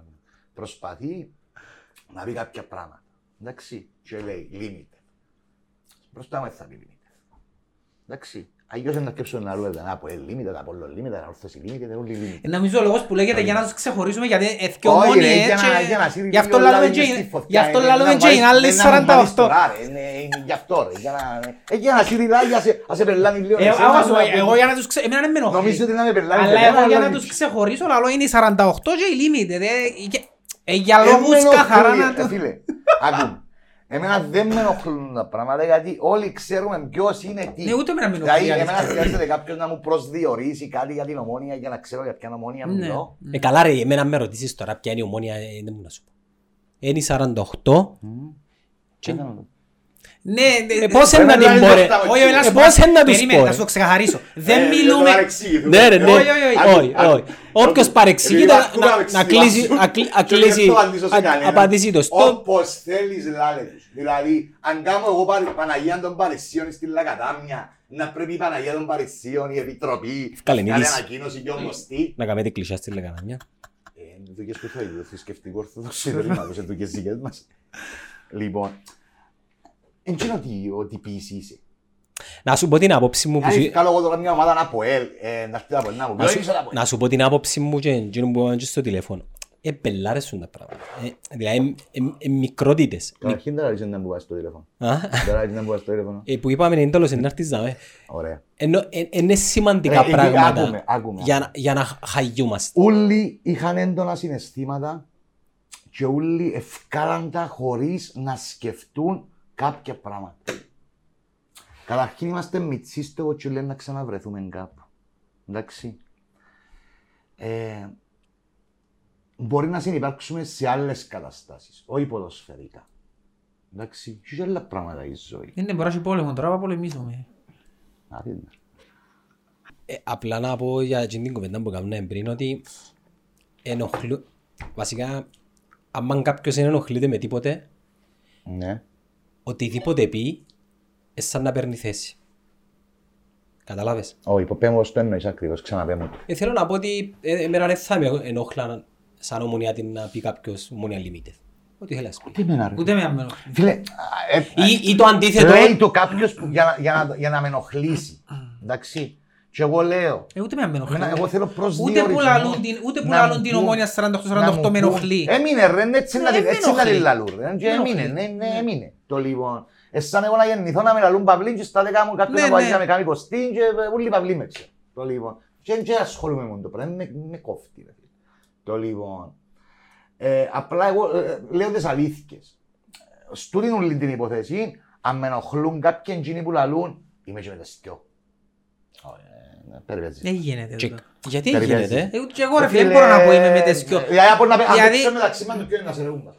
προσπαθεί να πει κάποια πράγματα. Εντάξει, και λέει limit. Μπροστά μου θα πει limit. Εντάξει, αγιώς να αρκέψουν να λούδε, να πω limit, να πω limit, να ορθώσει limit, να όλοι limit. Νομίζω ο λόγος που λέγεται για να τους ξεχωρίσουμε γιατί εθιομόνοι έτσι... Γι' αυτό λαλούμε και είναι άλλοι σαράντα οκτώ. Γι' αυτό ρε, για να σιριλάγει, ας επερλάνει λίγο. Εγώ για να τους ξεχωρίσω, εμένα δεν με ενοχλεί. Νομίζω ότι να με περλάνει. Αλλά εγώ για να τους ξεχωρίσω, λαλό είναι σαράντα οκτώ και η limit. Για λόγους καθαρά να το... Εμένα δεν με ενοχλούν τα πράγματα γιατί όλοι ξέρουμε ποιος είναι τι. Ναι, ούτε εμένα με ενοχλούν. Δηλαδή, εμένα χρειάζεται κάποιος να μου προσδιορίσει κάτι για την ομόνια για να ξέρω για ποια ομόνια μιλώ. Ε, καλά ρε, εμένα με ρωτήσεις τώρα ποια είναι η ομόνια, δεν μου να σου πω. Είναι η σαράντα οκτώ. Ναι, πώς είναι να την πω ρε. Πώς είναι να τους πω ρε. Περίμενε, να σου το ξεκαθαρίσω. Δεν μιλούμε... Ναι ρε, ναι. Όχι, όχι. Όποιος παρεξηγείται να κλείσει, απαντήσει το στόπ. Όπως θέλεις λάλε. Δηλαδή, αν κάνω εγώ Παναγία των Παρεσίων στην Λακατάμια, να πρέπει η Παναγία των Παρεσίων, η Επιτροπή, να κάνει ανακοίνωση και ομοστή. Να κάνετε κλεισιά στην Λακατάμια. Είναι το και σκεφτεί, το θρησκευτικό ορθοδοξή, δεν μάθωσε το και ζυγές μας. Λοιπόν, εν ξέρω ότι ποιησή είσαι. Να σου πω την άποψη μου. Να σου πω την άποψη μου και εκείνο που είπαμε στο τηλέφωνο. Επελάρεσουν τα πράγματα. Δηλαδή μικρότητες. Καταρχήν τώρα ρίξε να μου βάζει το τηλέφωνο. Τώρα ρίξε να μου βάζει το τηλέφωνο. Που είπαμε είναι τέλος, είναι αρτιζάμε. Ωραία. Είναι σημαντικά πράγματα για να χαγιούμαστε. Όλοι είχαν έντονα συναισθήματα και όλοι ευκάλαντα χωρίς να σκεφτούν κάποια πράγματα. Καταρχήν είμαστε μητσίστευο και λένε να ξαναβρεθούμε κάπου. Εντάξει. Ε, μπορεί να συνυπάρξουμε σε άλλες καταστάσεις, όχι ποδοσφαιρικά. Εντάξει. Και όχι άλλα πράγματα η ζωή. Είναι μπορείς πόλεμο, τώρα πολεμήσουμε. Ε, απλά να πω για την κομμεντά που κάνουμε πριν ότι ενοχλού... Βασικά, αν κάποιος δεν ενοχλείται με τίποτε, ναι. Οτιδήποτε πει, σαν να παίρνει θέση. Καταλάβες. Όχι, υποπέμπω στο εννοείς ακριβώς, ξαναπέμπω το. Ε, θέλω να πω ότι εμένα δεν θα με ενόχλα σαν ομονιάτη να πει κάποιος ομονιά limited. Ό,τι θέλει να σου πει. Ούτε εμένα με ενόχλη. Φίλε, ή το αντίθετο. Λέει το κάποιος για να με ενοχλήσει. Εντάξει. Και εγώ λέω. Ε, ούτε με ενοχλεί. Εγώ θέλω προσδιορισμό. Ούτε που λαλούν την ομόνια σαράντα οκτώ σαράντα οκτώ με ενοχλεί. Έμεινε ρε, έτσι να τη λαλούν. Έμεινε. Το λοιπόν. Εσάν εγώ να γεννηθώ να με λαλούν παυλήν και στα δέκα μου κάποιον να πάει να με κάνει κοστίν και όλοι παυλήν με ξέρω. Το λοιπόν. Και δεν ασχολούμαι μόνο το πράγμα. Με κόφτει. Το λοιπόν. Απλά εγώ λέω τις αλήθικες. στούτην όλη την υπόθεση, αν με ενοχλούν κάποιοι εγγύνοι που λαλούν, είμαι και μεταστιό. Περιπέζει. Δεν γίνεται εδώ. Γιατί δεν γίνεται. Εγώ ρε φίλε, μπορώ να πω είμαι μεταστιό. Απέξω μεταξύ μας το ποιο είναι να σε ρεγούντας.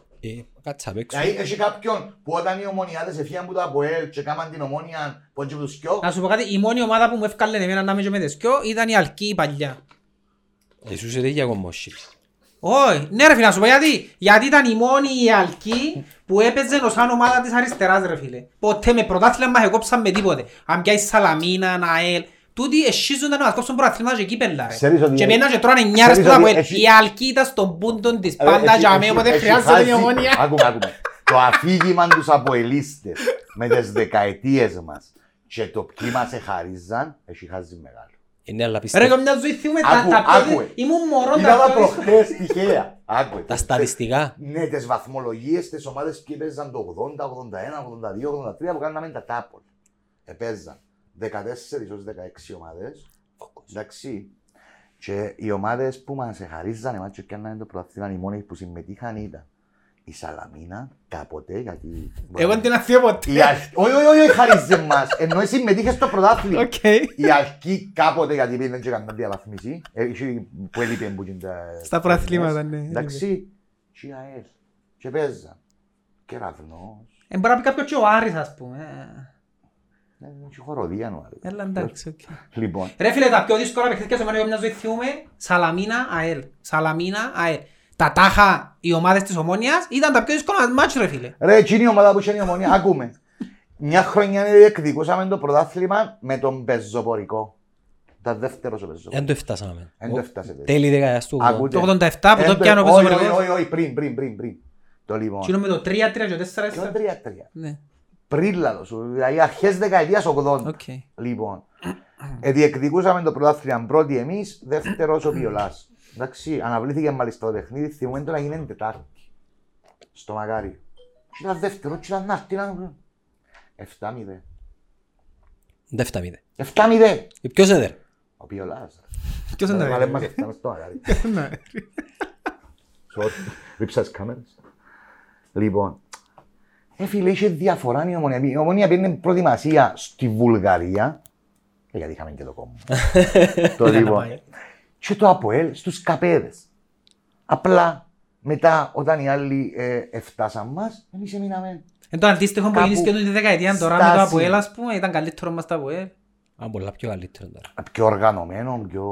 Κάτσε απέξω. Έχει κάποιον που όταν οι ομονιάδες έφυγαν που το αποέλ και κάμαν την ομόνια πόντια που τους σκιώ. Να σου πω κάτι, η μόνη ομάδα που μου έφκαλαν εμένα να είμαι και μεταστιό ήταν η Αλκή η παλιά. Εσύ είσαι τέτοια κομμόσχη. Όχι, ναι ρε φίλε, να σου πω γιατί. Γιατί ήταν η μόνη η Αλκή που έπαιζε σαν ομάδα της αριστεράς ρε φίλε. Ποτέ με πρωτάθλημα μας εκόψαν με τίποτε. Αν πιάσει Σαλαμίνα, ΑΕΛ. Τούτοι εσχίζονταν να μας κόψουν πρωταθλήματα και κύπελλα ρε. Και πιέναν και τρώνε νιάρες που από ελ. Η Αλκή ήταν στον πούντον της πάντα για μένα, οπότε χρειάζεται την ομόνια. Άκουμε, άκουμε. Το αφήγημα τους αποελίστες με τις δεκαετίες μας και το ποιοι μας εχαρίζαν, εχιχάζει μεγάλο. Ρε καμιά ζωή θυμούμε τα πέντε, ήμουν μωρό τα πέντε. Είδαμε προχθές τυχαία. Τα στατιστικά. Ναι, τις βαθμολογίες, τις ομάδες που έπαιζαν το ογδόντα, ογδόντα ένα, ογδόντα δύο, ογδόντα τρία που κάναμε τα τάπολ. Επέζαν δεκατέσσερις έως δεκαέξι ομάδες. Εντάξει. Και οι ομάδες που μας εχαρίζαν εμάς και έκαναν το πρωτάθλημα, οι μόνοι που συμμετείχαν ήταν η Σαλαμίνα, κάποτε, γιατί... Εγώ δεν την αφήνω ποτέ. Όχι, όχι, όχι, χαρίζε μας. Ενώ εσύ μετήχες στο πρωτάθλημα. Η Αλκή κάποτε, γιατί δεν είχε καμία διαβαθμίση. Είχε που έλειπε εμπούκιντα... Στα πρωταθλήματα, ναι. Εντάξει, και η ΑΕΛ. Και παίζα. Κεραυνός. Μπορεί να πει κάποιο και ο Άρης, ας πούμε. Και χοροδίαν ο Άρης. Έλα, εντάξει, οκ. Ρε φίλε, τα πιο δύσκολα παιχνίδια σε μένα για μια ζωή θυμούμε Σαλαμίνα, ΑΕΛ. Σαλαμίνα, ΑΕΛ. Τα τάχα οι ομάδες της Ομόνιας ήταν τα πιο δύσκολα μάτς ρε φίλε. Ρε εκείνη η ομάδα που είχε η Ομόνια, ακούμε. Μια χρονιά διεκδικούσαμε το πρωτάθλημα με τον πεζοπορικό. Τα δεύτερος ο πεζοπορικός. Εν το εφτάσαμε. Εν το εφτάσαμε. Τέλη δεκαετίας του ογδόντα επτά που το πιάνω ο πεζοπορικός. Όχι, όχι, πριν, πριν, πριν, πριν. Το λοιπόν. Εκείνο με το τρία τρία και τέσσερα τέσσερα. Ναι. Πριν λάδω σου, δηλαδή αρχές δεκαετίας ογδόντα. Λοιπόν, διεκδικούσαμε το πρωτάθλημα πρώτοι εμείς, δεύτερος ο Βιολάς. Εντάξει, αναβλήθηκε μάλιστα το τεχνίδι, θυμούμε τώρα γίνεται Τετάρτη, στο Μακάρι. Και ήταν δεύτερο, και ήταν να, τι να μου εφτά μηδέν. Δεν εφτά μηδέν. εφτά μηδέν. Και ποιος έδερε. Ο Πιολάς. Ποιος έδερε. Βάλε μας εφτά στο Μακάρι. Ρίψα τις κάμερες. Λοιπόν, ε φίλε, είχε διαφορά η Ομονία. Η Ομονία πήρνε προετοιμασία στη Βουλγαρία. Γιατί είχαμε και το κόμμα. Το λοιπόν. Και το ΑΠΟΕΛ στους καπέδες. Απλά μετά όταν οι άλλοι ε, εφτάσαν μας, εμείς εμείναμε. Εν το αντίστοιχο που γίνεις και την δεκαετία τώρα στάση. Με το ΑΠΟΕΛ ας πούμε, ήταν καλύτερο μας το ΑΠΟΕΛ. Α, πολλά πιο καλύτερο τώρα. Πιο οργανωμένο, πιο...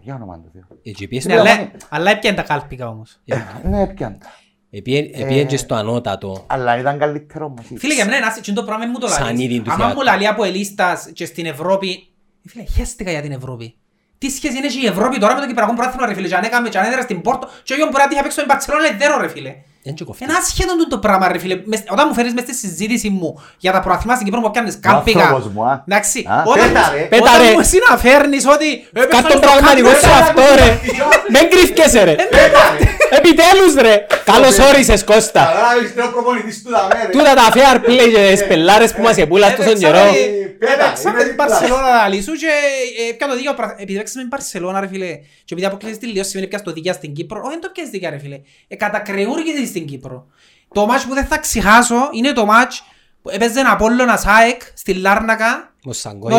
για όνομα το Θεό. Ναι, αλλά, αλλά, αλλά έπιαν τα κάλπικα όμως. Ναι, έπιαν τα. Επίεν και στο ανώτατο. Αλλά ήταν καλύτερο μας. Φίλε, για μένα είναι το πράγμα μου το λαλείς. Άμα μου λαλεί ΑΠΟΕΛίστας και στην Ευρώπη. Φίλε, χαίστηκα για την Ευρώπη. Τι σχέση είναι η Ευρώπη τώρα με το κυπριακό πρόθυμα ρε φίλε, και αν έκαμε και αν έδερα στην Πόρτο και όχι μπορεί να τύχει παίξω με Μπαρτσελόνα εδέρο ρε φίλε. Είναι ασχέτον το πράγμα ρε φίλε, όταν μου φέρνεις μες στη συζήτηση μου για τα προαθήμα στην Κύπρο που πιάνεις κάλπικα. Εντάξει, όταν μου συναφέρνεις ότι κάτω πραγματικό σου αυτό ρε, μεν κρυφκέσαι ρε. Επιτέλους ρε, καλώς όρισες Κώστα. Αγράβηστε ο προπονητής του Δαμέ ρε. Τούτα τα fair play και τις πελάρες που μας επούλας τόσο καιρό. Έπαιξαμε την Μπαρσελόνα να λύσουν και πια το δίκαιο. Επειδή παίξαμε την Μπαρσελόνα ρε φίλε και επειδή αποκλείσεις τη Λιώση σημαίνει πια το δίκαιο στην Κύπρο. Όχι δεν το πιάσεις δίκαιο ρε φίλε. Κατακρεούργησε στην Κύπρο. Το μάτς που δεν θα ξεχάσω είναι το μάτς που έπαιζε ένα Απόλλωνα ΣΑΕΚ στη Λάρνακα. Μοσανγκόι.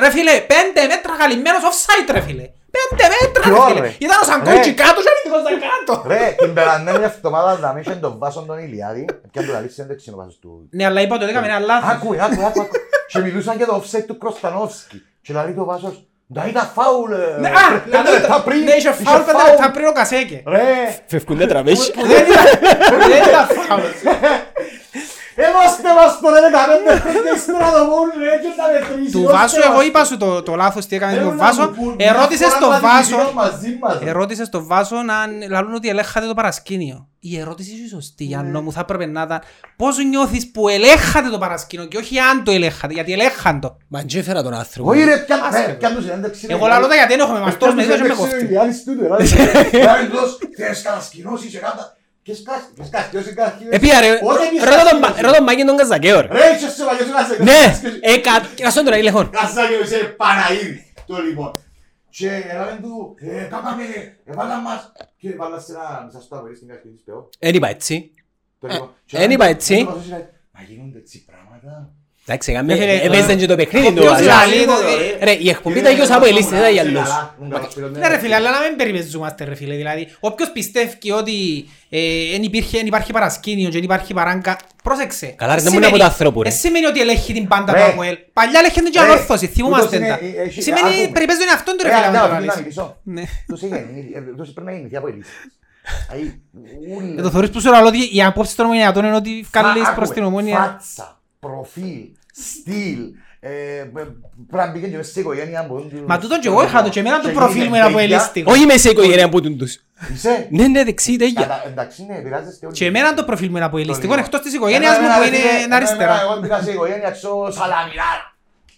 Ρε φίλε, πέντε μέτρα καλυμμένος offside ρε φίλε. Πέντε μέτρα ρε φίλε. Ήταν ο Σανκόιτσι κάτω και ανήθηκος ήταν κάτω. Ρε, την περασμένη εβδομάδα να μην είχε τον βάσον τον Ηλιάδη. Ποια του λαλείς έντεξη είναι ο βάσος του. Ναι, αλλά είπα το δέκα με ένα λάθος. Άκουε, άκουε, άκουε. Και μιλούσαν για το offset του Κροστανόφσκι. Και λαλεί το βάσος, να ήταν φάουλ. Ναι, πέντε λεπτά πριν. Ναι, είχε φάουλ πέντε λεπτά πριν ο Κασέκε. Ρε. Φευκούνται τραβές. Είμαστε μας το δεκαπέντε χρόνια ύστερα το μόνο ρε και τα μετρήσεις. Του Βάσου εγώ είπα σου το λάθος τι έκανε τον Βάσο. Ερώτησες τον Βάσο να λαλούν ότι ελέγχατε το παρασκήνιο. Η ερώτηση είναι σωστή για νόμου θα έπρεπε να ήταν πώς νιώθεις που ελέγχατε το παρασκήνιο και όχι αν το ελέγχατε γιατί ελέγχαν το. Μα και έφερα τον άνθρωπο. Όχι ρε πια τους συνέντευξη. Εγώ λαλώτα γιατί δεν έχουμε μαστός με δύο και με κοφτή. Επία ρε, ρώτα τον Μάκη τον Καζακέο ρε. Ρε, είσαι στο Μάκη τον Καζακέο. Ναι, κασόν τώρα, ηλεχόν. Καζακέο, είσαι Παναίδη, το λοιπόν. Και έλαβε του, κάπαμε, έβαλα μας. Και έβαλα σε ένα μισαστό αγωγή στην κασπίδης πέω. Εν είπα έτσι. Δεν είπα έτσι. Μα γίνονται έτσι πράγματα. Εντάξει, έπαιζαν και το παιχνίδι του. Ρε, η εκπομπή τα γιος από ελίστες, ήταν για αλλούς. Ρε φίλε, αλλά να μην περιπεζούμαστε ρε φίλε, δηλαδή. Όποιος πιστεύει ότι δεν υπάρχει παρασκήνιο και δεν υπάρχει παράγκα, πρόσεξε. Καλά ρε, δεν μπορεί να πω τα ανθρώπου ρε. Σημαίνει ότι ελέγχει την πάντα του Αποέλ. Παλιά ελέγχεται και ανόρθωση, θυμούμαστε τα. Σημαίνει περιπέζουν είναι αυτόν του ρε φίλε. Δεν το θεωρείς που σου ραλώ ότι οι απόψεις των ομονιατών είναι ότι καλείς προς την ομονία. Φάτσα, προφίλ, στυλ, πράμπηκε και μες σε οικογένεια από τον τους. Μα τούτον και εγώ είχα το και εμένα το προφίλ μου είναι από ελίστικο. Όχι μες σε οικογένεια από τον τους. Είσαι. Ναι, ναι, δεξί, τέγια. Εντάξει, ναι, πειράζεστε όλοι. Και εμένα το προφίλ μου είναι από ελίστικο, εκτός της οικογένειας μου που είναι αριστερά. Εγώ πήγα σε οικογένεια ξέρω Σαλαμινάρ.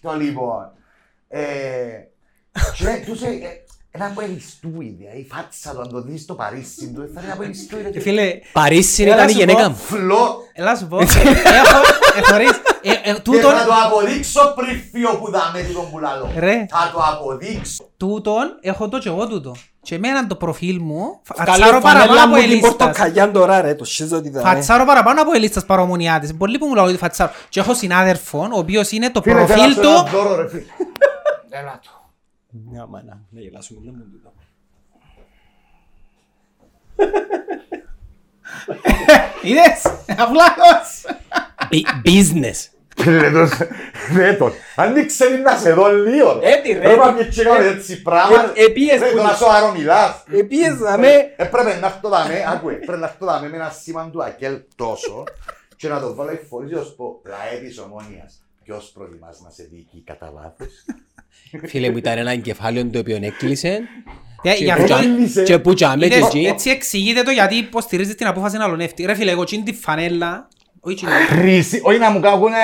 Το λοιπόν. Είναι από Ελιστούι, η φάτσα του, αν το δεις στο Παρίσι του, θα είναι από Ελιστούι. Φίλε, Παρίσι ήταν η γενέκα μου. Έλα σου πω, εθωρείς, τούτον... Θα το αποδείξω πριν φύο που δάμε τον πουλαλό. Θα το αποδείξω. Τούτον, έχω το και εγώ τούτο. Και εμένα το προφίλ μου, φατσάρω παραπάνω από ελίστας. Φατσάρω παραπάνω από ελίστας παρομονιάτες. Πολλοί που μου λαλούν ότι φατσάρω. Και έχω συνάδελφον, ο οποίος είναι το προφίλ του... Μια μάνα, να γελάσουμε να μην το είδες, αυλάκος! Business. Ρε τον, αν δεν ξέρεις να σε δω λίγο. Έτσι ρε. Πρέπει να μην τσεκάμε έτσι πράγμα. Πρέπει να σοβαρό μιλάς. Πρέπει να αυτό δάμε, άκουε, πρέπει να αυτό δάμε με ένα σήμαν του Ακέλ τόσο και να το βάλω φορείς ως πω λαέ της Ομόνοιας. Ποιος προβλημάς να σε διοικεί κατά βάθος. Φίλε μου, ήταν ένα εγκεφάλαιο το οποίο έκλεισε και που τσάμε και εκεί. Έτσι εξηγείτε το γιατί υποστηρίζετε την απόφαση να λονεύτη. Ρε φίλε, εγώ τσιν τη φανέλα. Όχι να μου κάνω ένα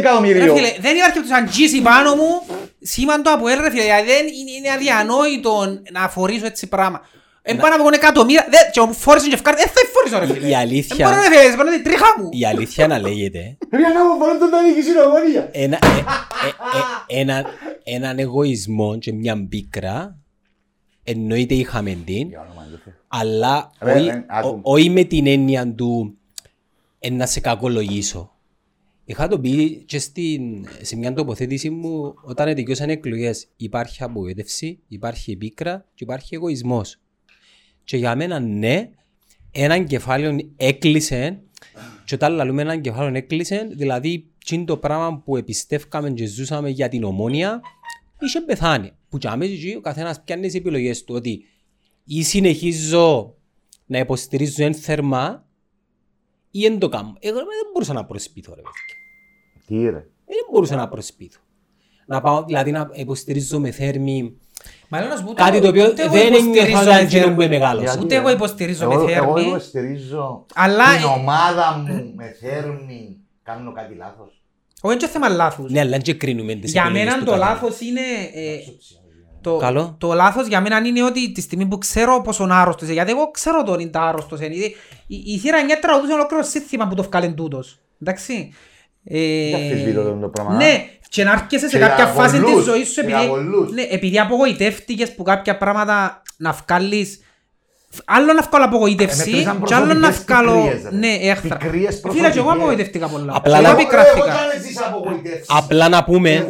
εκατομμύριο. Δεν υπάρχει αυτός αντζήσει πάνω μου. Σήμαν το από ελ ρε φίλε, δεν είναι αδιανόητο να φορήσω έτσι πράγμα. Εν πάνω από εκατομμύρια και μου φόρησαν και ευκάρτες, δεν θα φορήσω ρε φίλε. Η αλήθεια... Εν πάνω ρε φίλε, πάνω την τρίχα μου. Η αλήθεια να λέγεται... Ρε ανάμω πάνω τον τανίκη συνομονία. Έναν εγωισμό και μια μπίκρα, εννοείται είχαμε την, αλλά όχι με την έννοια του να σε κακολογήσω. Είχα το πει και σε μια τοποθέτηση μου όταν ετοιμάζαν εκλογές. Υπάρχει απογοήτευση, υπάρχει πίκρα και υπάρχει εγωισμός. Και για μένα ναι, έναν κεφάλαιο έκλεισε και όταν λαλούμε έναν κεφάλαιο έκλεισε, δηλαδή είναι το πράγμα που επιστεύκαμε και ζούσαμε για την Ομόνοια, είχε πεθάνει. Που και αμέσως ο καθένας πιάνει τις επιλογές του ότι ή συνεχίζω να υποστηρίζω εν θερμά ή εν το κάνω. Εγώ δεν μπορούσα να προσπίθω ρε. Δεν μπορούσα να προσπίθω. Να πάω, δηλαδή να υποστηρίζω με θέρμη κάτι το οποίο δεν εγκεφαλώ αγγέλου που είμαι μεγάλος. Ούτε εγώ υποστηρίζω με θέρμη. Εγώ υποστηρίζω την ομάδα μου με θέρμη. Κάνω κάτι λάθος. Όχι, είναι θέμα λάθος. Ναι, αλλά και κρίνουμε τις επιλογές του. Για μένα το λάθος είναι... Το, το λάθος για μένα είναι ότι τη στιγμή που ξέρω πόσον άρρωστος είναι, γιατί εγώ ξέρω τον είναι τα άρρωστος είναι, η, η θύρα νιά τραγουδούσε ολόκληρο σύστημα που το βγάλει τούτος. Εντάξει. Ε, ναι, και να έρχεσαι σε κάποια φάση της ζωής σου επειδή, ναι, επειδή απογοητεύτηκες που κάποια πράγματα να βγάλεις. Άλλο να βγάλω απογοητεύση και άλλο να βγάλω έχθρα. Φίλε και εγώ απογοητεύτηκα πολλά. Απλά να πούμε...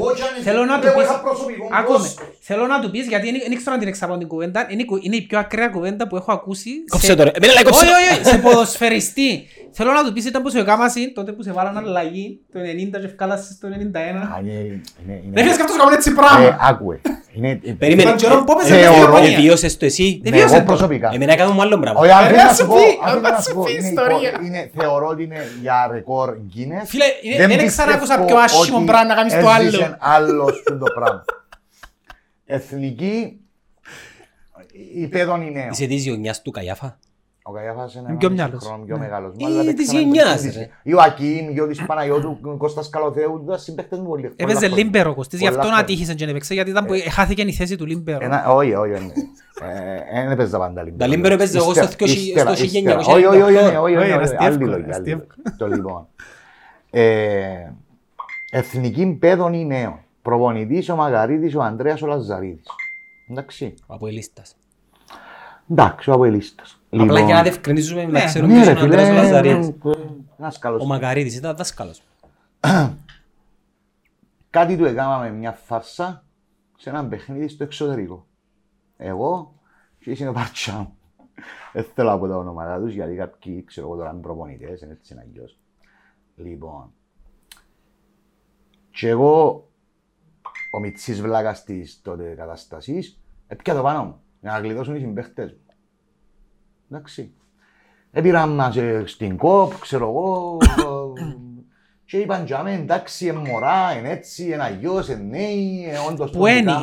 Θέλω να του πεις γιατί δεν ξέρω να την εξαπάνω την κουβέντα. Είναι η πιο ακραία κουβέντα που έχω ακούσει σε ποδοσφαιριστή. Θέλω να του πεις ήταν που σε κάμασαι τότε που σε βάλαν αλλαγή το ενενήντα και ευκάλασες το ενενήντα ένα. Δεν φίλες καυτός κάνουν έτσι πράγμα. Άκουε. Περίμενε, εβίωσες το εσύ. Εγώ προσωπικά. Εμένα έκανα μου άλλο πράγμα. Ωραία σου πει ιστορία. Θεωρώ ότι είναι για ρεκόρ Guinness. Φίλε, δεν ξανακούσα πιο άσχημο πράγμα να κάνεις το άλλο. Έζησαν άλλος το πράγμα. Εθνική, υπέδων είναι. Είσαι της γεωνιάς του Καγιάφα. Ο Καγιάφας είναι έναν χρόνο πιο μεγάλος. Ή της γενιάς ρε. Ή ο Ακίμ, ή ο της Παναγιώτου, Κώστας Καλοθέου, ήταν συμπαίχτες μου πολύ. Έπαιζε Λίμπερο Κωστής, γι' αυτό να τύχησαν και να παίξε, γιατί χάθηκε η θέση του Λίμπερο. Όχι, όχι, όχι. Δεν έπαιζα πάντα Λίμπερο. Τα Λίμπερο έπαιζε εγώ στο χίλια εννιακόσια ενενήντα. Όχι, όχι, όχι, άλλη λόγια. Το λοιπόν. Εθνική παιδών ή νέο. Προπονητής ο Μαγαρίτης, ο Ανδρέας ο Λαζαρίδης. Εντάξει. Ο Αποελίστας. Εντάξει, ο Αποελίστας. Λοιπόν, απλά για να διευκρινίζουμε, να ξέρουμε ποιος είναι ο Ανδρέας Λαζαρίας. Ο Μακαρίτης ήταν δάσκαλος. Κάτι του έκαναμε μια φάρσα σε έναν παιχνίδι στο εξωτερικό. Εγώ και είσαι ο Παρτσάμ. Δεν θέλω από τα ονόματα τους γιατί κάποιοι ξέρω εγώ τώρα είναι προπονητές, είναι έτσι ένα γιος. Λοιπόν, και εγώ ο Μιτσής Βλάκας της τότε καταστασής έπια το πάνω μου για να γλιτώσουν οι συμπαίχτες μου. Εντάξει. Έπειραμα στην ΚΟΠ, ξέρω εγώ, και είπαν για μένα εντάξει, εν μωρά, εν έτσι, εν αγιώς, εν νέοι, όντως που έκαναν,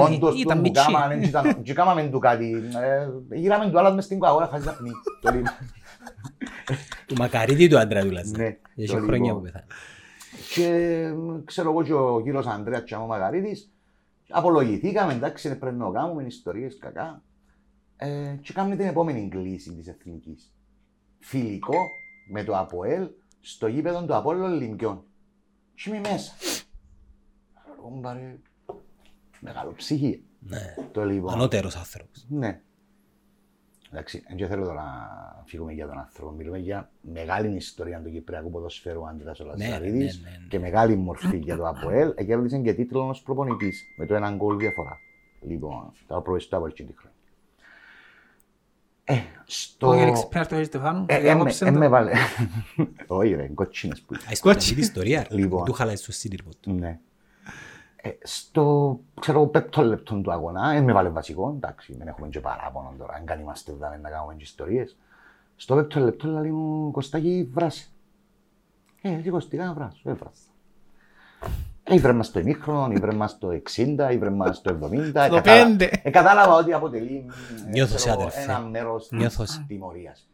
όντως που έκαναν, και έκαναν του κάτι, γύραμε του άλλα μες στην αγορά, χάζεις απνί. Του Μακαρίτη του Αντρέα τουλάχιστον, έχει χρόνια που πεθάνε. Και ξέρω εγώ και ο κύριος Ανδρέας και ο Μακαρίτης, απολογηθήκαμε, εντάξει, πρέπει να κάνουμε ιστορίες κακά. Ε, και κάνουμε την επόμενη κλίση της εθνικής. Φιλικό με το ΑΠΟΕΛ στο γήπεδο του Απόλλων Λιμκιών. Και είμαι μέσα. Άρα, μεγάλο ψυχή. Ναι. Το λοιπόν. Ανώτερος άνθρωπος. Ναι. Εντάξει, δεν θέλω τώρα να φύγουμε για τον άνθρωπο. Μιλούμε για μεγάλη ιστορία του Κυπριακού ποδοσφαίρου Ανδρέας Λαζαρίδη ναι, ναι, ναι, ναι. Και μεγάλη μορφή για το ΑΠΟΕΛ. Κέρδισε και τίτλο ως προπονητής με το έναν γκολ διαφορά. Λοιπόν, θα προεστώ από εκείνη τη χρονιά. Στο... Όχι ρε ξυπνάρτο έτσι Στεφάνου, διάμοψε το. Όχι ρε, κοτσίνες που είσαι. Κοτσίνες την ιστορία ρε, του χαλάζεις στο σύντηρπο του. Ναι. Στο, ξέρω, πέπτο λεπτό του αγώνα, εν με βάλε βασικό, εντάξει, δεν έχουμε και παράπονο τώρα, αν κάνει είμαστε δάμε να κάνουμε και ιστορίες. Στο πέπτο λεπτό λέει μου, Κωστάκη, βράσαι. Ε, έτσι Κωστικά, βράσαι, δεν βράσαι. Ήβρε μας το ημίχρονο, ήβρε μας το εξήντα, ήβρε μας το εβδομήντα, κατάλαβα ότι αποτελεί ένα μέρος της τιμωρίας.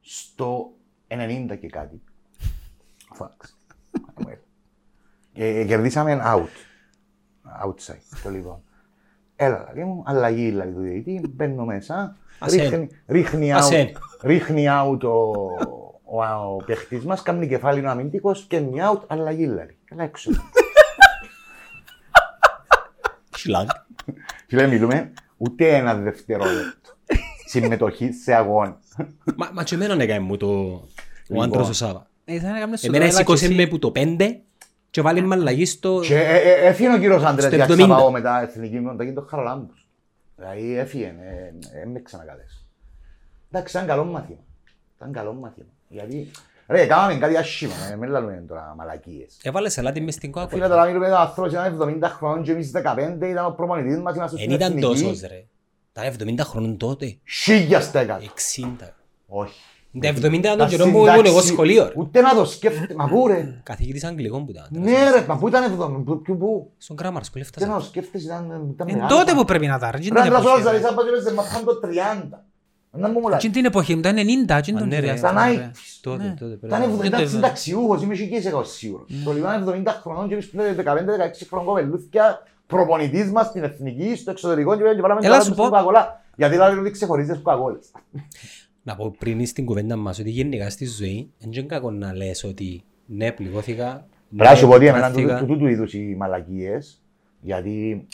Στο ενενήντα και κάτι, κερδίσαμε out, outside το λοιπόν. Έλα λέει μου, αλλαγή δηλαδή του διαιτητή, μπαίνω μέσα, ρίχνει out ο παιχτής μας, κάνει κεφάλινο αμυντικός και κάνει out, αλλαγή δηλαδή. Έλα έξω. Σιλάγκ. Φίλε, μιλούμε ούτε ένα δευτερόλεπτο συμμετοχή σε αγώνα. Μα και εμένον έκανε μου ο άντρος ο Σάβα. Εμένα σηκώσε με που το πέντε και βάλει με αλλαγή στο... Και έφυγε ο κύριος Άντρες για Σαβαώ με τα εθνική μου, να γίνει το Χαραλάμπους. Δηλαδή έφυγε, δεν με ξανακαλέσει. Εντάξει, ήταν καλό μάθημα. Ήταν καλό μάθημα. Γιατί... Ρε, κάναμε κάτι ασχήμα, μην λαλούμε τώρα μαλακίες. Έβαλε σελάτι μες στην κόκκορα. Φίλε, τώρα μιλούμε, ο άνθρωπος ήταν εβδομήντα χρόνων και εμείς δεκαπέντε ήταν ο προπονητής μας, ήμασταν στην εθνική. Εν ήταν τόσος ρε, ήταν εβδομήντα χρόνων τότε. Χίλια στα εκατό. εξήντα. Όχι. Τα εβδομήντα ήταν το καιρό που ήμουν εγώ σχολείο ρε. Ούτε να το σκέφτεται, μα πού ρε. Καθηγητής Αγγλικών που ήταν. Ναι ρε, μα πού ήταν εβδομήντα, ποιο πού. Στον Grammar School έφτασα. Ούτε να το σκέφτεσαι, ήταν τότε Στην την εποχή μου, ήταν ενενήντα, ήταν εβδομήντα ταξιούχος, είμαι και είσαι σίγουρος. Το Λιβάν εβδομήντα χρονών και εμείς πλέον δεκαπέντε δεκαέξι χρονών κοπελούθηκια προπονητής μας στην εθνική, στο εξωτερικό και πάμε να κάνουμε Κοκακόλα. Γιατί λάβει ότι ξεχωρίζεις Κοκακόλες. Να πω πριν στην κουβέντα μας ότι γενικά στη ζωή δεν είναι κακό να λες ότι ναι πληγώθηκα. Πράσου ποτέ εμένα τούτου είδους οι μαλακίες, γιατί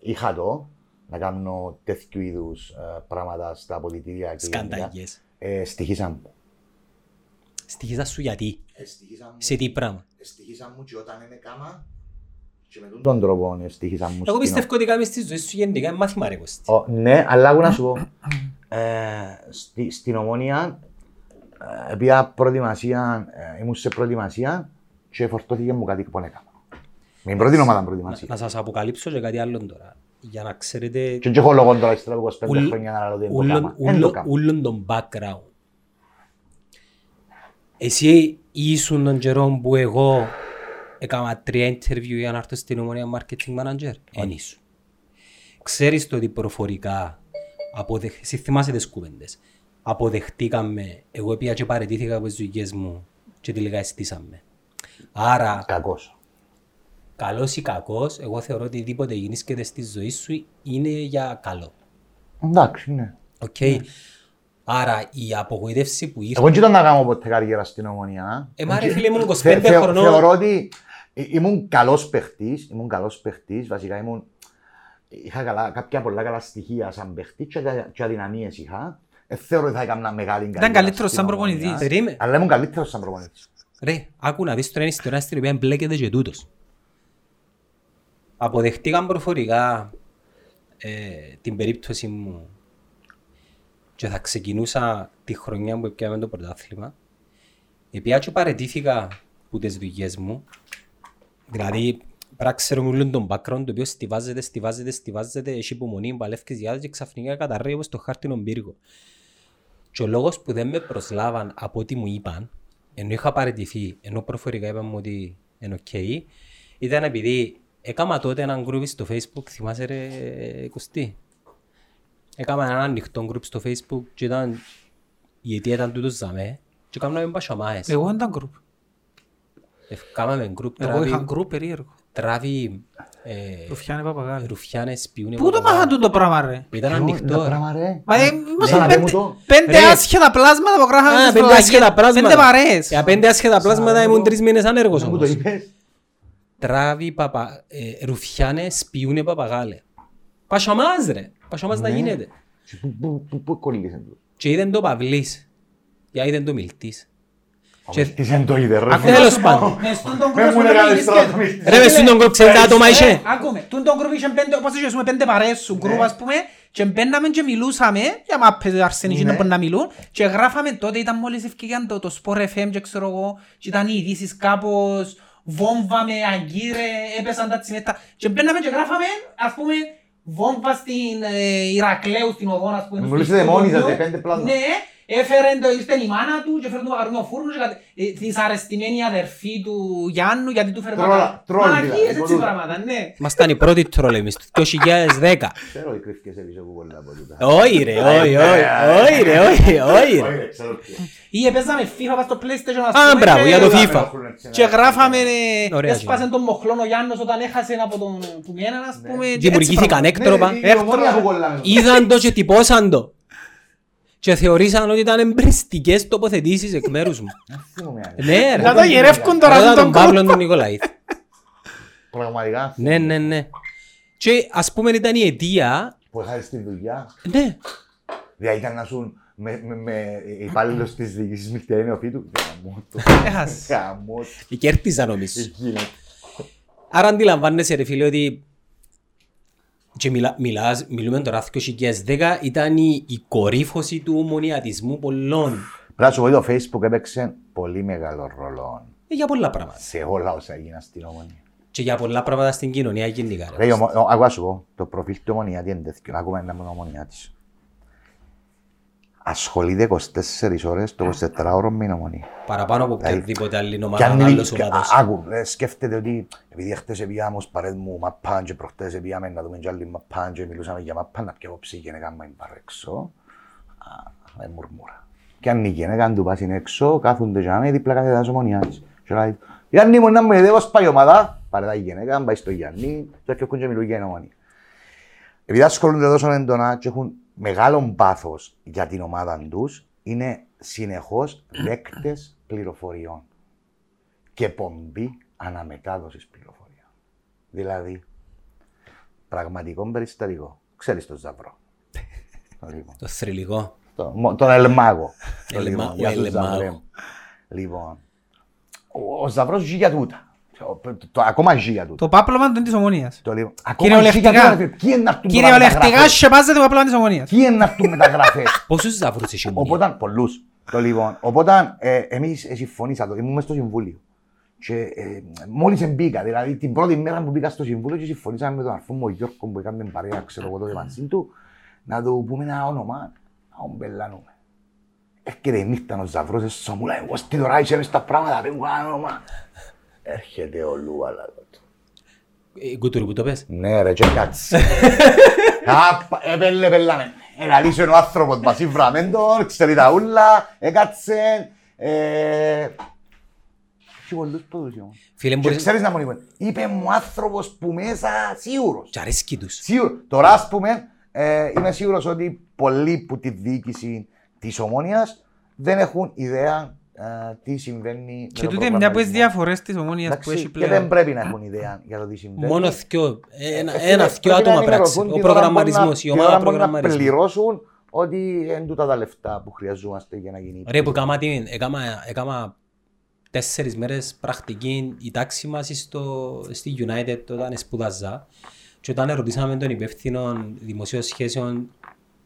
είχα το. Να κάνω τέτοιου είδους ε, πράγματα στα πολιτήρια και σκανταγιές. Ε, στοιχίσαν μου. Στοιχίσαν σου γιατί, ε, στοιχίσαν σε τι πράγμα. Ε, στοιχίσαν μου και όταν είναι κάμα και με τον τρόπο ε, στοιχίσαν μου. Εγώ πιστεύω ότι κάνεις τη ζωή σου γενικά μάθημα ρε Κωστή. Ναι, αλλά εγώ να σου πω. Ε, στη, στην Ομόνια ε, πήγα προετοιμασία, ε, ήμουν σε προετοιμασία και φορτώθηκε μου κάτι που έκανα. Με την πρώτη ομάδα προετοιμασία. Να, να σας αποκαλύψω και κάτι άλλο τώρα. Για να ξέρετε... Και έχω λόγο τώρα, ύστερα από είκοσι πέντε χρόνια να ρωτήσω το κάμα. Ούλον τον background. Εσύ ήσουν τον καιρό που εγώ έκανα τρία interview για να έρθω στην Ομόνια marketing manager. Εν ήσουν. Ξέρεις το ότι προφορικά, θυμάσαι τις κουβέντες, αποδεχτήκαμε, εγώ πια και παραιτήθηκα από τις δουλειές μου και τελικά εστήσαμε. Άρα... Κακός. Καλός ή κακός, εγώ θεωρώ ότι οτιδήποτε γεννήσκεται στη ζωή σου είναι για καλό. Εντάξει, ναι. Οκ. Okay. Ναι. Άρα η απογοήτευση που ήρθε... Εγώ και ήταν να κάνω ποτέ καριέρα στην Ομόνια. Ε, μάρε φίλε, ήμουν είκοσι πέντε θε, θε, χρονών. Θεωρώ ότι ήμουν καλός παιχτής, ήμουν καλός παιχτής, βασικά ήμουν είχα καλά, κάποια πολλά καλά στοιχεία σαν παιχτή και αδυναμίες είχα. Ε, θεωρώ ότι θα έκανα μεγάλη καριέρα. Ήταν καλύτερος σαν προπονητής. Περίμενε. Αλλά ήμουν καλύτερος σαν προπονητής. Ρε, άκου να δεις τώρα είναι ιστορία στην οποία εμπλέκεται και τούτος. Αποδεχτήκαν προφορικά ε, την περίπτωση μου και θα ξεκινούσα τη χρονιά που έπιαμε το πρωτάθλημα. Επειδή και παραιτήθηκα από τις δουλειές μου, δηλαδή πράξερω μου τον background, το οποίο στιβάζεται, στιβάζεται, στιβάζεται, έχει υπομονή, παλεύκες διάδες και ξαφνικά καταρρέει όπως το χάρτινο πύργο. Και ο λόγος που δεν με προσλάβαν από ό,τι μου είπαν, ενώ είχα παραιτηθεί, ενώ προφορικά είπαμε ότι είναι ok, ήταν επειδή έκανα τότε έναν group στο Facebook, θυμάσαι ρε Κωστή. Έκανα έναν ανοιχτό group στο Facebook και ήταν, γιατί ήταν τούτος ζαμέ, και έκανα με πασιαμάες. Εγώ ήταν group. Κάμαμε group, εγώ είχα group περίεργο. Τράβει ρουφιάνε παπαγάλοι. Ρουφιάνες πιούνε παπαγάλοι. Πού το μάθαν τούτο πράγμα ρε. Ήταν ανοιχτό ρε. Πέντε άσχετα πλάσματα που γράφαμε στο αγγέλα. Πέντε παρέες. Για πέντε άσχετα πλάσματα ήμουν τρεις μήνες άνεργος όμως. Τράβει ρουφιάνες πιούνε παπαγάλοι. Πασιαμάς ρε. Πασιαμάς να γίνεται. Πού κολλήσαν το. Και είδαν το Παυλής. Και είδαν το Μιλτής. Τις εν το είδε ρε. Τέλος πάντων. Μες μου λέγανε στρατομιστής. Ρε μες στον κρουπ ξέντα άτομα είσαι. Άκουμε, τον κρουπ είχαν πέντε, όπως είχαμε πέντε παρέες στον κρουπ ας πούμε. Και μπαίναμε και μιλούσαμε, για μάπες αρσενικοί να μπορούν να μιλούν. Και γράφαμε τότε, ήταν μόλις ευκαιρία το Sport εφ εμ και ξέρω εγώ. Και ήταν οι ειδήσεις κάπως, βόμβα με αγκύρε, έπεσαν τα τσιμέτα. Και μπαίναμε και γράφαμε, ας πούμε, βόμβα στην Ηρακλέου στην οδόν ας πούμε. Μιλούσατε μόνοι σας, πέντε πλάσματα. Έφερε το, ήρθε η μάνα του και έφερε το παγαρούνιο φούρνο και κατε... ε, δυσαρεστημένη αδερφή του Γιάννου γιατί του φέρε παγαρούνιο. Μαλακίες έτσι πράγματα, ναι. Μας ήταν η πρώτη τρόλ εμείς, το δύο χιλιάδες δέκα. Ξέρω ότι κρύφηκες ελίσσο που πολλά από τούτα. Όχι ρε, όχι, όχι, ρε, όχι, όχι ρε. Ή επέζαμε FIFA στο PlayStation ας πούμε. Α, μπράβο, για το FIFA. Και γράφαμε, έσπασε τον μοχλόν ο Γιάννος όταν έχασε από τον Πουγέναν ας πούμε. Δημιουργήθηκαν έκτροπα, είδαν το και τυπώσαν το. Και θεωρήσαν ότι ήταν εμπριστικές τοποθετήσεις εκ μέρους μου. Ναι ρε. Να τα γερεύκουν τώρα τον κόπο. Τον Παύλο τον Νικολαίδη. Πραγματικά. Ναι, ναι, ναι. Και ας πούμε ήταν η αιτία... Που είχα στη δουλειά. Ναι. Δηλαδή ήταν να σου με υπάλληλος της διοίκησης Μιχτιαένεοφή του. Έχασε. Η κέρτιζα νομίζω. Άρα αντιλαμβάνεσαι ρε φίλε ότι... Και μιλά, μιλάς, μιλούμε τώρα το δύο χιλιάδες δέκα, ήταν η, η κορύφωση του ομονιατισμού πολλών. Πράσω, το Facebook έπαιξε πολύ μεγάλο ρόλο. Ε, για πολλά πράγματα. Σε όλα όσα έγιναν στην Ομονία. Και για πολλά πράγματα στην κοινωνία γενικά. Ρε, ακούω σου πω, το προφίλ του Ομονιάτη είναι τέτοιο. Ακούμε έναν Ομονιάτη. Ασχολείται είκοσι τέσσερις ώρες το εικοσιτετράωρο με την Ομονία. Παραπάνω από οποιαδήποτε άλλη ομάδα με άλλος ομάδος. Άκου, σκέφτεται ότι επειδή χτες πήγαμε ως παρέτ μου μαππάν και προχτές πήγαμε να δούμε κι άλλοι μαππάν και μιλούσαμε για μαππάν να πιω ψή και να κάνουμε παρέξω. Με μουρμούρα. Κι αν η γενέκα του πας είναι έξω, κάθονται και άμε δίπλα κάθε ένας Ομονιάτης. Και λέει, Γιάννη μου να με δεύω σπάει ομάδα, παρετά η γενέκα, πάει στο Γιάννη και έρχονται και μιλούν για την Ομονία. Επειδή ασχολούνται τόσο έντονα και έχουν μεγάλο πάθος για την ομάδα τους, είναι συνεχώς δέκτες πληροφοριών και πομπή αναμετάδοσης πληροφοριών. Δηλαδή, πραγματικό περιστατικό. Ξέρεις τον Ζαβρό. Το θρυλικό. Τον Ελμάγο. Λοιπόν, ο Ζαβρός ζει για τούτα. Ακόμα ζει για τούτο. Το πάπλωμα είναι της Ομονίας. Κυριολεκτικά σκεπάζεται το πάπλωμα της Ομονίας. Τι είναι αυτού μεταγραφές. Πόσους Ζαύρους είσαι η Ομονία. Πολλούς. Οπότε εμείς συμφωνήσαμε, ήμουν στο Συμβούλιο. Μόλις μπήκα, δηλαδή την πρώτη μέρα που μπήκα στο Συμβούλιο συμφωνήσαμε με τον αρφό μου ο Γιώργο που έκανε την παρέα, ξέρω εγώ τότε μαζί του, να του πούμε ένα όνομα, να τον πελάνουμε. Έρχεται η νύχτα ο Ζαύρος, σωμούλα εγώ στη τώρα είσαι μες στα πράγματα, πέμουν ένα όνομα. Έρχεται ο Λουαλά του. Κουτούρι που το πες. Ναι ρε, και κάτσε. Επέλε πελάνε. Ελαλήσε ο άνθρωπος μαζί βραμέντων, ξέρει τα ούλα, έκατσε. Και πολλούς πόδους είχαμε. Και ξέρεις να μου είπαν, είπε μου άνθρωπος που μέσα σίγουρος. Και αρέσκει τους. Τώρα ας πούμε, είμαι σίγουρος ότι πολλοί που τη διοίκηση της Ομόνοιας δεν έχουν ιδέα Uh, τι συμβαίνει. Και τούτο είναι μια από τις διαφορές της Ομόνοιας που έχει πλέον. Και δεν πρέπει να έχουν ιδέα για το τι συμβαίνει. Μόνο δυο, ένα δυο άτομα πράξη. Ο προγραμματισμός, η ομάδα προγραμματισμού. Να πληρώσουν ότι είναι τούτα τα λεφτά που χρειαζόμαστε για να γίνει. Ρε που έκανα τέσσερις μέρες πρακτική η τάξη μας στη United όταν σπουδαζά. Και όταν ερωτήσαμε τον υπεύθυνο δημοσίων σχέσεων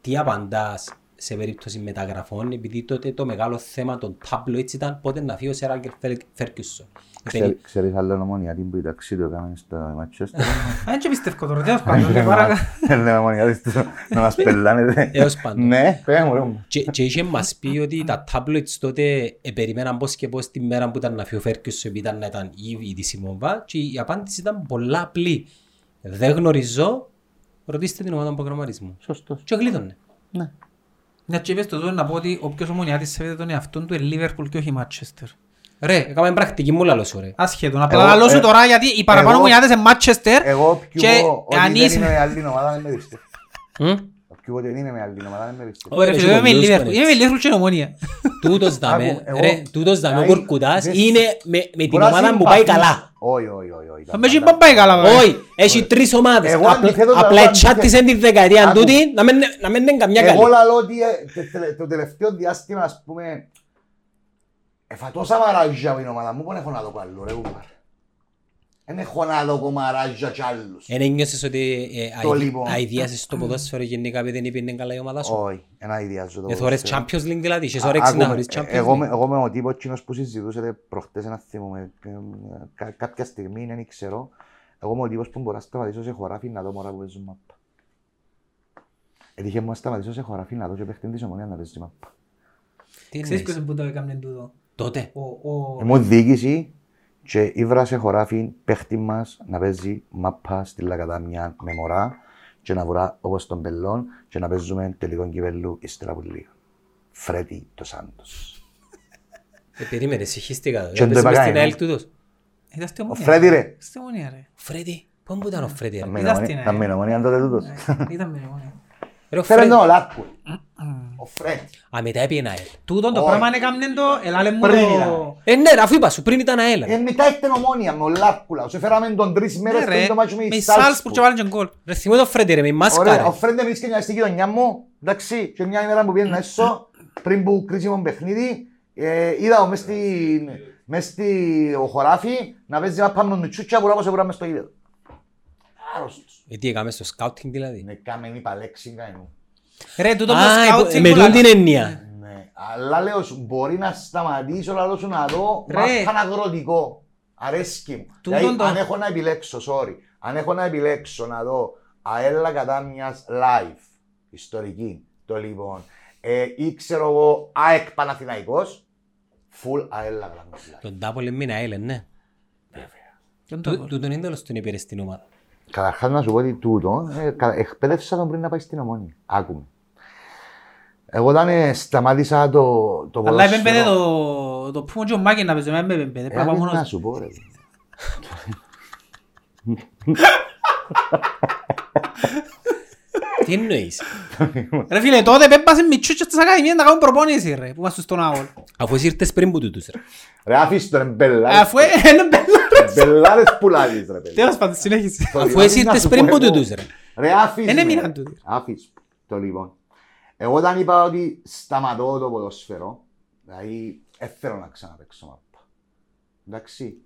τι απαντάς σε περίπτωση μεταγραφών, επειδή τότε το μεγάλο θέμα των tabloids ήταν πότε να φύγει ο Σερ Άλκερ Φέρκιουσον. Ξέρεις άλλο Ομόνια, την που η ταξί του έκαμε στο Ματσέστερ. Αν και πιστεύω τώρα, δεν λέω Ομόνια, να μας πελάνετε. Έως πάντων. Ναι, πέγαμε. Και είχε μας πει ότι τα tabloids τότε περιμέναν πώς και πώς τη μέρα που ήταν να φύγει ο Φέρκιουσον, επειδή ήταν να ήταν ήδη τη Σιμόβα, και η απάντηση ήταν πολλά απλή. Δεν γνωρίζω, ρωτήστε την ομάδα προγραμματισμού. Και γλίτωνε. Να τσέπες το να πω ότι όποιος Ομονιάτης σέβεται τον εαυτόν του είναι Λίβερπουλ και όχι Μάτσεστερ. Ρε, έκαμε πρακτική μου λαλώσου ρε. Ασχέτον, απλά λαλώσου τώρα γιατί οι παραπάνω Ομονιάτες είναι Μάτσεστερ. Εγώ πιούω ότι δεν είμαι με άλλη ομάδα, δεν με δείστε. Πιούω ότι δεν είμαι με άλλη ομάδα, δεν με δείστε. Ωραία, είμαι με Λίβερπουλ και Ομονία. Τούτος δάμε, ρε, τούτος δάμε ο Κουρκουτάς είναι με την ομάδα που πάει καλά. Όχι, όχι, όχι. Θα με έχει πάει καλά. Όχι, έχει τρεις ομάδες. Απλά τσάτισαν τη δεκαετία τούτη να μην είναι καμιά καλή. Εγώ λαλώ ότι το τελευταίο διάστημα, ας πούμε, εφατώσα μαράζια από την ομάδα μου, πον έχω να το καλό, ρε κουμπάρ. Δεν έχω να το κομμαράζια κι άλλους. Εν ένιωσες ότι αηδιάζεις το ποδόσφαιρο γενικά επειδή δεν υπήρνε καλά η ομάδα σου. Όχι, δεν αηδιάζω το ποδόσφαιρο. Εθώρες Champions League δηλαδή, είχες όρεξη να χωρίς Champions League. Εγώ με ο τύπος κοινός που συζητούσατε προχτές ένα θυμό, κάποια στιγμή δεν ξέρω. Εγώ με ο τύπος που μπορώ να σταματήσω σε χωράφι να δω μωρά που παίζουν μάπα. Έτυχε μου να σταματήσω σε χωράφι να δω και παίχτην της Ομονίας να παίζει μάπα. Ξέρεις ποιος που το έκαμνε τούτο. Τότε. Μου διοίκηση. Και ήβρα σε χωράφι παίχτη μας να παίζει μάπα στη Λακατάμια με μωρά και να βουρά όπως τον πελών και να παίζουμε τελικό κυπέλλου ύστερα από λίγο. Φρέτη το Σάντος. Ε, περίμενε, συγχύστηκα. Και το είπα κάνει. Ο Φρέτη ρε. Φρέτη, πού ήταν ο Φρέτη ρε. Ήταν με νομονία τότε τούτος. Ήταν με νομονία. Φέρε τον Λάκπουλ. Ο Φρέντ. Α, μετά έπιεν ΑΕΛ. Τούτον το πράγμα έκαμνεν το, ελάλε μου το... Ε, ναι, αφού είπα σου, πριν ήταν ΑΕΛ. Ε, μετά ήταν Ομόνια με ο Λάκπουλα. Σε φέραμε τον τρεις μέρες πριν το μάτσο με η Σάλσπουρ. Ρε, θυμώ το Φρέντ ρε, με η μάσκα. Ο Φρέντ βρίσκεται μια στη γειτονιά μου, εντάξει, και μια ημέρα που πήγαινα έσω, πριν που κρίσιμο παιχνίδι, είδα μες στο χωράφι να παίζει μάπα με τον Τσούτσα που ράμωσε πουράμε στο γήπεδο. Γιατί έκαμε στο σκάουτινγκ δηλαδή. Ναι, κάμεν είπα λέξη κανένου. Ρε, τούτο με σκάουτινγκ που λαλώ. Με τούν την εννοία. Ναι, αλλά λέω σου, μπορεί να σταματήσω, αλλά σου να δω μάχαν αγροτικό. Αρέσκει μου. Δηλαδή, αν έχω να επιλέξω, sorry, αν έχω να επιλέξω να δω αέλα κατά μιας live, ιστορική, το λοιπόν, ή ξέρω εγώ, ΑΕΚ Παναθηναϊκός, full αέλα κατά μιας live. Τον τάπολε μήνα αέλε, ναι. Βέβαια. Τούτον είναι τέλος τον υπήρε στην ομάδα. Καταρχάς να σου πω ότι τούτο, εκπαίδευσα τον πριν να πάει στην Ομόνια. Άκουμε. Εγώ όταν σταμάτησα το ποδόσφαιρο... Αλλά επέμπαιδε το πούμε και ο Μάκης να παίζουμε, με επέμπαιδε. Έπρεπε να σου πω ρε. Τι εννοείς. Ρε φίλε, τότε επέμπασε μητσούτσες της Ακαδημίας να κάνουν προπόνηση ρε, που είμαστε στον Άγολ. Αφού εσύ ήρθες πριν που τούτους ρε. Ρε αφήσεις τον εμπελάρες. Αφού εμπελάρες πουλάδεις ρε παιδί. Τέλος πάντων, συνέχισε. Αφού εσύ ήρθες πριν που τούτους ρε. Ρε αφήσεις με. Αφήσεις το λοιπόν. Εγώ όταν είπα ότι σταματώ το ποδόσφαιρο, δηλαδή έφερω να ξαναπαίξω μάπα. Εντάξει.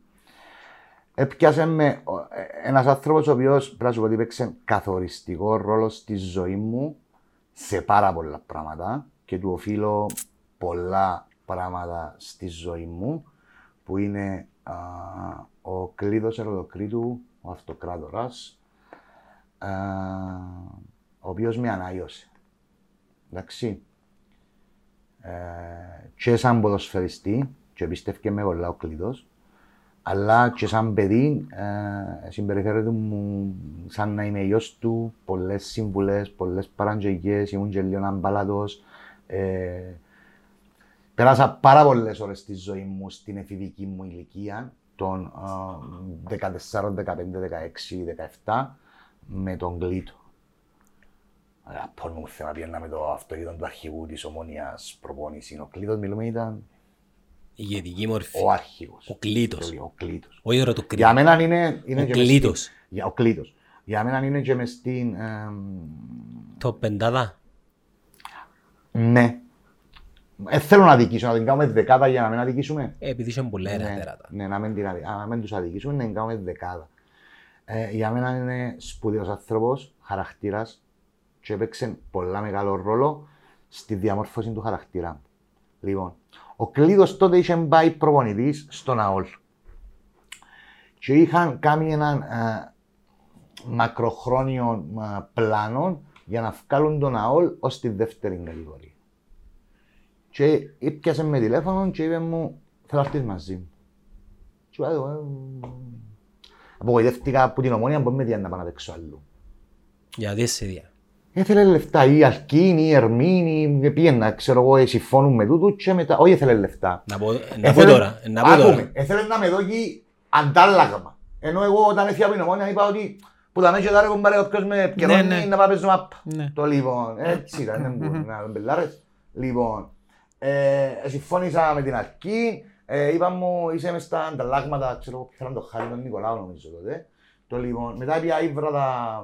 Έπιασε με ένας άνθρωπος ο οποίος πράσου ότι παίξε καθοριστικό ρόλο στη ζωή μου σε πάρα πολλά πράγματα και του οφείλω πολλά πράγματα στη ζωή μου που είναι α, ο Κλείδος Εροδοκρήτου, ο Αυτοκράτορας α, ο οποίος με ανάγιωσε. Εντάξει. Ε, και σαν ποδοσφαιριστή και πιστεύκε με πολλά ο Κλείδος αλλά και σαν παιδί ε, συμπεριφέρεται μου σαν να είμαι γιος του, πολλές συμβουλές, πολλές παραγγελίες, ήμουν και λίγο αμπάλατος. Ε, πέρασα πάρα πολλές ώρες στη ζωή μου, στην εφηβική μου ηλικία, των ε, δεκατέσσερα, δεκαπέντε, δεκαέξι, δεκαεπτά, με τον Κλείτο. Απώνουμε θέμα, πιέναμε το αυτοκίνητο του αρχηγού της Ομόνιας προπόνηση. Ο Κλείτος μιλούμε ήταν ηγετική μορφή. Ο αρχηγός. Ο κλήτος. Ο κλήτος. Ο ήρωα του Κρήτη. Είναι, είναι ο κλήτος. Ο κλήτος. Για μένα είναι και μες στην... Ε, το πεντάδα. Ναι. Ε, θέλω να αδικήσω, να την κάνουμε δεκάδα για να μην αδικήσουμε. Ε, επειδή είσαι πολλά ναι, τέρατα. Ναι, να μην, την, να μην τους αδικήσουμε, να την κάνουμε δεκάδα. Ε, για μένα είναι σπουδαίος άνθρωπος, χαρακτήρας και έπαιξε πολλά μεγάλο ρόλο στη διαμόρφωση του χαρακτήρα. Λοιπόν, ο Κλήτος τότε είχε πάει προπονητής στον ΑΟΛ και είχαν κάνει έναν ε, μακροχρόνιο ε, πλάνο για να βγάλουν τον ΑΟΛ ως τη δεύτερη κατηγορία. Και έπιασε με τηλέφωνο και είπε μου, θέλω να έρθεις μαζί μου. Και είπα, απογοητεύτηκα από την Ομόνια, μπορεί με διάνει να πάω να παίξω αλλού. Γιατί εσύ διά. Έθελε λεφτά, ή Αλκίν, ή Ερμήν, ή πήγαινα, ξέρω εγώ, συμφώνουν με τούτου και μετά, όχι έθελε λεφτά. Να πω, να πω τώρα, να πω τώρα. Άκουμε, έθελε να με δώσει αντάλλαγμα. Ενώ εγώ όταν έφυγα από την Ομόνια είπα ότι που τα μέτια τώρα έχουν πάρει όποιος με κερώνει να πάει παίζουμε απ. Το λοιπόν, έτσι ήταν, λοιπόν. Ε, συμφώνησα με την Αλκή, ε, είπα μου είσαι μες στα ανταλλάγματα, ξέρω πήραν το χάρι τον Νικολάου νομίζω τότε. Το λοιπόν, μετά πια ήβρατα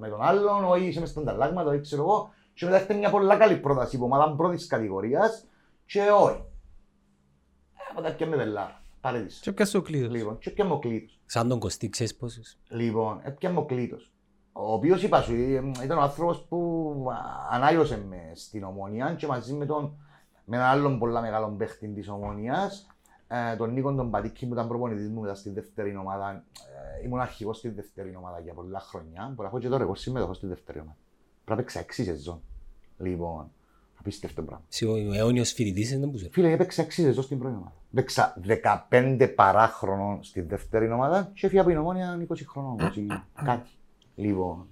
με τον άλλον, όχι είσαι μες στα ανταλλάγματα, ξέρω εγώ. Και μετά έχετε μια πολλά καλή πρόταση που ομάδα πρώτης κατηγορίας και όχι. Μετά και με πελάρα, παρέτησα. Και έπιασε ο Κλήτος. Λοιπόν, και έπιαμε ο Κλήτος. Σαν τον Κωστή ξέρεις πόσους. Λοιπόν, έπιαμε ο Κλήτος. Ο οποίος είπα σου, ήταν ο άνθρωπος που ανάγιωσε με στην Ομόνια και μαζί με τον με έναν άλλον πολύ μεγάλο παίχτη της Ομόνιας, ε, τον Νίκον τον Πατίκη που ήταν προπονητής μου μετά στη δεύτερη ομάδα. Ε, ήμουν αρχηγός στη δεύτερη ομάδα για πολλά χρόνια. Μπορώ να πω και τώρα εγώ συμμετοχώ στη δεύτερη ομάδα. Πρέπει να παίξα έξι σεζόν. Λοιπόν, απίστευτο πράγμα. Ο αιώνιος φοιτητής ήταν που ζω. Φίλε, έπαιξα έξι σεζόν στην πρώτη ομάδα. Παίξα δεκαπέντε παράχρονων στη δεύτερη ομάδα και έφυγα από την Ομόνια είκοσι χρονών. Κάτι. Λοιπόν.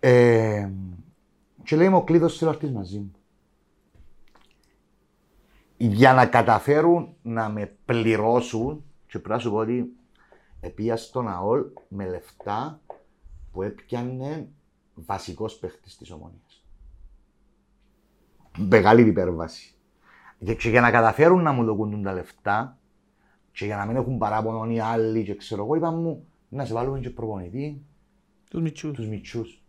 Ε, και λέει ο Κλήτος θέλω αυτής μαζί μου. Για να καταφέρουν να με πληρώσουν, και πρέπει να σου πω ότι πήγα στον ΑΟΛ με λεφτά που έπιανε βασικός παίχτης της Ομόνιας. Μεγάλη υπέρβαση. Και για να καταφέρουν να μου δοκούν τα λεφτά, και για να μην έχουν παράπονο οι άλλοι, και ξέρω εγώ, είπα μου να σε βάλουμε και προπονητή τους μητσούς.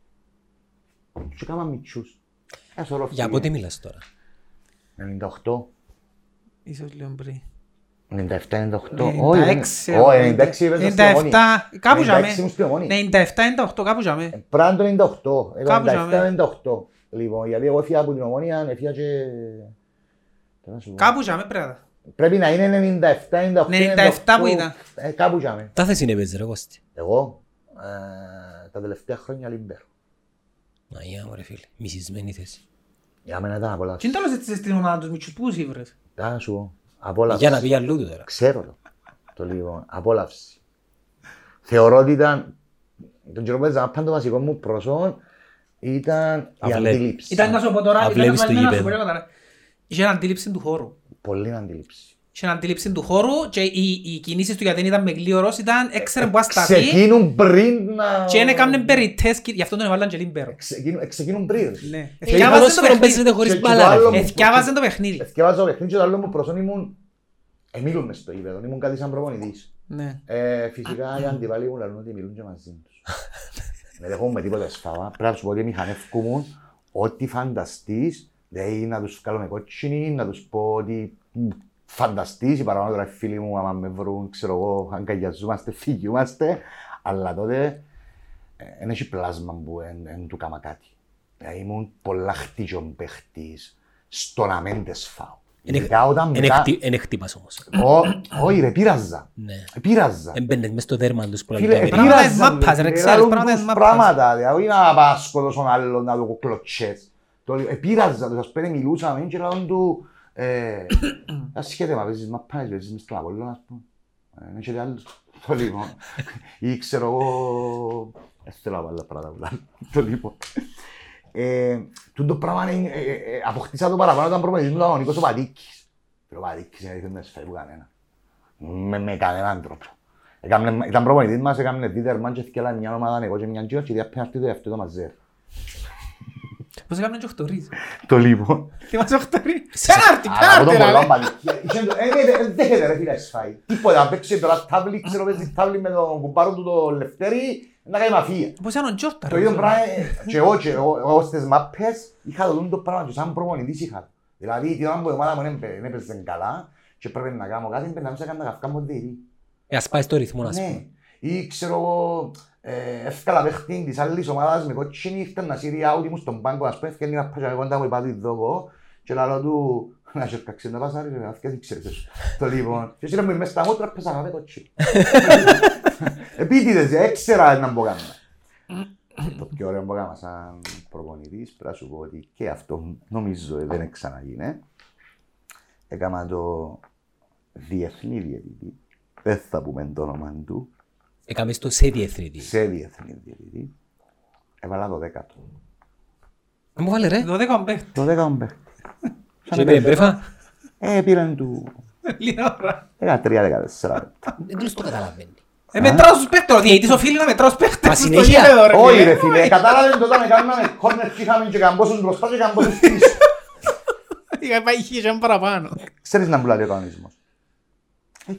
Τους έκανα μητσούς. Για πότε μιλάς τώρα? ενενήντα οκτώ. Ίσως λίγο πριν. ενενήντα επτά ενενήντα οκτώ. Όχι, ενενήντα έξι ενενήντα επτά. Κάπου για μένα. ενενήντα επτά ενενήντα οκτώ, κάπου για μένα. Πράγμα το ενενήντα οκτώ. Λοιπόν, γιατί εγώ έφυγα από την Ομόνια, έφυγα και... Κάπου για μένα πρέπει να είναι ενενήντα επτά ενενήντα οκτώ. ενενήντα επτά που ήταν. Κάπου για μένα. Τα θέση είναι παίζει ρε Κώστη. Εγώ, τα τελευταία χρόνια λιμπέρο. Αγία μου ρε φίλε, μισισμένη θέση. Για μένα ήταν απόλαυση. Τι είναι τέλος έτσι στην ομάδα τους μητσούς, πού σήβρες. Θα σου πω, απόλαυση. Για να πήγε αλλού του τώρα. Ξέρω το λίγο, απόλαυση. Θεωρώ ότι ήταν, τον καιρό που έζαμε πάντα το βασικό μου προσόν ήταν η αντίληψη. Ήταν να σου πω τώρα, ήταν να σου πω τώρα. Είχε αντίληψη του χώρου. Πολύ αντίληψη. Είχε αντίληψη του χώρου και οι κινήσεις του γιατί δεν ήταν με γλύωρος ήταν έξερε που ασταθεί. Ξεκίνουν πριν να... Και έκαναν περιττές, γι' αυτό τον έβαλαν και λίμπερο. Ξεκίνουν πριν. Εθιάβαζαν το παιχνίδι. Εθιάβαζαν το παιχνίδι και το άλλο μου προσόν ήμουν... Εμίλουν μες στο γήπεδο, ήμουν κάτι σαν προπονητής. Φυσικά οι αντιπάλοι μου λαλούν ότι μιλούν και μαζί τους. Με δεχόμουν με τίποτα σφάβα, πρέπει να σου πω ότι μηχανεύκουμουν ό,τι φανταστείς, δηλαδή να τους βγάλω με κότσινη, να τους πω ότι φανταστείς, οι παραπάνω τώρα οι φίλοι μου, άμα με βρουν, ξέρω εγώ, αγκαλιαζόμαστε, φυγιούμαστε, αλλά τότε δεν έχει πλάσμα που δεν του κάμα κάτι. Δηλαδή ήμουν πολλά χτίζον παίχτης στο να μην τες φάω. Εν χτύπας όμως. Όχι ρε, πείραζα. Πείραζα. Εμπαίνες μες στο δέρμα τους πολλά λεπτά. Πείραζα, πράγματα είναι πράγματα. Δηλαδή να πάσκω τον άλλον να δω κλωτσές. Πείραζα τους, ας πέντε μιλούσαμε και λάδον του... Ασχέτευα, παίζεις μαπάνες, παίζεις μες τον Απόλλωνα, ας πούμε. Είναι και άλλος, το λοιπόν. Ή ξέρω εγώ... Θέλω να βάλω πράγματα, το λοιπόν. Τούτο πράγμα αποκτήσα το παραπάνω όταν προπονητής μου ήταν ο Νίκος ο Πατίκης. Ο Πατίκης είναι δίθεν με σφαίρει που κανένα. Με κανέναν τρόπο. Ήταν προπονητής μας, έκαναν δίτερμαν και έφυγε μια ομάδα εγώ και μια γύρω και διαπέναν αυτή το αυτό το μαζέρ. Πώς έκαμε και οχτωρείς. Το λίπο. Θυμάσαι οχτωρείς. Κάρτη, κάρτη ρε. Δεν δέχεται ρε φίλε σφάει. Τίποτα, παίξε τώρα τάβλη, ξέρω παίζει τάβλη με τον κουμπάρο του το Λευτέρι. Να κάνει μαφία. Πώς ήταν ο Τζόρτα. Το ίδιο πράγμα και εγώ και εγώ στις μάπες είχα το δουν το πράγμα και σαν προπονητής είχα. Δηλαδή την ώρα που η ομάδα μου δεν έπαιζε καλά και πρέπει να κάνω κάτι, πρέπει να κάνω καυκά μοντήρι. Ας πάει στο ρυθμό να σπάει. Ή ξέρω εγώ, εύκολα παίχτη της άλλης ομάδας με κότσινη, ήρθαν να σύρει άουτι μου στον πάγκο, ας πούμε, έφτιανε να πάει κοντά μου, είπα του ειδόκο και λαλό του, να σε έρκαξε να πας, άρεσε, να δεν ξέρεις το λοιπόν. Και σύραμε μέσα στα μότρα, πες αγαπέ κότσινη. Επίτηδες, έξερα να μπω κάνουμε. Το πιο ωραίο μπω κάνουμε σαν προπονητής, πρέπει να σου πω ότι και αυτό νομίζω δεν ξαναγίνε. Έκανα το διεθνή διαιτητή. Δεν θα πούμε το όνομα του. Έκαμε στο σε διεθνή. Σε διεθνή διαιτητή. Έβαλα το δέκατο. Δεν μου βάλε ρε. Το δέκατο μπέχτη. Το δέκατο μπέχτη. Και πήρε μπρέφα. Ε, πήραν του... Λίγα ώρα. Έκανα τρία δεκατέσσερα. Δεν τους το καταλαβαίνει. Ε, μετράω στους παίχτες. Ο διαιτητής οφείλει να μετράω στους παίχτες. Μα συνέχεια. Όχι ρε φίλε. Κατάλαβε τότε να κάνουμε κόρνερ και είχαμε και καμπόσους μπροστά και καμπόσους πίσω. Είχα πάει χίλια παραπάνω. Ξέρεις να μπουλάει ο κανονισμός.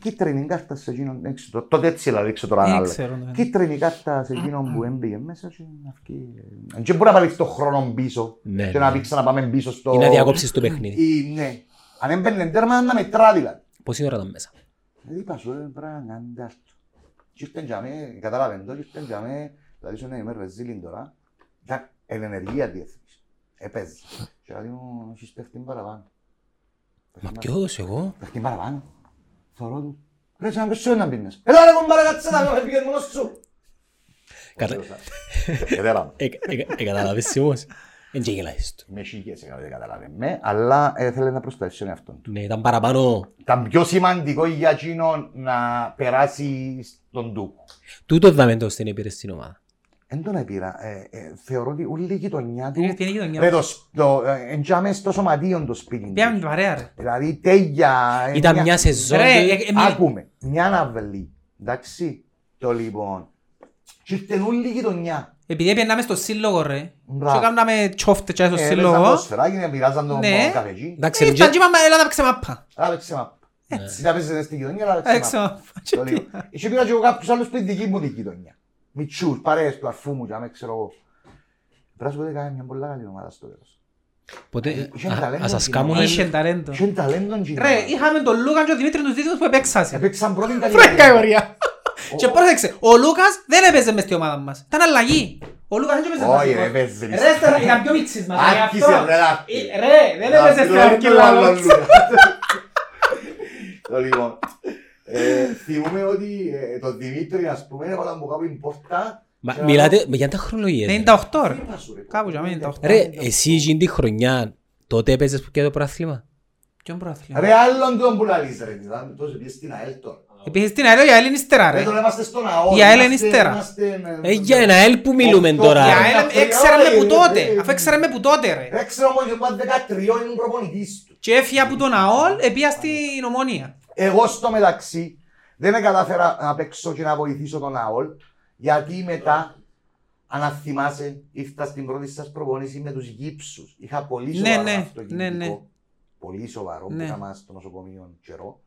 Κίτρινη κάρτα σε εκείνον, τότε έτσι έλα δείξω τώρα να λέω. Κίτρινη κάρτα σε εκείνον που έμπαιγε μέσα και να βγει. Και μπορεί να πάρει το χρόνο πίσω και να πήξα να πάμε πίσω στο... Ή να διακόψεις το παιχνίδι. Ναι. Αν έμπαινε τέρμα να μετρά δηλαδή. Πόση ώρα ήταν μέσα. Είπα σου ρε πράγμα να έρθω. Και ήρθεν για μέ, καταλάβαινε το, ήρθεν για μέ, δηλαδή σου είναι με ρεζίλιν τώρα. Ήταν ενεργεία διεθνής. Επέζει. Και δηλαδή μου έχεις παιχτήν παραπάνω. Μα ποιο έδωσε εγώ. Παιχτήν παραπάνω. Θωρώ του. Ρε, σαν ποιος σου να πίνες. Εδώ ρε κομπάρα κάτσε να πήγαινε μόνος σου. Εκαταλαβείς σίγουρος. Εν και γελάζεις του. Με σίγες εκαταλαβείς με, αλλά θέλετε να προστατεύσεις τον εαυτόν του. Ναι, ήταν παραπάνω. Ήταν πιο σημαντικό για εκείνον να περάσει στον τούκο. Τούτο δαμέντος την έπειρες στην ομάδα. Εν τον έπειρα. Θεωρώ ότι όλη η γειτονιά του, εντιάμες το σωματείο το σπίτι του. Πιάμε την παρέα ρε. Δηλαδή τέλεια. Ήταν μια σεζόν. Άκουμε, μια αναβλή. Εντάξει, το λοιπόν. Και ήρθεν όλη η γειτονιά. Επειδή έπαιρναμε στο σύλλογο ρε. Και έκαναμε τσόφτε και στο σύλλογο. Έπαιζαν το σφράκι, πειράζαν το καφετζί. Ήρθαν και είπαμε, έλα να παίξε μάπα. Έλα να παίξε μάπα. Έτσι να παίζετε στην γειτονιά, έλα να παίξε μάπα. Και πήρα και κάποιους άλλους πριν δική μου την γειτονιά. Μητσούς, παρέες του αρφού μου, δεν ξέρω εγώ. Πράσου ποτέ κάνει μια πολλά καλή ομάδα στο τέλος. Ποτέ, ας ας κάνουν... Είχεν ταλέντο. Είχεν ταλέντο. Ρε, είχαμε τον Λούκαν και ο Δημήτρης τους δίδυμους που επέξασαν. Επέξαν πρώτην κατηγορία. Και πρόσεξε, ο Λούκας δεν έπαιζε μες τη ομάδα μας. Ήταν αλλαγή. Ο Λούκας δεν έπαιζε μαζί μας. Ρε, δεν ήταν πιο μίξης μας. Άρχισε, ρε, λάχτη. Ρε, δεν έπαιζε στην αρκή. Θυμούμε ότι τον Δημήτρη, ας πούμε, έβαλα μου κάπου την πόρτα. Μιλάτε για τα χρονολογίες. ενενήντα οκτώ. Κάπου για ενενήντα οκτώ. Ρε, εσύ γίνει τη χρονιά, τότε έπαιζες και το προάθλημα. Ποιον προάθλημα. Ρε, άλλον τον που λαλείς ρε, τόσο πήγες στην ΑΕΛ τώρα. Πήγες στην ΑΕΛ, για ΑΕΛ είναι ύστερα ρε. Τώρα είμαστε στον ΑΟΛ. Για ΑΕΛ είναι ύστερα. Για την ΑΕΛ που μιλούμε τώρα. Για ΑΕΛ έξεραμε που τότε, αφού έξεραμε που τότε ρε. Έξεραμε ότι εγώ στο μεταξύ δεν κατάφερα να παίξω και να βοηθήσω τον ΑΟΛ, γιατί μετά, αν θυμάσαι, ήρθα στην πρώτη σας προπονήση με τους γύψους. Είχα πολύ σοβαρό ναι, αυτοκινητικό, ναι, ναι. πολύ σοβαρό ναι. που είχαμε στο νοσοκομείο καιρό.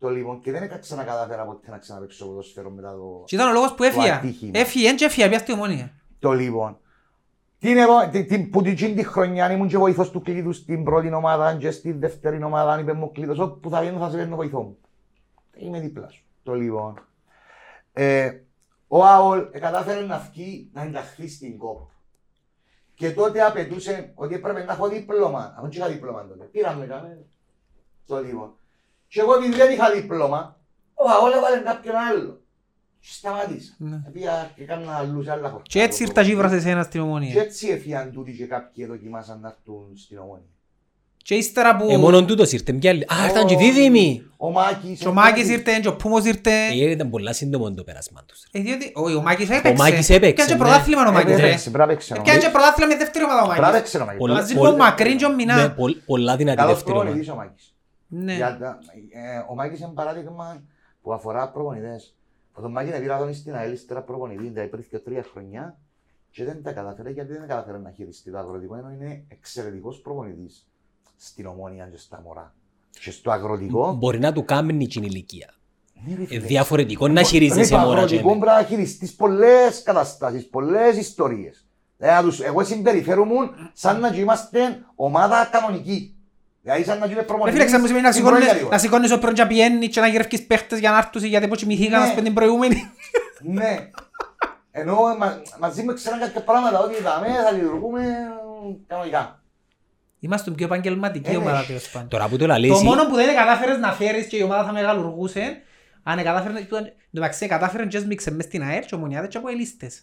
Το λοιπόν και δεν ξανακατάφερα ποτέ να ξαναπαίξω το σφαίρο μετά το, και ήταν ο λόγος που έφυγε, έφυγε και έφυγε, πια στη Ομόνοια. Το λοιπόν. Που την χρονιά ήμουν και βοηθός του Κλείδου στην πρώτη ομάδα και στην δεύτερη ομάδα, αν είπε μου Κλείδος, όπου θα βγαίνω θα σε παίρνω βοηθό μου. Είμαι δίπλα σου. Το λοιπόν. Ε, ο ΑΟΛ κατάφερε να βγει να ενταχθεί στην ΚΟΠ. Και τότε απαιτούσε ότι έπρεπε να έχω δίπλωμα. Αν είχα δίπλωμα τότε. Πήραμε κάμε. Το λοιπόν. Και εγώ επειδή δεν είχα δίπλωμα, ο ΑΟΛ έβαλε κάποιον άλλο. Και σταμάτησα. Και έτσι ήρθα και βράσες εσένα στην Ομόνια. Και έτσι έφυγαν τούτοι και κάποιοι δοκιμάσαν να έρθουν στην Ομόνια. Και ύστερα που... Ε, μόνον τούτος ήρθε. Α, ήρθαν και δίδυμοι. Ο Μάκης ήρθε και ο Πούμος ήρθε. Ήταν πολλά σύντομο το πέρασμα τους. Ο Μάκης έπαιξε. Ο Μάκης έπαιξε. Πιάνε και πρωτάθλημα ο Μάκης. Πιάνε και πρωτάθλημα με δεύτερη ομάδα ο Μάκης. Ο Μάκης να πήρα τον στην ΑΕΛ ύστερα προπονητή, δηλαδή πριν και τρία χρόνια και δεν τα κατάφερε γιατί δεν κατάφερε να χειριστεί το αγροτικό, ενώ είναι εξαιρετικός προπονητής στην Ομόνοια και στα μωρά. Και στο αγροτικό. Μπορεί να του κάνει την ηλικία. Ε, διαφορετικό να χειρίζεσαι μωρά. Στο αγροτικό πρέπει να χειριστείς πολλές καταστάσεις, πολλές ιστορίες. Δηλαδή, εγώ συμπεριφέρομαι σαν να είμαστε ομάδα κανονική. Δηλαδή σαν να γίνε προμονητής στην προηγούμενη. Να σηκώνεις όποιον και πιένει και να γυρεύκεις παίχτες για να έρθουν γιατί πως μυθήκαν να σπέντουν την προηγούμενη. Ναι. Ενώ μαζί μου ξέραν κάποια πράγματα ότι θα λειτουργούμε κανονικά. Είμαστε πιο επαγγελματική ομάδα. Τώρα που το λαλείς. Το μόνο που δεν κατάφερες να φέρεις και η ομάδα θα μεγαλουργούσε. Αν κατάφεραν και έσμιξαν μες στην ΑΕΡ και ομονιάδες και από ελίστες.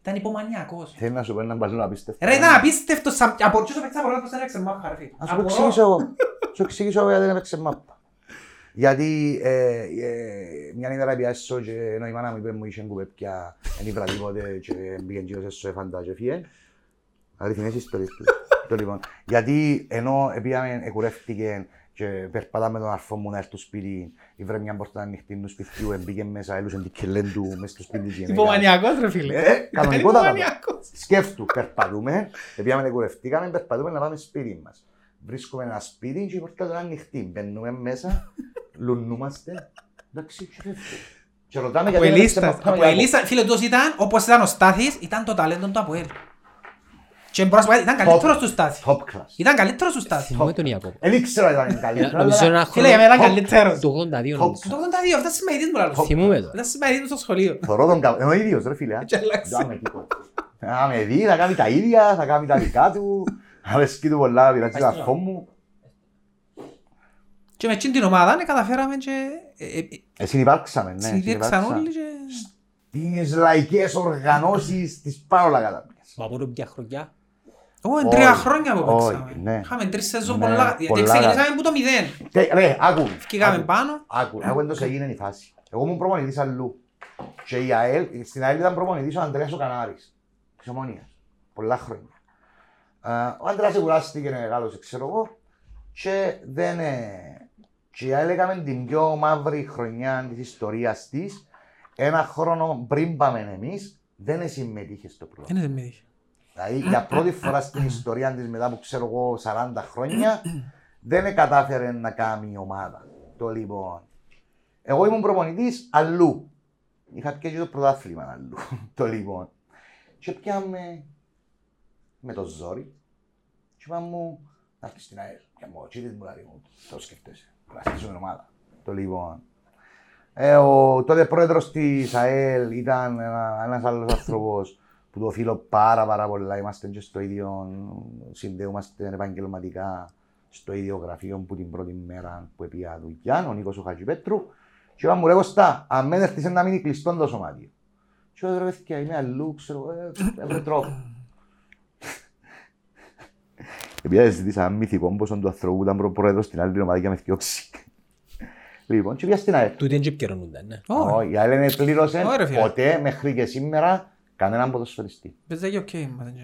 Ήταν υπομανιακός. Θέλει να σου πει έναν μπαζίνο απίστευτο. Ρε ήταν απίστευτος, από ποιος έπαιξε από πώς δεν έπαιξε μάπα χαρφή. Ας σου εξηγήσω εγώ, σου εξηγήσω εγώ γιατί δεν έπαιξε μάπα. Γιατί μια ημέρα πιάσω και ενώ η μάνα μου είπε μου είχε κουπέπια, εν ήβρα τίποτε και μπήκαν γύρω σε σοφάντα και φύγε. Αλήθινες ιστορίες του λοιπόν. Γιατί ενώ πήγαμε, εκουρεύτηκε και περπατάμε τον αρφό μου να έρθω στο σπίτι, ήβρε μια πόρτα νυχτή του σπιτιού, μπήκε μέσα, έλουσαν την κελέντου μέσα στο σπίτι της γενέκας. Υπομανιακός ρε φίλε. Κανονικότατα. Σκέφτου, περπατούμε, πήγαμε, εκουρευτήκαμε, περπατούμε να πάμε σπίτι μας. Βρίσκουμε ένα σπίτι και η πόρτα ήταν ανοιχτή. Μπαίνουμε μέσα, λουνούμαστε, εντάξει, και ρωτάμε γιατί δεν ξέρω. Από Ελίστα, φίλε τους ήταν, όπως ήταν ο Στάθης, ήταν το ταλέντο του από ελ. Και πρόσφατα ήταν καλύτερος του Στάθη. Ήταν καλύτερος του Στάθη. Θυμούμε τον Ιακώβο. Δεν ήξερα ήταν καλύτερος. Φίλε, για μένα ήταν καλύτερος. Το ογδόντα δύο νομίζω. Το ογδόντα δύο, αυτά συμμαχητής μου λάλλον. Θυμούμε το. Αυτά συμμαχητής μου στο σχολείο. Θωρώ τον καβ... Ενώ ίδιος ρε φίλε. Και αλλάξει. Θα με δει, θα κάνει τα ίδια, θα κάνει τα δικά του. Αρέσκει του πολλά, πειράζει τον αρφό μου. Και με εκείνη την ομάδα καταφέραμε και... Συνυπάρξαμε, ναι. Συνυπήρξαν όλοι και... Στις λαϊκές οργανώσεις της Πάολα καταπληκτικές. Μα από ποια χρονιά. Όχι, τρία χρόνια που παίξαμε. Είχαμε τρεις σεζόν πολλά. Ξεκινήσαμε που το μηδέν. Ρε, άκου. Φυκήκαμε πάνω. Άκου, άκου εντός έγινε η φάση. Εγώ ήμουν προπονητής αλλού. Και στην ΑΕΛ ήταν προπονητής ο Ανδρέας ο Κανάρης. Ξεμονίας. Πολλά χρόνια. Ο Ανδρέας κουράστηκε μεγάλος, ξέρω εγώ. Και δεν... Και η ΑΕΛ έκαμε την πιο μαύρη χρονιά της ιστορίας της. Ένα χρόνο πριν πάμε εμείς, δεν συμμετείχε στο πρόγραμμα. Δεν συμμετείχε. Δηλαδή για πρώτη φορά στην ιστορία της μετά που ξέρω εγώ σαράντα χρόνια δεν κατάφερε να κάνει η ομάδα. Το λοιπόν. Εγώ ήμουν προπονητής αλλού. Είχα πιάσει το πρωτάθλημα αλλού. Το λοιπόν. Και πιάμε με το ζόρι. Και είπα μου να έρθει στην ΑΕΛ. Και μου τσίτες μου λέει μου το σκεφτέσαι. Πλαστήσουμε ομάδα. Το λοιπόν. Ε, ο τότε πρόεδρος της ΑΕΛ ήταν ένα, ένας άλλος άνθρωπος που το οφείλω πάρα πάρα πολλά. Είμαστε και στο ίδιο, συνδέουμαστε επαγγελματικά στο ίδιο γραφείο που την πρώτη μέρα που έπια δουλειά, ο Νίκος ο Χατζιπέτρου. Και είπα μου ρε Κωστά, αν μεν έρθεις να μείνει κλειστόν το σωμάτιο. Και ο ρε και είμαι αλλού, ξέρω, έβρε τρόπο. Επειδή ζητήσα ένα μύθικο πόσον του ανθρώπου που ήταν πρόεδρος στην άλλη ομάδα και με θυκιόξει. Λοιπόν, και πια στην ΑΕΛ. Του δεν τσιπκαιρονούνταν, ναι. Όχι, η ΑΕΛ δεν πλήρωσε ποτέ μέχρι και σήμερα κανέναν ποδοσφαιριστή. Παίζει και οκ.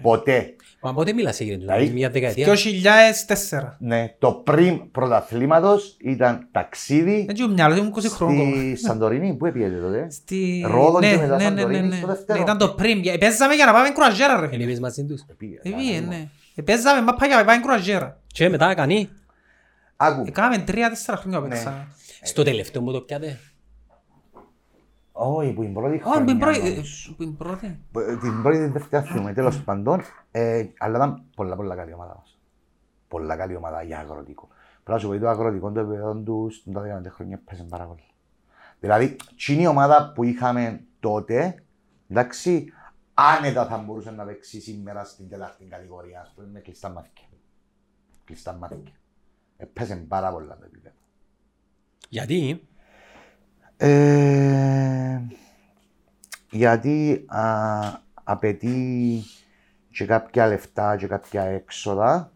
Ποτέ. Μα πότε μίλασε για την μια δεκαετία. δύο χιλιάδες τέσσερα. Ναι, το πριν πρωταθλήματος ήταν ταξίδι. Δεν ξέρω μυαλό, ήμουν είκοσι χρόνων. Στη Σαντορίνη, πού έπιαζε τότε. Στη Ρόδο και μετά Σαντορίνη, στο δεύτερο. Ήταν το πριν. Παίζαμε για να πάμε κουραζέρα, ρε. Ελίπες μαζί τους. Παίζαμε, μα πάει για να πάμε κουραζέρα. Και μετά κανεί. Έκαναμε τρία τέσσερα χρόνια παίξαμε. Στο τελευταίο μου το πιάτε. Όχι, που είναι πρώτη χρονιά. Την πρώτη δεν φτιάχνουμε, τέλος παντών. Αλλά ήταν πολλά πολλά καλή ομάδα μας. Πολλά καλή ομάδα για αγροτικό. Πρέπει να σου πω ότι το αγροτικό το επίπεδο του στην τότε χρόνια πέσαν πάρα πολύ. Δηλαδή, η ομάδα που είχαμε τότε, εντάξει, άνετα θα μπορούσε να παίξει σήμερα στην τέταρτη κατηγορία, ας πούμε, με κλειστά μάτια. Κλειστά μάτια. Πέσαν πάρα πολλά το επίπεδο. Γιατί? Ε, γιατί α, απαιτεί και κάποια λεφτά και κάποια έξοδα.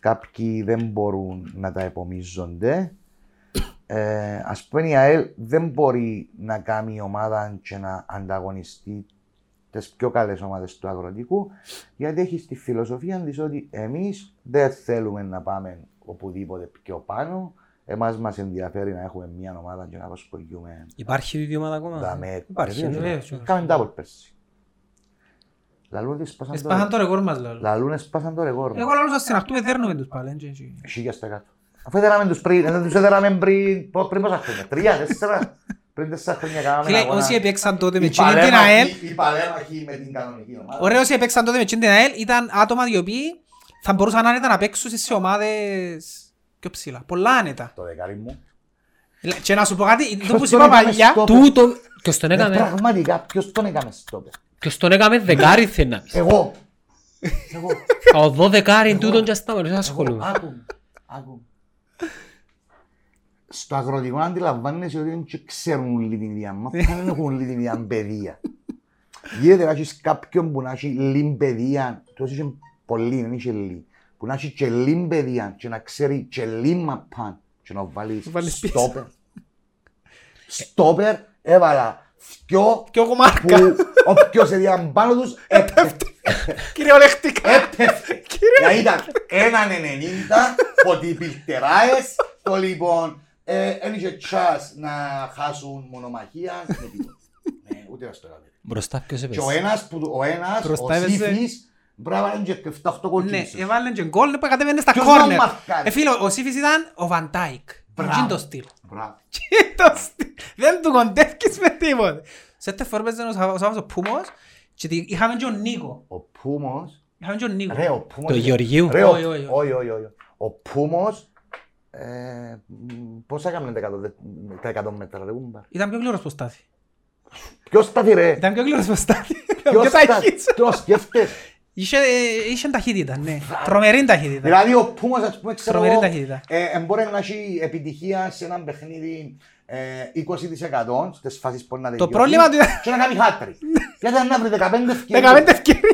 Κάποιοι δεν μπορούν να τα επομίζονται. Ε, ας πούμε η ΑΕΛ δεν μπορεί να κάνει η ομάδα και να ανταγωνιστεί τις πιο καλές ομάδες του αγροτικού, γιατί έχει τη φιλοσοφία της ότι εμείς δεν θέλουμε να πάμε οπουδήποτε πιο πάνω. Εμάς μας ενδιαφέρει να έχουμε μια ομάδα και να προσπαθούμε. Υπάρχει η ίδια ομάδα ακόμα. Δαμέ, υπάρχει. Κάμε double πέρσι. Εσπάσαν το ρεγόρ μας, λαλούν. Λαλούν, εσπάσαν το ρεγόρ. Εγώ λαλούσα στην αχτού εδέρνουμε τους πάλι. Χίλια στα κάτω. Αφού εδέραμε τους πριν, τους εδέραμε πριν πόσα χρόνια, τρία, τέσσερα. Πριν τέσσερα χρόνια κάναμε ένα αγώνα. Όσοι έπαιξαν τότε με την ΑΕΛ, η παρέμαχη με την κανονική ομάδα. Ωραία, όσοι έπαιξαν τότε με την ΑΕΛ ήταν άτομα οι οποίοι θα μπορούσαν άνετα να παίξουν σε ομάδες πιο ψηλά. Πολλά άνετα. Το δεκάρι μου. Και να σου πω κάτι, το που είπα παλιά, τούτο. Ποιος τον έκαμε. Πραγματικά, ποιος τον έκαμε στόπερ. Ποιος τον έκαμε δεκάρι θέλει. Εγώ. Ο δωδεκάρι τούτον και αστάμε, δεν ασχολούμαι. Άκου, άκου. Στο αγροτικό αντιλαμβάνεσαι ότι δεν ξέρουν όλοι την ίδια μάθα, δεν έχουν όλοι την ίδια παιδεία. Γίνεται να έχεις κάποιον που να έχει λίγη παιδεία, τόσο είχε πολλοί, δεν είχε λίγη, που να έχει και λίγη παιδεία και να ξέρει και λίγη μαπάν και να βάλεις στόπερ. Στόπερ έβαλα δυο που όποιος έδιαν πάνω τους έπεφτε. Κυριολεκτικά. Έπεφτε. Να ήταν έναν ενενήντα, ότι πιλτεράες, το λοιπόν... Εν είχε τσάς να χάσουν μονομαχία, ούτε να στο έκαμε. Μπροστά ποιος έπαιζε. Και ο ένας, ο ένας, ο Σύφης, μπράβανε και εφτά οχτώ κολκίνησες. Ναι, έβαλαν και γκολ, κατέβαινε στα κόρνερ. Φίλε, ο Σύφης ήταν ο Βαν Ντάικ. Μπράβο. Κιν το στυλ. Δεν του κοντεύκεις με τίποτε. Σε τέτοιο φορές ο Σάββας ο Πούμος και είχαμε και τον Νίκο. Ο Πούμος. Είχαμε και τον Νίκο. Ρε, ο Πούμος. Το Γεωργίου. Ο Πούμος. Ε, πώς έκαμε τα εκατό μέτρα, ρε Ούμπαρ. Ήταν πιο γλύρος πως στάθη. Ποιος στάθη ρε. Ήταν πιο γλύρος πως στάθη. Ποιος στάθη. Το σκέφτες. Είχε ταχύτητα, ναι. Τρομερή ταχύτητα. Δηλαδή ο Πούμος, ας πούμε, ξέρω εγώ, μπορεί να έχει επιτυχία σε έναν παιχνίδι είκοσι τοις εκατό στις φάσεις που να τελειώσει. Το πρόβλημα του ήταν... Και να κάνει χάτρι. Γιατί να βρει δεκαπέντε ευκαιρίες. δεκαπέντε ευκαιρίες.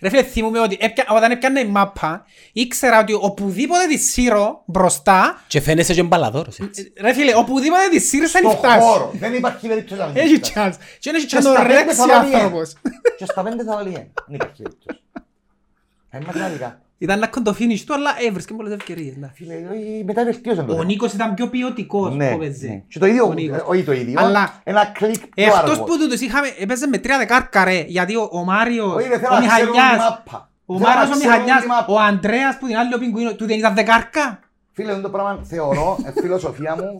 Ρε φίλε, θυμούμε ότι όταν έπιανα η μάπα, ήξερα ότι οπουδήποτε τη σύρω μπροστά... Και φαίνεσαι και μπαλαδόρος. Ρε φίλε, οπουδήποτε τη σύρω θα νυχτάσει. Στο χώρο, δεν υπάρχει περίπτωση να νυχτάσει. Έχει τσάνς. Και είναι και νορέξει άνθρωπος. Και στα πέντε θα βάλει ένα. Δεν υπάρχει περίπτωση. Είναι μαγνάδικα. Ήταν να κοντοφίνεις του, αλλά έβρισκε πολλές ευκαιρίες. Φίλε, μετά βελτίωσαν τότε. Ο Νίκος ήταν πιο ποιοτικός που παίζει. Και το ίδιο, όχι το ίδιο, ένα κλικ πιο αργό. Αυτός που τους είχαμε, έπαιζε με τρία δεκάρκα ρε, γιατί ο Μάριος, ο Μιχαλιάς, ο Μάριος, ο Μιχαλιάς, ο Ανδρέας που την άλλη ο Πιγκουίνο, του δεν ήταν δεκάρκα. Φίλε, αυτό το πράγμα θεωρώ, φιλοσοφία μου,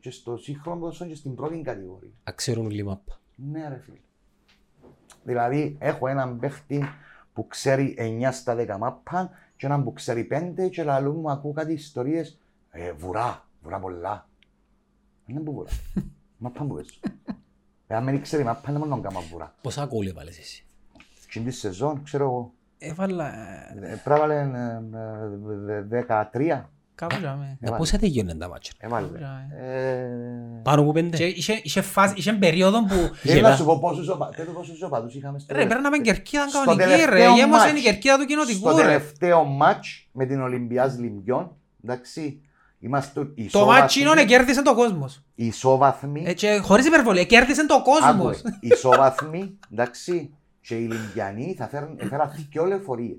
και στο σύγχρονο ποδόσφαιρο και στην πρώτη κατηγορία. Αξιώνουν λίγο μάπα. Ναι ρε φίλε. Δηλαδή, έχω έναν παίχτη που ξέρει εννιά στα δέκα μάππαν και έναν που ξέρει πέντε και λαλούν μου ακούω κάτι ιστορίες ε, βουρά, βουρά πολλά. Δεν που βουρά, μάππαν που πέσουν. Εάν δεν ξέρει μάππαν δεν μόνο να κάνω βουρά. Πόσα κόλλη έβαλες εσύ. Στην τη σεζόν ξέρω εγώ. Έβαλα... Πράβαλε δεκατρία. Κάπου πόσα τελειώναν τα μάτσια. Πάνω από πέντε. Είχε περίοδο που... Θέλω να σου πω πόσους οπαδούς είχαμε στο τελευταίο. Ρε πέραμε κερκίδα κανονική ρε. Γέμωσαν η κερκίδα του κοινοτικού ρε. Στο τελευταίο μάτς με την Ολυμπιάς Λιμπιών. Εντάξει. Το μάτς είναι κέρδισαν το κόσμος. Ισόβαθμοι. Χωρίς υπερβολή. Κέρδισαν το κόσμος. Ισόβαθμοι. Εντάξει. Και οι Λιμπιανοί θα φέραν δυο λεωφορείες.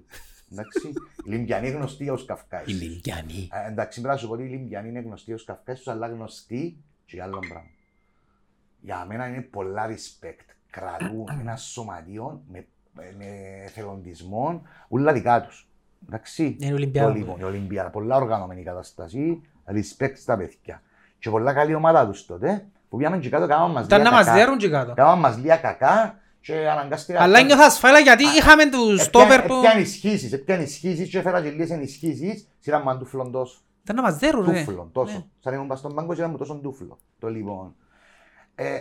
Οι Λιμπιανοί είναι γνωστοί ως Καυκάες. Οι Λιμπιανοί. Εντάξει, πρέπει να σου πω ότι οι Λιμπιανοί είναι γνωστοί ως Καυκάες, αλλά γνωστοί και για άλλο πράγμα. Για μένα είναι πολλά respect. Κρατούν ένα σωματείο με εθελοντισμό, όλα δικά τους. Εντάξει. Είναι Ολυμπιάδα. Πολλά οργανωμένη κατάσταση, respect στα παιδιά. Και πολλά καλή ομάδα τους τότε, που πήγαμε και κάτω, κάναμε μας λίγα κακά. Αλλά νιώθα ασφάλεια γιατί είχαμε τους τόπερ που... Επιάν ισχύσεις, επιάν ισχύσεις και έφερα και λίγες ενισχύσεις, σειρά μου τούφλον τόσο. Ήταν να μας δέρουν, ρε. Τούφλον, τόσο. Σαν ήμουν πας στον μπάνκο, σειρά μου τόσο τούφλο. Το λοιπόν.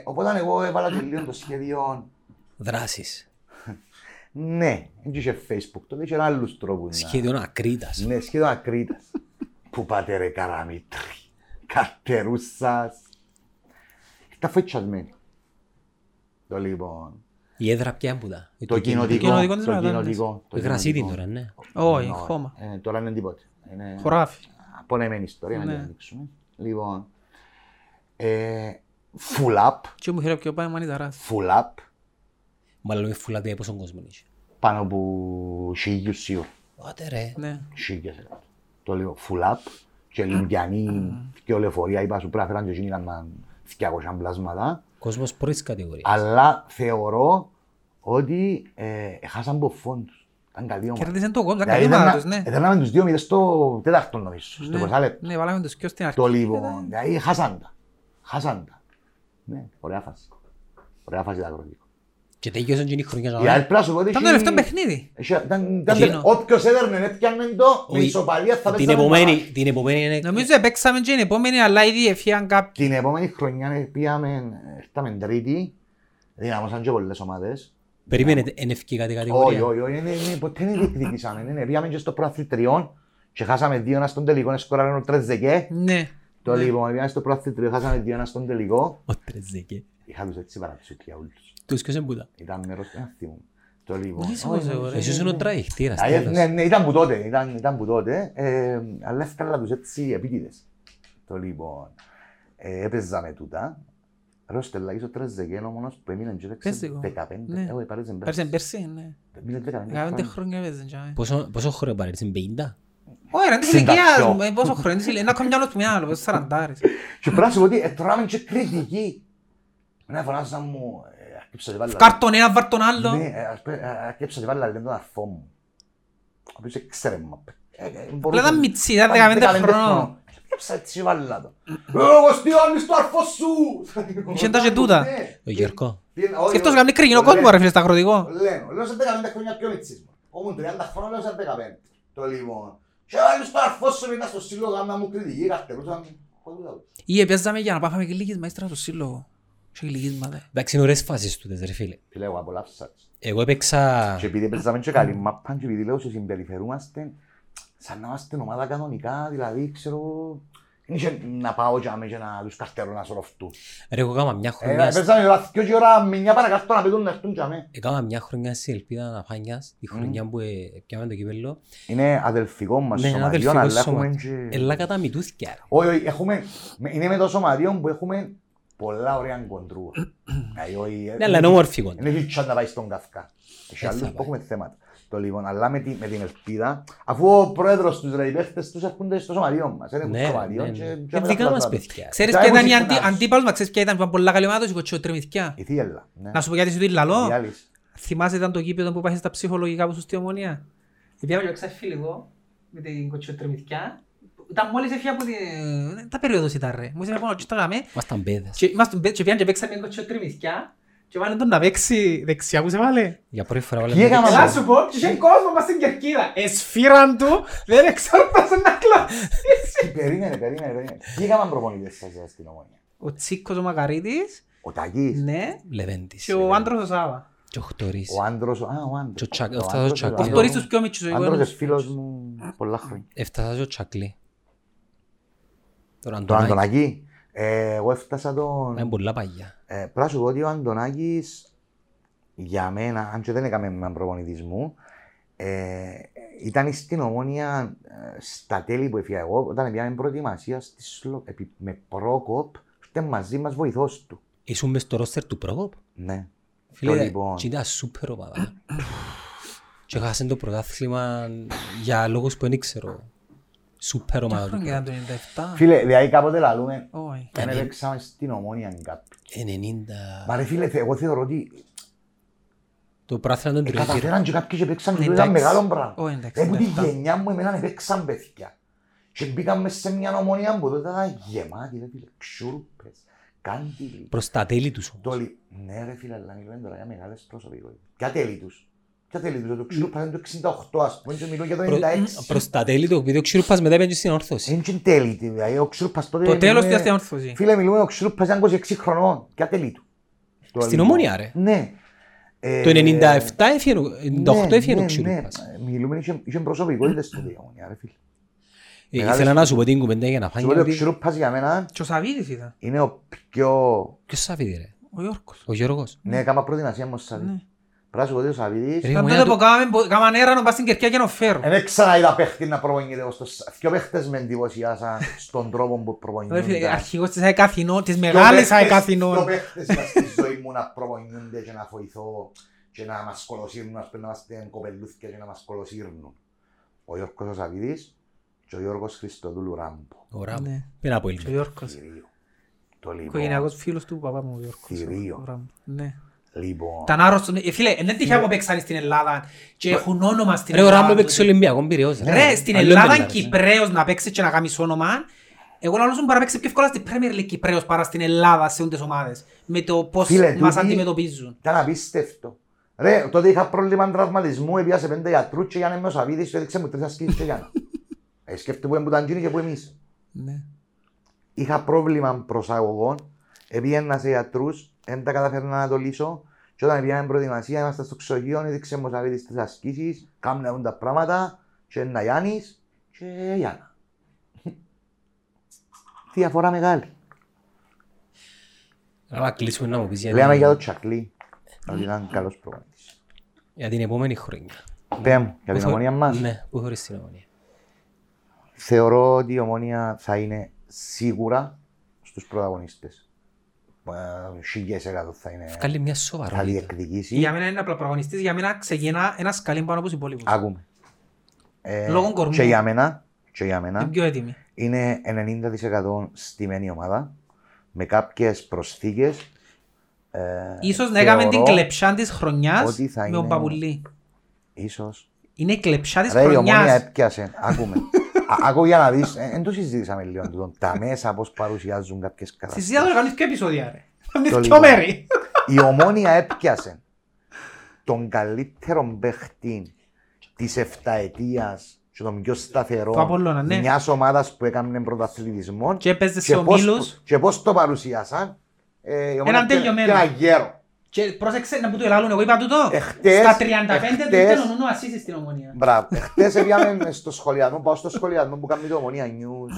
Οπότε εγώ έβαλα και λίγο το σχέδιο... Δράσεις. Ναι, δεν είχε Facebook, τότε είχε άλλους τρόπους. Σχέδιον ακρίτας. Ναι, σχέδιον ακρίτας. Που πάτε ρε καραμήτρι, καρτερούσας. Ήταν φοητσιασμένοι. Το λοιπόν. Η έδρα πια έμπουδα. Το κοινοτικό. Το κοινοτικό. Το γρασίδι τώρα, ναι. Όχι, χώμα. Τώρα είναι τίποτα. Χωράφι. Απονεμένη ιστορία, να την ανοίξουμε. Λοιπόν. Full up. Τι μου χειρά πιο πάει, μάλλον ήταν full up. Μάλλον είναι full up για πόσο κόσμο είσαι. Πάνω από χίλιους σίγουρα. Άτε ρε. Χίλιες. Το λέω full up. Και Λιμπιανή και ολεφορία είπα σου πρέπει να γίνουν διακόσια πλάσματα. Κόσμος πρώτης κατηγορίας. Αλλά θεωρώ ότι χάσαν από φόντους. Ήταν καλή ομάδα. Κερδίσαν το κόμμα, ήταν καλή ομάδα τους, ναι. Ήταν τους δύο μηδές στο τέταρτο νομίζω, στο εικοσάλεπτο. Ναι, βάλαμε τους και ως την αρχή. Το λοιπόν, δηλαδή χάσαν τα. Χάσαν τα. Ναι, ωραία φάση. Ωραία φάση ήταν αγροτικό. Και τελειώσαν και είναι η χρονιά να βάλει. Ήταν το λεφτό παιχνίδι. Όποιος έδερνε έπιανε το, με ισοπαλία θα πέσαμε πάνω. Νομίζω παίξαμε και την επόμενη, αλλά ήδη έφυγαν κάποιοι. Την επόμενη χρονιά πήγαμε τρίτη, δυναμώσαν και πολλές ομάδες. Περίμενε, εν ευκεί κάτι κατηγορία. Όχι, όχι, ποτέ δεν διεκδικήσαμε. Πήγαμε και στο πρόαθλη τριών και χάσαμε δύο ένας στον τελικό, σκοράραν ο Τρεζεκέ. Το λοιπόν, πήγαμε στο πρόαθλη τριών, χάσαμε δύο ένας στον τελικό. Ο Τρεζεκέ. Είχα τους έτσι παραψούτια όλους. Τους ποιος εμπούτα. Ήταν μέρος του το λίγο. Εσείς είναι ο τραϊχτήρας. Ναι, ήταν που τότε, ήταν που τότε. Αλλά έφταλα τους έτσι επίτηδες. Το λοιπόν, έπαιζα με τούτα. Ρώστελαγής ο Τρεζεκένο μόνος που έμειναν και έπαιξε δεκαπέντε. Πάρεσαν πέρσι, ναι. δεκαπέντε χρόνια έπαιζαν. Πόσο χρόνο πάρεσαν, πενήντα. Όχι, είναι της ηλικίας μου, πόσο χρόνο είναι. Ένα κομμιάνο του μυαλό, πόσο σαραντάρες. Και πράσιμο ότι τρώμεν και κριτική. Ένα φωνάζα μου, φκάρ τον ένα, βάρ τον άλλο. Ναι, αρκέψα και βάλει τον αρφό μου. Ο οποίος έξερε μου. Απλά ήταν μητσί, ήταν δεκαπέντε χρονών. Αρκέψα έτσι και βάλει τον. Εγώ στιώνεις το αρφό σου! Είχε εντά και τούτα. Ο Γιώργο. Σκεφτός καμνή κρυγινό κόσμο ρε φίλε στα αγροτικό. Λέω, λέω σε δεκαπέντε χρόνια πιο μητσής μου. Όμουν τριάντα χρόνια, λέω σε δεκαπέντε. Το λοιπόν. Και βάλεις το αρφό σου μετά στο σύλλογο, άμα μου κριτική, καρτερούσαμε. Ή επέζαμε για να πάθαμε και λίγες μαίστρα στο σύλλογο. Εντάξει, είναι ωραίες φάσεις τούτες ρε φίλε. Φίλε, εγώ απολαύσα. Εγώ έπαιξα... Και επειδή παίζαμε και καλή μαππαν και επειδή λέω ότι συμπεριφερούμαστε σαν να είμαστε ομάδα κανονικά, δηλαδή ξέρω... Είναι να πάω και να τους καρτερώ να σωροφτούν. Ρε, εγώ έκανα μια χρονιά... Παίζαμε όλα δυο και ώρα με μια παρακαρτώ να πετούν να έρθουν και αμέ. Έκανα μια χρονιά στη Ελπίδα Αναφάνιας, τη χρονιά που έπιαμε το κύπελλο. Είναι αδελφικό μας σωματιόν, αλλά έχουμε και... Πολλά ωραία κοντρούα. Ναι, αλλά είναι όμορφη κοντρούα. Είναι χιλτσιά να πάει στον Καυκά. Έχει άλλους που έχουμε θέματα. Το λοιπόν, αλλά με την Ελπίδα, αφού ο πρόεδρος τους ρε, οι παίχτες τους έρχονται στο σωματιό μας. Είναι σωματιό και... Δικά μας παιδιά. Ξέρεις ποια ήταν οι αντίπαλους μας, ξέρεις ποια ήταν πολλά καλή ομάδα, η Τρεμιθκιά. Η Θίελλα. Να σου πω γιατί σου την λαλώ. Θυμάσαι ήταν το γήπεδο που πάχεσαι στα ψυχολογικά που σου στη Ομονία. Ήταν μόλις έφυγε από την... Τα περίοδος ήταν ρε. Μου είσαι λοιπόν ότι τώρα με... Ήμασταν παιδες. Ήμασταν παιδες και πήγαν και παίξαμε μια κοτσιοτριμηθιά και βάλε τον να παίξει δεξιά που σε βάλε. Για πρώτη φορά βάλε... Καλά σου πω και είχε κόσμο μας στην Κερκίδα. Εσφύραν του, δεν εξόρπασαν να κλαψίσει. Περίμενε, περίμενε, περίμενε. Τι έκαναν προπονητές σας στην Ομόνια. Ο Τσίκος ο Μακαρίτης. Ο Ταγής. Ναι. Λεβέντης. Και ο Άντρος ο Σάβα. Και ο Χτωρίς. Ο Άντρος, α, ο Άντρος. Ο Χτωρίς τους πιο μίτσους. Ο Άντρος φίλος μου πολλά χρόνια. Έφτασες ο Τσακλή. Τον Αντωνάκη. Εγώ έφτασα τον... Είναι πολλά παγιά. Πρέπει να σου πω ότι ο Αντωνάκης για μένα, αν και δεν έκαμε με έναν προπονητισμό, ήταν στην Ομόνια στα τέλη που έφυγα εγώ, όταν πήγαμε προετοιμασία με Πρόκοπ, ήταν μαζί μας βοηθός του. Ήσουν μες στο ρόστερ του Πρόκοπ. Ναι. Φίλε, ήταν σούπερ ομάδα. Και χάσαν το πρωτάθλημα για λόγους που δεν ξέρω. Σούπερ ομάδα του Πρόκοπ. Φίλε, δηλαδή κάποτε λαλούμε, δεν έπαιξαμε στην Ομόνια κάποιοι. Μα ρε φίλε, εγώ θεωρώ ότι καταφέραν και κάποιοι και παίξαν και ήταν μεγάλο πράγμα. Από τη γενιά μου εμένα παίξαν παιδιά. Και μπήκαμε σε μια Ομόνια που τότε ήταν γεμάτη, ρε φίλε, ξούρπες, κάντυλοι. Προς τα τέλη τους όμως. Ναι ρε φίλε, αλλά μιλούμε τώρα για μεγάλες προσωπικότητες. Ποια τέλη τους. Ποια τέλη του, το Ξυρούπας είναι το εξήντα οκτώ ας πούμε και μιλώ για το ενενήντα έξι. Προς τα τέλη του, επειδή ο Ξυρούπας μετά πήγαινε στην όρθωση. Είναι τέλη, δηλαδή ο Ξυρούπας τότε... Το τέλος της στην όρθωση. Φίλε, μιλούμε ο Ξυρούπας ήταν είκοσι έξι χρονών. Ποια τέλη του. Στην Ομόνια ρε. Ναι. Το ενενήντα επτά έφυγε ο Ξυρούπας. Μιλούμε, είχε προσωπικότητες τότε η Ομόνια ρε φίλε. Ήθελα να σου πω την κουβέντα για να φάνηκε. Σου πω ότι ο Ξυρούπας για μένα είναι ο πιο... Ποιος Σαβίδη ρε. Ο Γιώργος. Ο Γιώργος. Ναι, έκανα προδυνασία μου στο Σαββίδι. Πράσου κοντήρου Σαββίδης. Ήταν τότε που έκαναν έρανο πας στην Κερκιά και να φέρουν. Εν έξανα είδα παίχτη να προπονείται. Δυο παίχτες με εντυπωσιάσαν στον τρόπο που προπονείται. Αρχηγός της Αεκαθηνών, της μεγάλης Αεκαθηνών. Δυο παίχτες μας στη ζωή μου να προπονείται και να βοηθώ και να μας κολοσύρνουν, ας πρέπει να μας πέντε κοπελούθηκια και να μας κολοσύρνουν. Ο Γιώργος ο Σαββίδης και ο Γιώργος Χριστοδούλου Ράμπο. Ο Ράμπο. Πέρα από οικογενειακός φίλος του παπά μου, ο Γιώργος. Λοιπόν... Ήταν άρρωστος. Φίλε, δεν τυχαία που παίξαν στην Ελλάδα και έχουν όνομα στην Ελλάδα. Ρε, ο Ράμπο παίξει Ολυμπιακό, πήρε. Ρε, στην Ελλάδα Κυπρέος να παίξει και να κάνεις όνομα. Εγώ να λούσουν παρά παίξει πιο εύκολα στην Premier League Κυπρέος παρά στην Ελλάδα σε όντες ομάδες. Με το πώς μας αντιμετωπίζουν. Ήταν απίστευτο. Ρε, τότε είχα πρόβλημα τραυματισμού, έπια σε πέντε γιατρούς και Γιάννη με ο Σαββίδης και έδειξε μου τρεις ασκήσεις και Γιάννα. Σκέφτε που έμπουταν γίνει και που εμείς. Είχα πρόβλημα προσαγωγών, έπιανα σε γιατρούς, δεν τα καταφέρνα να το λύσω και όταν πήγαμε προετοιμασία, ήμασταν στο ξογείο, έδειξε μου ο Σαββίδης τις ασκήσεις, κάνουν τα πράγματα και ένα Γιάννης και Γιάννα. Διαφορά μεγάλη. Άρα κλείσουμε να μου πεις γιατί... Λέμε για το Τσακλή, ότι ήταν καλός προπονητής. Για την επόμενη χρονιά. Πέ μου, για την Ομόνια μας. Ναι, που χωρίς την Ομόνια. Θεωρώ ότι η Ομόνια θα είναι σίγουρα στους πρωταγωνιστές. Σίγες εκατό θα είναι. Καλή μια σοβαρότητα. Καλή εκδικήση. Για μένα είναι απλά πρωταγωνιστής, για μένα ξεκινά ένα σκαλί πάνω από τους υπόλοιπους. Ακούμε. Ε, Λόγω κορμού. Και για μένα, και για μένα είναι ενενήντα τοις εκατό στημένη ομάδα με κάποιες προσθήκες. Ε, ίσως να έκαμε την κλεψιά της χρονιάς με είναι... ο Παπουλή. Ίσως. Είναι η κλεψιά της Ρε, χρονιάς. Ρε η Ομόνια έπιασε. Ακούμε. Ακόμα για να δεις, δεν το συζήτησαμε λίγο, τα μέσα πώς παρουσιάζουν κάποιες καταστάσεις. Συζήτησα το κάνεις και επεισόδια ρε, κάνεις πιο μέρη. Η Ομόνια έπιασε τον καλύτερο παίχτη της εφταετίας και τον πιο σταθερό μιας ομάδας που έκανε πρωταθλητισμό και πώς το παρουσιάσαν, έναν τέλειο μέρο. Και πρόσεξε να μου το ελάλουν, εγώ είπα τούτο, στα τριάντα πέντε του ήταν ο Νούνο Ασίσης στην Ομονία. Μπράβο, εχτες έπιαμε στο σχολιασμό, πάω στο σχολιασμό που κάνει το Ομονία News,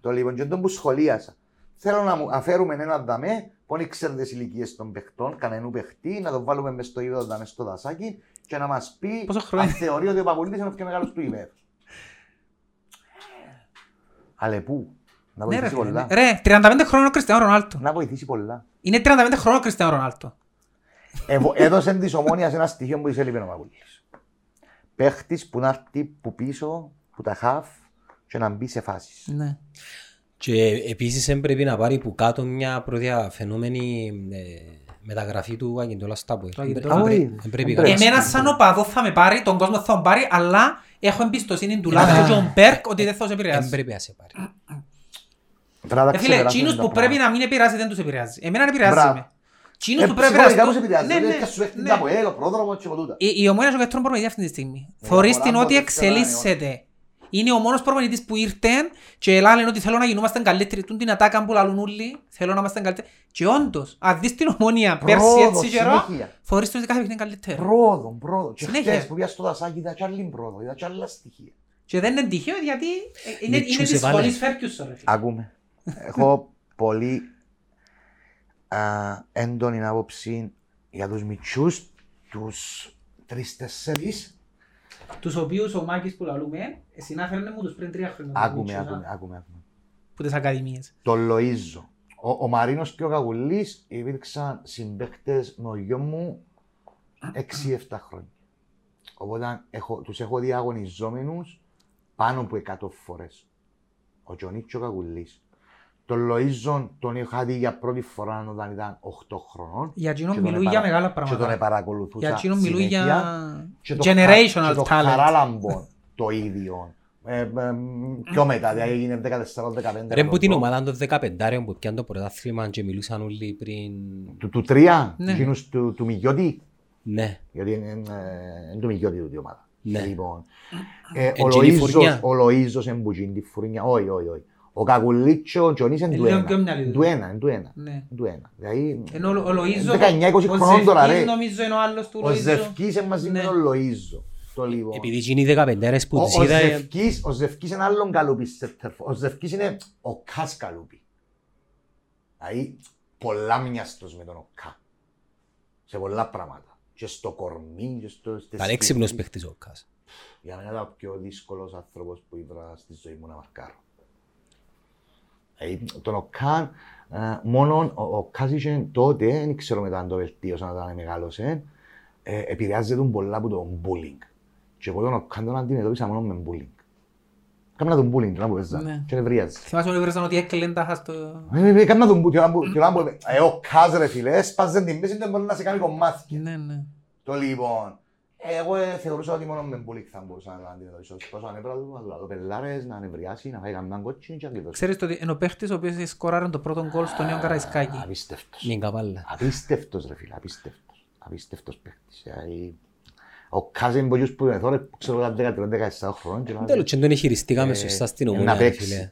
το λοιπόν και τον που σχολίασα. Θέλω να μου αφαίρουμε έναν δαμέ, πόνοι ξέρετε τις ηλικίες των παιχτών, κανένου παιχτή, να τον βάλουμε μες στο ίδιο δαμέ στο δασάκι και να μας πει, αν θεωρεί ότι ο Παπολίτης είναι ο πιο μεγάλος του Ιβέρου. Αλλά πού. Να βοηθήσει πολλά. Ρε, τριάντα πέντε χρόνων Κριστιανό Ρονάλντο. Να βοηθήσει πολλά. Είναι τριάντα πέντε χρόνων Κριστιανό Ρονάλντο. Έδωσε της Ομόνιας ένα στοιχείο που της έλειπε ο Παπουλής. Παίχτης που να έρθει που πίσω, που τα χαφ και να μπει σε φάσεις. Ναι. Και επίσης πρέπει να πάρει που κάτω μια προδιαφαινόμενη μεταγραφή του Αγγεντόλα Στάπου. Εμένα σαν οπαδό θα με πάρει, τον κόσμο θα με πάρει, αλλά έχω εμπιστοσύνη του Λάδου και τον Μπέρκ ότι δεν θα σε επηρεάσει. Δεν πρέπει να σε πάρει. Φίλε, εκείνους που πρέπει να μην επηρεάζει δεν τους επηρεάζει. Εμένα επηρεάζει. Ψυχολογικά μου σε επηρεάζει, δεν σου έρχεται τα ποέλη, ο πρόδρομος και κοντούτα. Η Ομόνια είναι ο καλύτερος προπονητής αυτή τη στιγμή. Θωρείς την ότι εξελίσσεται. Είναι ο μόνος προπονητής που ήρθεν και λένε ότι θέλω να γινόμαστε καλύτεροι. Τούν την ατάκα που λαλούν όλοι, θέλω να είμαστε καλύτεροι. Και όντως, αν δεις την Ομόνια πέρσι έτσι καιρό, θωρείς την ότι κάθε παιχνίδι είναι καλύτερο. Πρόοδο, πρόοδο. Και χτες που πιάσεις το δασάκι είδα και άλλη πρόοδο, είδα και άλλα στοιχεία. Και δεν είναι τυχαίο γιατί είναι της σχολής Φέρκιουσον. Ακούμε. Έχω πολύ Uh, έντονη άποψη για τους μητσούς, τους τρεις-τεσσέρις. Τους οποίους ο Μάκης που λαλούμε, συνάφερνε μου τους πριν τρία χρόνια. Άκουμε, άκουμε, άκουμε. Που τις ακαδημίες. Το Λοΐζο. Ο, ο Μαρίνος και ο Καγουλής υπήρξαν συμπαίκτες με ο γιο μου έξι εφτά χρόνια. Οπότε έχω, τους έχω δει αγωνιζόμενους πάνω από εκατό φορές. Ο Τζονίτσο Καγουλής. Τον Λοΐζον τον είχα δει για πρώτη φορά όταν ήταν οκτώ χρονών. Για εκείνον μιλούει για μεγάλα πράγματα. Και τον επαρακολουθούσα για εκείνον μιλούει για generational talent. Και το Χαράλαμπον το ίδιο. Πιο μετά, δηλαδή έγινε δεκατέσσερα δεκαπέντε. Ρε που την ομάδα των δεκαπεντάρεων που πιάνε το πρωτάθλημα και μιλούσαν όλοι πριν... Του τρία, εκείνους του Μιγιώτη. Ναι. Γιατί είναι του Μιγιώτη του δύο ομάδα. Λοιπόν, ο Λοΐζος εμπούγιν τη φουρνιά, όχι, όχι, όχι. Ο Καγουλίτσο Τζονίσεν του ένα, του ένα, του ένα, του ένα. Δηλαδή, δεκαεννιά είκοσι χρονών τώρα ρε. Ο Ζευκής είναι μαζί με τον Λοΐζο. Επειδή είναι οι δεκαπεντέρες που τους είδα... Ο Ζευκής είναι άλλον καλούπι. Ο Ζευκής είναι ο Κας καλούπι. Δηλαδή, πολλά μοιαστός με τον ΟΚΑ. Σε πολλά πράγματα. Και στο κορμί και στο... Ήταν έξυπνος παίχτης ο ΟΚΑ. Για μένα ήταν ο πιο δύσκολος άνθρωπος που είδα στη ζωή μου να μαρκάρω. Τον ΟΚΑ, μόνο ο ΟΚΑ είχε τότε, δεν ξέρω μετά αν το βελτίωσε, αν ήταν μεγάλος, επηρεάζεται πολλά από το bullying. Και εγώ τον ΟΚΑ τον αντιμετώπισα μόνο με bullying. Κάμνα τον bullying, τον άποβεζα και νευρίαζε. Θυμάσαι όλοι βρίζαν ότι έκλαινε τα χάστο... Κάμνα τον bullying, ο ΚΑΣ ρε φίλε, έσπαζε την πέση, δεν μπορεί να σε κάνει κομμάθηκε. Το λοιπόν, εγώ θεωρούσα ότι μόνο με bullying θα μπορούσα να αντιμετωπίσω. Πόσο ανέπρα του, να το πελάρες, να νευριάσει, να φάει καμνάν κότσιν και αγγλίτως. Ξέρεις ότι είναι ο παίχτης ο οποίος σκοράρει το πρώτο γκολ στον Ιον Καραϊσκάκη. Απίστευτος ρε φίλε, απίστευτος παίχτης. Ο Κάζε είναι πολλούς που είναι τώρα, ξέρω τα δέκα, τριάντα, δεκαεπτά χρόνια. Τέλος, και τον χειριστήκαμε σωστά στην Ομόνοια, φίλε.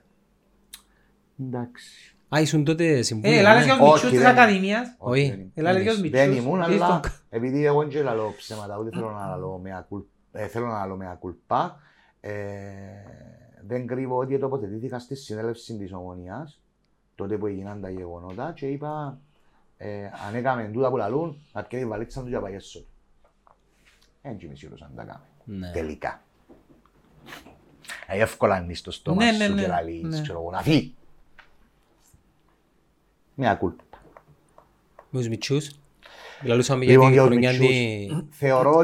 Εντάξει. Α, ήσουν τότε συμβούλοι. Ελάλες και ως μητσούς της Ακαδημίας. Όχι. Ελάλες και ως μητσούς. Δεν ήμουν, αλλά επειδή εγώ δεν λέω ψέματα, ούτε θέλω να λέω μea culpa. Δεν κρύβω ότι τοποθετήθηκα στη συνέλευση της Ομόνοιας, τότε που έγιναν τα γεγονότα, και είπα αν έκαμε τούτα που λαλούν, αρκετοί βαλίξαν τους για παγιέσσον. Δεν είμαι σίγουρος αν τα κάνουμε, τελικά. Εύκολα ανοίσεις το στόμα σου και λαλείς, ξέρω εγώ, να φύγει. Μια κούλπα. Με τους μητσούς, μιλούσαμε για την χρονιάντη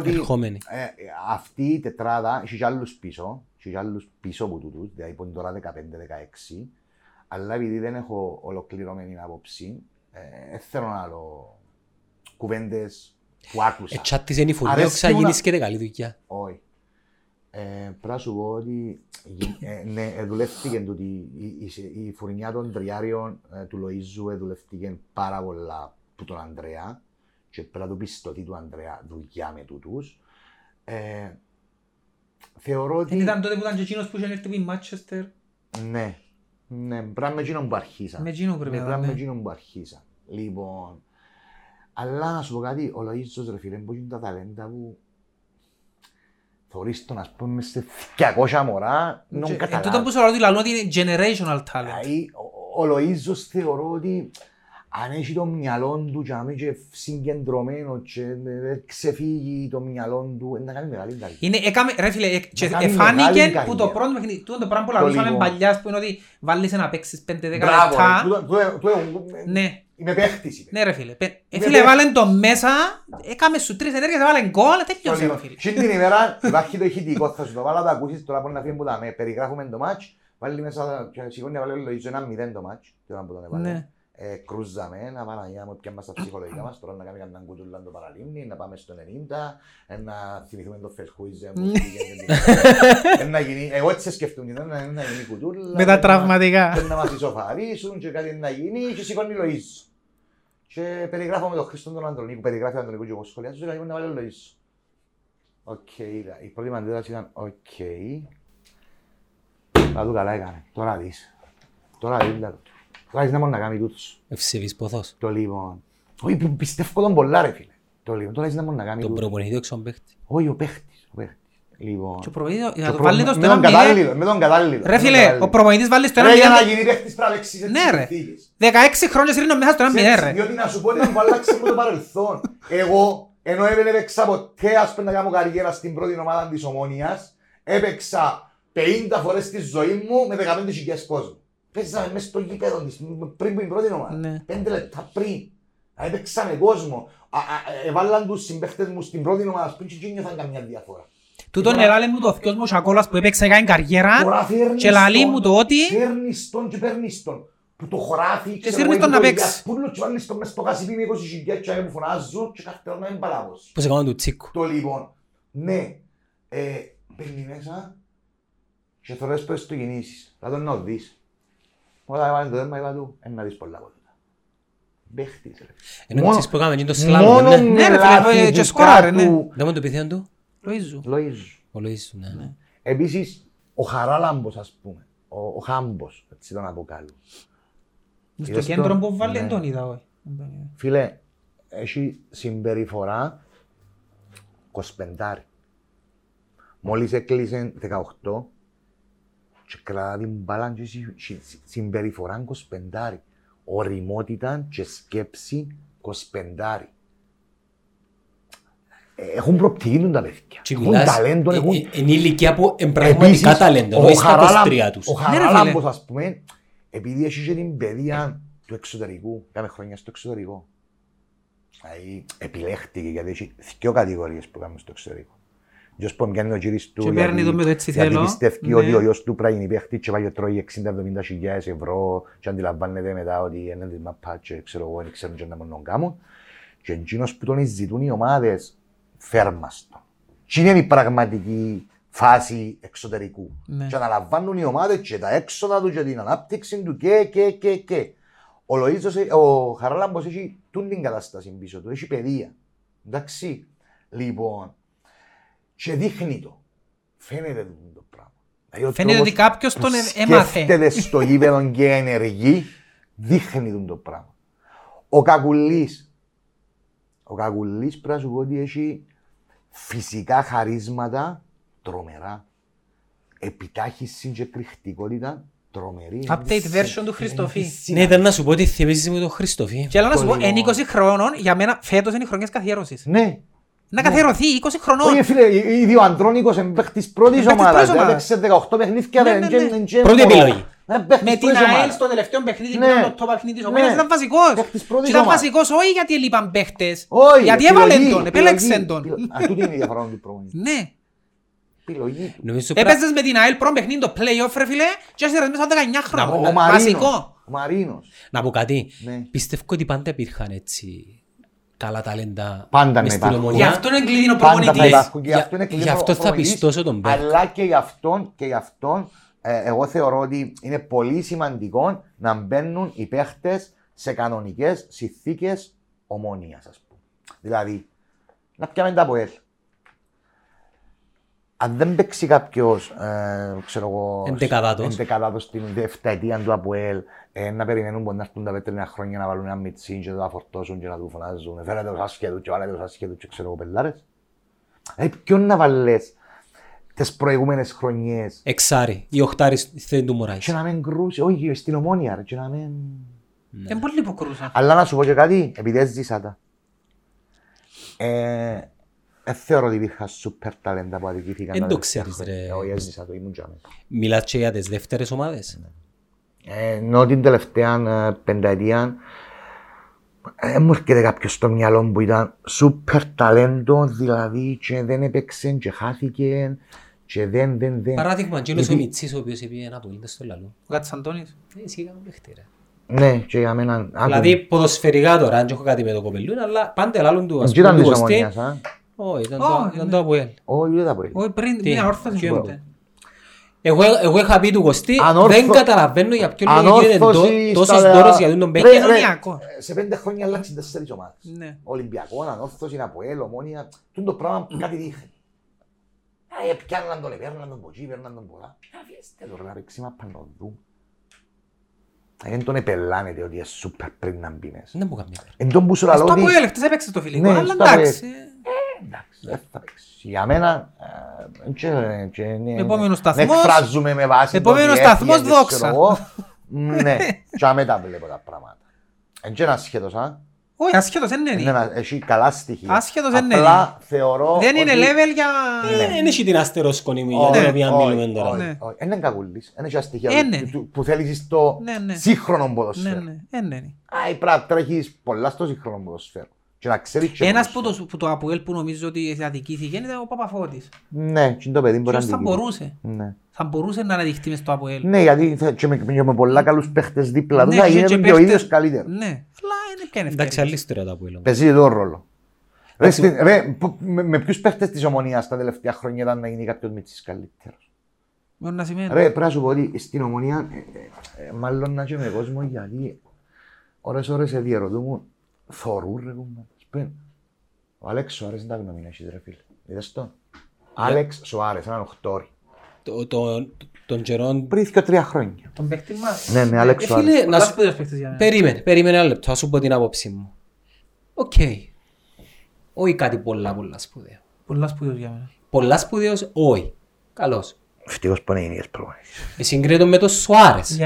ερχόμενη. Αυτή η τετράδα, είχε και άλλους πίσω, είχε και άλλους πίσω από τούτους, δηλαδή είναι τώρα δεκαπέντε δεκαέξι, αλλά επειδή δεν έχω ολοκληρωμένη άποψη, δεν θέλω να λέω κουβέντες, ετσάτιζεν η φωνή, όξα γίνεις και καλή δουλειά. Όχι. Πρέπει να σου πω ότι δουλεύτηκε η φουρνιά των τριάριων του Λοΐζου, δουλεύτηκε πάρα πολλά από τον Ανδρέα και πρέπει να του πιστωτεί του Ανδρέα δουλειά με τούτους. Θεωρώ ότι... Ήταν τότε που ήταν και εκείνος που είχε έρθει από η Μάντσεστερ. Ναι, πρέπει να με εκείνον που αρχίσαν. Με εκείνον πρέπει να με εκείνον που αρχίσαν. Λοιπόν... Αλλά να σου πω κάτι, ο Λοΐζος ρε φίλε, μπορεί να τα ταλέντα που θωρείς το να πούμε μες σε διακόσια μωρά, να μου καταλάβει. Τότε που σου λέω ότι είναι generational talent. Ο Λοΐζος θεωρώ ότι αν έχει το μυαλό του και συγκεντρωμένο και ξεφύγει το μυαλό του, να κάνει μεγάλη καρδιά. Είναι, έκαμε, ρε φίλε, εφάνηκε που το πρώτο παιχνίδι, τούτο το πράγμα που λαλούσαμε παλιάς που είναι ότι βάλεις να παίξεις πέντε δέκα λεπτά. Είμαι παίχτης. Ναι ρε φίλε, φίλε βάλεν το μέσα, έκαμε σου τρεις ενέργειες, βάλεν γκολ, τέλειωσε το φίλε. Στην την ημέρα υπάρχει το ηχητικό, θα σου το βάλω, το ακούσεις, τώρα μπορεί να φύγει που τα με περιγράφουμε το μάτς, βάλει μέσα, σηκώνει να βάλει όλο Λοΐζο ένα μηδέν το μάτς, τώρα που τον έβαλε. Κρούζαμε, να πάμε να πια μας τα ψυχολογικά μας, τώρα να κάνουμε έναν κουτουλά το παραλίμνη, να πάμε στον ενενήντα, να θυμηθούμε το Φερχούιζε μου. Εγώ έτσι σκεφτούν, να γίνει κουτούλα, με τα τραυματικά, να μας ισοφαρίσουν και κάτι να γίνει και σηκώνει Λοΐζο. Και περιγράφω με τον Χρήστον τον Αντρονίκου, περιγράφει ο Αντρονίκου και εγώ σχολιάζω και να βάλω Λοΐζο. Οκ, η πρώτη μου αντίδραση ήταν οκ, θα του καλά έκανε, τώρα δεις, τώρα δεις. Τώρα δεν μπορεί να κάνει τούτος. Ευσεβής ποθός. Το λοιπόν. Όχι, πιστεύω τον πολλά ρε φίλε. Το λοιπόν, τώρα δεν μπορεί να κάνει τούτος. Τον προπονητή εξ' ο παίχτης. Όχι, ο παίχτης. Λοιπόν. Και ο προπονητής να το βάλει το στο ένα μηδέν. Με τον κατάλληλο. Ρε φίλε, ο προπονητής βάλει στο ένα μηδέν. Ρε για να γίνει παίχτης πρέπει να λέξεις έτσι συνθήκες. Ναι ρε. δεκαέξι χρόνες ρίνω μέσα στο ένα μηδέν ρε. Διότι να σου πω ότι μου αλλάξει από το παρελθόν. Εγώ, ενώ έπαιξα ποτέ ας πρέπει να κάνω καριέρα στην πρώτη ομάδα της Ομόνοιας, έπαιξα πενήντα φορές στη ζωή μου με δεκαπέντε χιλιάδες κόσμο. Παίζαμε μέσα στο γήπεδο της, πριν την πρώτη ομάδα, πέντε λεπτά πριν. Έπαιξαμε κόσμο, έβαλαν τους συμπαίχτες μου στην πρώτη ομάδα, πριν και νιώθαν καμιά διαφορά. Τούτον ελάλε μου το θκιός μου ο Σακόλας που έπαιξε κάνει καριέρα και λαλεί μου το ότι... Φέρνεις τον και παίρνεις τον, που το χωράφι και σύρνεις τον να παίξει. Πούλου και βάλεις τον μέσα στο κασιπί με είκοσι χιλιάδες και μου φωνάζουν και κάθε ώρα να είναι παλάβος. Πώς έκαναν του τσίκου. Το λοιπόν, ναι, παίρνει μέσα και θωρές πες του γεννήσεις, θα τον να οδείς. Όταν έβαλε το δέρμα είπα του, να δεις πολλά κοντά. Μπαίχτης ρε. Ενώ εσείς που έκαμε το σλάμ, ναι. Ναι ρε φίλε, και σκοράρε, ναι. Δάμε το επιθέον του, Λοΐζου. Λοΐζου. Ο Λοΐζου, ναι, ναι. Επίσης, ο Χαράλαμπος ας πούμε, ο Χάμπος, έτσι τον αποκαλούν. Στο κέντρο που βάλει δεν τον είδα, όχι. Φίλε, έχει συμπεριφορά είκοσι πέντε. Μόλις έκλεισε δεκαοκτώ. Και κρατά την μπάλα και συμπεριφορά είκοσι πέντε. ωριμότητα και σκέψη κοσπεντάρι. Έχουν προπτυγίνουν τα παιδιά. Έχουν ταλέντο. Ε, έχουν... Είναι ηλικία που είναι πραγματικά ταλέντο. Ο, ο Χαράλαμπος, ας πούμε, επειδή έχει και την παιδεία του εξωτερικού, κάμε χρόνια στο εξωτερικό. Δηλαδή επιλέχτηκε γιατί έχει δύο κατηγορίες που κάμε στο εξωτερικό. Ποιος που κάνει το γύρις του, γιατί πιστεύει ότι ο γιος του πρέπει να παίχνει και πάει και τρώει εξήντα εβδομήντα χιλιάδες ευρώ και αντιλαμβάνεται μετά ότι έναν της μαπάτσε, ξέρω εγώ, δεν ξέρουν και να μην τον κάνουν. Και εκείνος που τον ζητούν οι ομάδες, φέρμαστον. Τι είναι η πραγματική φάση εξωτερικού. Ναι. Και αναλαμβάνουν οι ομάδες και τα έξοδα του και την ανάπτυξη του και και και και. Ο, ο Χαράλαμπος έχει την κατάσταση πίσω του, έχει παιδεία. Εντάξει, λοιπόν. Και δείχνει το. Φαίνεται το πράγμα. Δηλαδή, φαίνεται ότι κάποιος τον έμαθε. Σκέφτεται στο γήπεδο και ενεργεί, δείχνει το πράγμα. Ο Κακουλής. Ο Κακουλής πρέπει να σου πω ότι έχει φυσικά χαρίσματα τρομερά. Επιτάχυση και κρυκτικότητα τρομερή. Update version του Χριστοφή. Ναι, ήταν να σου πω ότι θυμίζεις με τον Χριστοφή. Και άλλα να σου πω, εν είκοσι χρόνων, για μένα φέτος είναι οι χρονιές καθιέρωσης. Ναι. Να καθιερωθεί είκοσι χρονών. Όχι φίλε, οι δύο αντρώνικος εμπαίχτης πρώτης ομάδας. Έπαιξε δεκαοκτώ παιχνίδια. Πρώτη επιλογή. Με την ΑΕΛ στο τελευταίο παιχνίδι που ήταν το παιχνίδι της ομάδας ήταν βασικός. Και ήταν βασικός όχι γιατί έλειπαν παίχτες. Γιατί έβαλαν τον, επέλεξαν τον. Αυτή είναι η διαφορά του προγωνισμού. Ναι. Έπαιζες με την ΑΕΛ πρώτο παιχνίδι το play-off ρε φίλε και έρχεσαι μέσα δεκαεννιά χρόνια. Βασικό. Να πω κάτι. Πιστεύω ότι πάντα υπήρχαν έτσι. Καλά ταλέντα μες την Ομονία. Γι' αυτό είναι κλειδίνο προπονητής. Γι' αυτό θα πιστώσω τον Μπέρκ. Αλλά και γι' αυτόν, και γι' αυτόν ε, εγώ θεωρώ ότι είναι πολύ σημαντικό να μπαίνουν οι παίχτες σε κανονικές συνθήκες Ομονίας, ας πούμε. Δηλαδή, να πιάμε τα από ελ. Αν δεν παίξει κάποιος, ε, ξέρω εγώ, εντεκαδάτος στην εφταετία του ΑΠΟΕΛ, ε, να περιμένουν που να έρθουν τα πέτρινα χρόνια να βάλουν ένα μιτσίν και να τα φορτώσουν και να του φωνάζουν «Φέρετε τους άσχετους και βάλετε τους άσχετους και ξέρω εγώ πελάρες». Ε, ποιον να βάλες τις προηγούμενες χρονιές. Εξάρι ή οχτάρι στην του Μωράης. Και να μην κρούσε, όχι στην Ομόνια ρε, και να μην... Είναι πολύ που κρούσαν. Αλλά να σου πω και κάτι, επειδή έζησα τα. Δεν θεωρώ ότι υπήρχαν σούπερ ταλέντα που αδικήθηκαν. Δεν το ξέρεις ρε. Εγώ έζησα το, ήμουν και αμέσως. Μιλάς και για τις δεύτερες ομάδες. Ενώ την τελευταία πενταετία μου έρχεται κάποιος στο μυαλό που ήταν σούπερ ταλέντο, δηλαδή και δεν έπαιξε και χάθηκε και δεν, δεν, δεν. Παράδειγμα, Αγγέλος ο Μιτσής ο οποίος είπε ένα πολύ στο λαλό. Ο Κάτσης Αντώνης. Εσύ είχαμε παιχτή ρε. Ναι, και για μένα. Δηλαδή ποδοσφαιρικά τώρα, αν και έχω κάτι με το κοπελούν, αλλά πάντα λάλλον του ασπρούν. Όχι, ήταν το ΑΠΟΕΛ. Όχι, δεν ήταν το ΑΠΟΕΛ. Όχι, πριν μια όρθωση ούτε. Εγώ είχα πει του Κωστή, δεν καταλαβαίνω για ποιον γίνεται τόσες δώρες για τον Μπέκη. Σε πέντε χρόνια αλλάξει τέσσερις ομάδες. Ολυμπιακό, ανόρθωση, ΑΠΟΕΛ, Ομόνια. Τον το πράγμα κάτι δείχνει. Πιάνναν τον Επέρναν τον Ποτσί, Επέρναν τον Πολλά. Αφιέστε το ρεξίμα Πανοδού. Δεν τον επελάνεται ότι είναι σούπερ πριν να μπει μέσα. Δεν μπορεί να μπει. Στο ΑΠΟΕΛ χτες έπαιξε το φιλικό, αλλά εντάξει. Για μένα, δεν εκφράζουμε με βάση το διεύθυνο, ξέρω εγώ. Ναι, και αμέτα βλέπω τα πράγματα. Είναι ένα ασχέτος, α. Όχι, ασχέτος δεν είναι. Έχει καλά στοιχεία. Ασχέτος δεν είναι. Απλά θεωρώ ότι... Δεν είναι level για... Δεν έχει την αστερόσκονη μου, για την οποία μιλούμε τώρα. Είναι Κακουλής, είναι και αστοιχεία που θέλεις στο σύγχρονο ποδοσφαίρο. Άρα τρέχεις πολλά στο σύγχρονο ποδοσφαίρο. Ένας που το ΑΠΟΕΛ που νομίζω ότι αδικήθηκε είναι ο Παπαφώτης. Ναι, και το παιδί μπορεί να αδικηθεί. Θα μπορούσε. Θα μπορούσε να αναδειχθεί μες στο ΑΠΟΕΛ. Ναι, γιατί με πολλά καλούς παίχτες δίπλα του θα είναι και ο ίδιος καλύτερος. Ναι, αλλά είναι πια ευκαιρία. Εντάξει, άλλη ιστορία το ΑΠΟΕΛ. Παίζει εδώ ρόλο. Με ποιους παίχτες της Ομονίας τα τελευταία χρόνια ήταν να γίνει κάποιος Μιτσής καλύτερος. Ρε, πρέπει να σου πω ότι στην Ομονία μάλλον να και με κόσμο γιατί ώρες-ώρες διαρωτούν θωρούν ρε κομμάτι. Ο Αλέξ Σοάρες δεν τα γνώμη να έχεις ρε φίλε. Είδες το. Αλέξ Σοάρες, έναν οχτώρι. Τον καιρόν... Πριν και τρία χρόνια. Τον παίχτη μας. Ναι, ναι, Αλέξ Σοάρες. Να σου πω τις παίχτες για μένα. Περίμενε, περίμενε ένα λεπτό, θα σου πω την άποψή μου. Οκ. Όχι κάτι πολλά, πολλά σπουδαίο. Πολλά σπουδαίος για μένα. Πολλά σπουδαίος, όχι. Καλώς. Ευτυχώς που είναι ίδιες προπονήσεις. Συγκρέτω με το Σουάρες.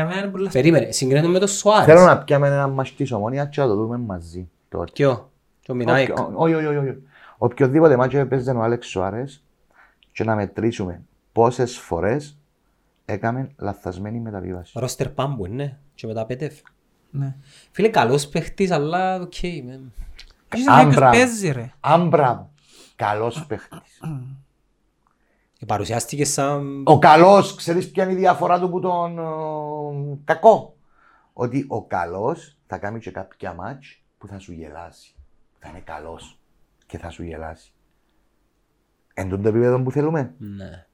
Περίμενε, συγκρέτω με το Σουάρες. Θέλω να πιάμε έναν μάτσι της Ομόνοιας και να το δούμε μαζί. Ποιο, το Μινάικ. Όχι, όχι, όχι. Οποιοδήποτε μάτσο έπαιζε ο Άλεξ Σουάρες και να μετρήσουμε πόσες φορές έκαμε λαθασμένη μεταβίβαση. Ρόστερ Πάμπου είναι και μετά πέτευ. Φίλε, καλός παίχτης, αλλά οκ. Άμπραμ, καλός παίχτης. Παρουσιάστηκε σαν... Ο καλός, ξέρεις ποια είναι η διαφορά του που τον ο, κακό. Ότι ο καλός θα κάνει και κάποια μάτς που θα σου γελάσει. Θα είναι καλός και θα σου γελάσει. Εν τον επίπεδο που θέλουμε. Ναι.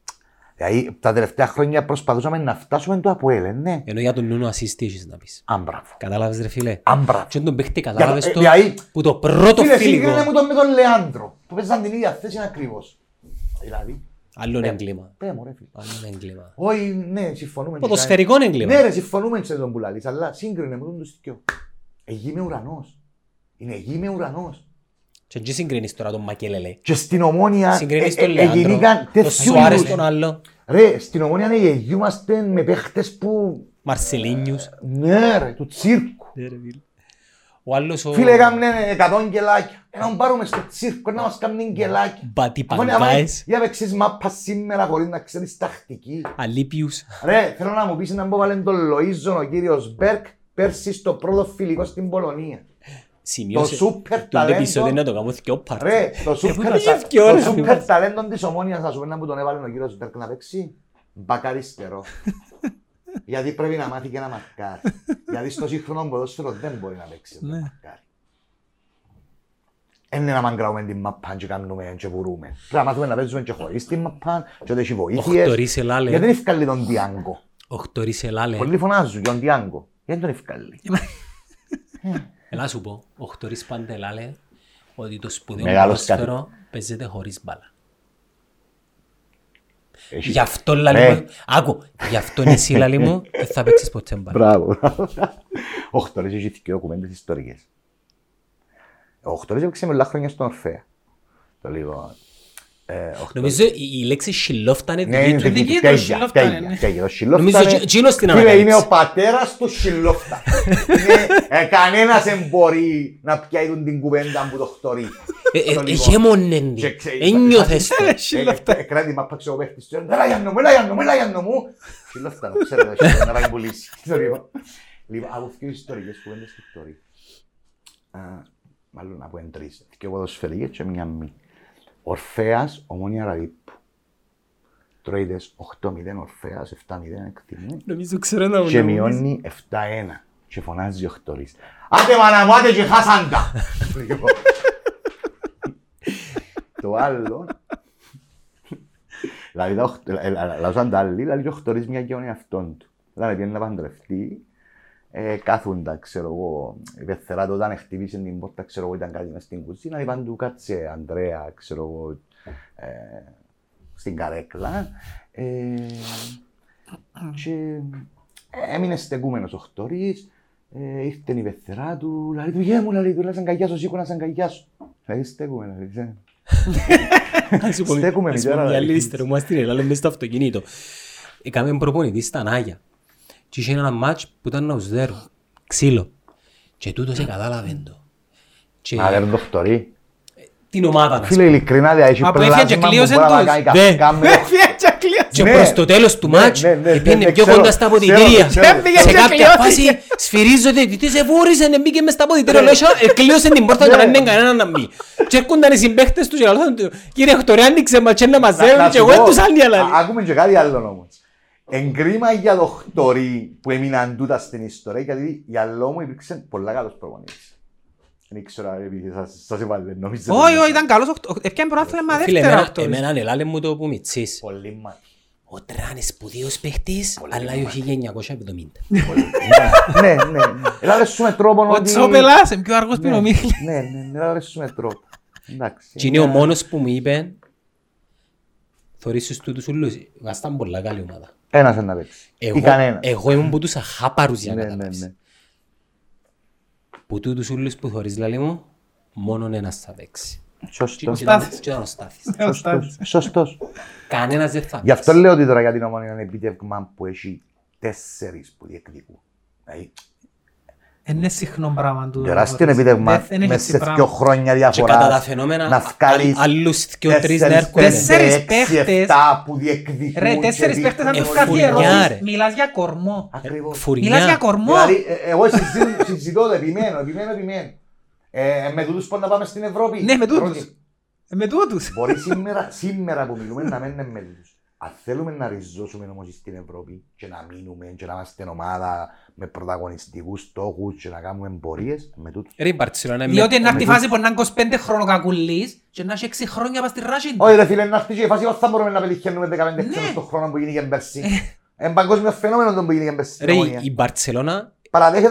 Δηλαδή τα τελευταία χρόνια προσπαθούσαμε να φτάσουμε το Αποέλ, ναι. Ενώ για τον Νούνο ασίστησες να πεις. Αν μπράβο. Κατάλαβες ρε φίλε. Αν μπράβο. Και τον παίχτη κατάλαβες το, δηλαδή, που το πρώτο φίλε, φίλικο. Φίλε, σύγκρινε με τον Λεάνδρο που παίζαν την ίδια θέση ακριβώς. Δηλαδή. Άλλο είναι έγκλημα. Πέμε ρε φίλε. Άλλο είναι έγκλημα. Όχι, ναι, συμφωνούμε. Ποδοσφαιρικό έγκλημα. Ναι ρε, συμφωνούμε σε τον πουλαλής, αλλά σύγκρινε με τον τους δυο. Εγί με ουρανός. Είναι εγί με ουρανός. Και τι συγκρίνεις τώρα τον Μακελελέ. Και στην Ομόνια εγινήκαν τέτοιου είδους. Ρε, στην Ομόνια εγιούμαστε με παίχτες που... Μαρσελίνιους. Ναι ρε, του τσίρκου. Φίλε, έκαναν εκατόν κελάκια. Να πάρουμε στο τσίρκο, να μας κάνουν κελάκια. Μπατή παγκάες. Για παίξεις μάπα σήμερα χωρίς να ξέρεις τακτική. Αλίπιους. Ρε, θέλω να μου πεις να μπω βάλε τον Λοΐζον ο κύριος Μπέρκ πέρσι στο πρώτο φιλικό στην Πολωνία. Το σούπερ ταλέντο. Ρε, το σούπερ ταλέντο της Ομόνοιας θα σου πέρνα που τον έβαλε ο κύριος Μπέρκ να παίξει. Μπακαριστερό. Γιατί πρέπει να μάθει και να μαρκάρει. Γιατί στο σύγχρονο ποδόσφαιρο δεν μπορεί να παίξει να μαρκάρει. Είναι να μαγκραούμε την μαπάν και κάνουμε και βουρούμε. Πρέπει να μάθουμε να παίζουμε και χωρίς την μαπάν και ότι έχει βοήθειες. Γιατί δεν ευκάλλει τον Διάνγκο. Πολλοί φωνάζουν και τον Διάνγκο. Γιατί τον ευκάλλει. Ελά σου πω, ο χτωρίς πάντα ελάλε ότι το σπουδαίο ποδόσφαιρο παίζεται χωρίς μπάλα. Γι' αυτό λαλί μου, άκου, γι' αυτό εσύ λαλί μου, δεν θα παίξεις ποτέ μπάλα. Μπράβο, ο Χτωρίς έχει δύο κουβέντες ιστορικές. Ο Χτωρίς έπαιξε μελά χρόνια στον Ορφέα. Το λίγο... Νομίζω η λέξη «σιλόφτανε» του δική του «σιλόφτανε». Νομίζω «γίνος» την ανακαλύψη. Είναι ο πατέρας του «σιλόφτανε». Κανένας δεν μπορεί να πιάνουν την κουβέντα που το χτωρεί. Εγέμονεν την, ένιωθες το. Εκράτη μάπα ξεγοπέχτης του, «Έλα Γιάννο μου, έλα Γιάννο μου, έλα Γιάννο μου». «Σιλόφτανε», ξέρω να πάει πουλήσει. Λοιπόν, από δύο ιστορικές κουβέντες του χτωρεί. Μάλλον από εντρίες, και ποδοσφαιρικές και μια μη. Ορφέας, Ομόνια Ραδίππου. Τρώητες οκτώ μηδέν Ορφέας, επτά μηδέν εκτιμούν. Νομίζω ξέρω να και μειώνει επτά ένα και φωνάζει ο Χτωρίς. Άτε μάνα μου, άτε και χάσαντα! Το άλλο... Λάζαν τα άλλη, λέει ο Χτωρίς μια και όνει αυτόν του. Δηλαδή πιένει να παντρευτεί, κάθοντα, ξέρω εγώ, η πεθερά του όταν χτυπήσε την πόρτα, ξέρω εγώ, ήταν κάτι μες στην κουτσίνα, είπαν του κάτσε, Ανδρέα, ξέρω εγώ, ε, στην καρέκλα ε, και έμεινε στεγούμενος ο Χτωρίς, ε, ήρθε η πεθερά του, λαλί του, γε μου, λαλί του, λαλί, σαν καγιά σου, σήκω να σαν καγιά σου. Δηλαδή στεγούμενος, δηλαδή, στεγούμενος. Ας πούμε, μια άλλη στερομάς στην Ελλάδα, μέσα στο αυτοκίνητο. Κάμε προπονητή στα Νάγια. Και είχε ένα μάτς που ήταν να ουζέρουν, ξύλο. Και τούτος εκατάλαβε το. Άρα το χτωρί. Την ομάδα να σου πω. Φίλε ειλικρινά, δηλαδή έχει πλάσμα που μπορεί να κάνει κάμερα. Και προς το τέλος του μάτς, πήγαινε πιο κοντά στα αποδυτήρια. Σε κάποια φάση σφυρίζονται, τι σε βούρησε να μπήκε μες στα αποδυτήρια. Κλείωσε την πόρτα και να μην κανένα να μπει. Και έρχονταν οι συμπαίχτες τους και λαλούσαν του, κύριε Χτωρί, άνοιξε ματσέ να μαζεύουν και εγώ δεν τους άλλοι. Εγκρίμα για το Χτωρί που έμειναν τούτα στην ιστορία, γιατί για λόγω μου υπήρξαν πολλά καλός προπονητής. Δεν ξέρω αν σας έβαλε, νομίζω. Όχι, όχι, ήταν καλός, ευκαιρία προάθλημα μα δεύτερα. Φίλε, εμένα ελάλε μου το που μητσείς. Πολύ μάτι. Ο Τράνης σπουδίος παίχτης, αλλά το χίλια εννιακόσια εβδομήντα. Ναι, ναι, ελάλε σου με τρόπο. Ο Τσόπελας, είναι πιο αργός πυρομίχλη. Ναι, ναι, ελάλε σου με τρόπο. Και είναι ο μόνος που μου είπε, θωρήσεις τούτους ούλους, γάσταν πολλά καλή ομάδα. Ένας να παίξει ή κανένας. Εγώ ήμουν που τους αχάπαρους για να καταλάβεις. Που τούτους ούλους που θωρείς λαλί μου, μόνον ένας θα παίξει. Σωστός. Και ήταν ο Στάθης. Σωστός. Κανένας δεν θα πει. Γι' αυτό λέω ότι τώρα για την Ομόνοια είναι επιτεύγμα που έχει τέσσερις που διεκδικούν. Είναι συχνό πράγμα του. Τεράστιο επιτεύγμα μέσα σε δύο χρόνια διαφορά. Και κατά τα φαινόμενα, να βγάλεις τέσσερις παίχτες που διεκδικούν. Ρε, τέσσερις παίχτες θα τους καθιερώσεις. Μιλάς για κορμό. Μιλάς για κορμό. Δηλαδή, εγώ συζητώ, επιμένω, επιμένω, επιμένω. Με τούτους πώς να πάμε στην Ευρώπη. Ναι, με τούτους. Με τούτους. Μπορεί σήμερα που μιλούμε να μένουμε με τούτους. Αν θέλουμε να ριζώσουμε όμως στην Ευρώπη και να μείνουμε και να είμαστε ομάδα με πρωταγωνιστικούς στόχους και να κάνουμε εμπορίες με τούτους. Διότι είναι αυτή η φάση που είναι είκοσι πέντε χρόνο κακουλής και να έχει έξι χρόνια πας στη Ράσιν. Όχι ρε φίλε, είναι αυτή η φάση που θα μπορούμε να πετυχαίνουμε δεκαπέντε χρόνια στον χρόνο που γίνηκε πέρσι. Είναι παγκόσμιο φαινόμενο που γίνηκε πέρσι. Ρε, η Μπαρτσελώνα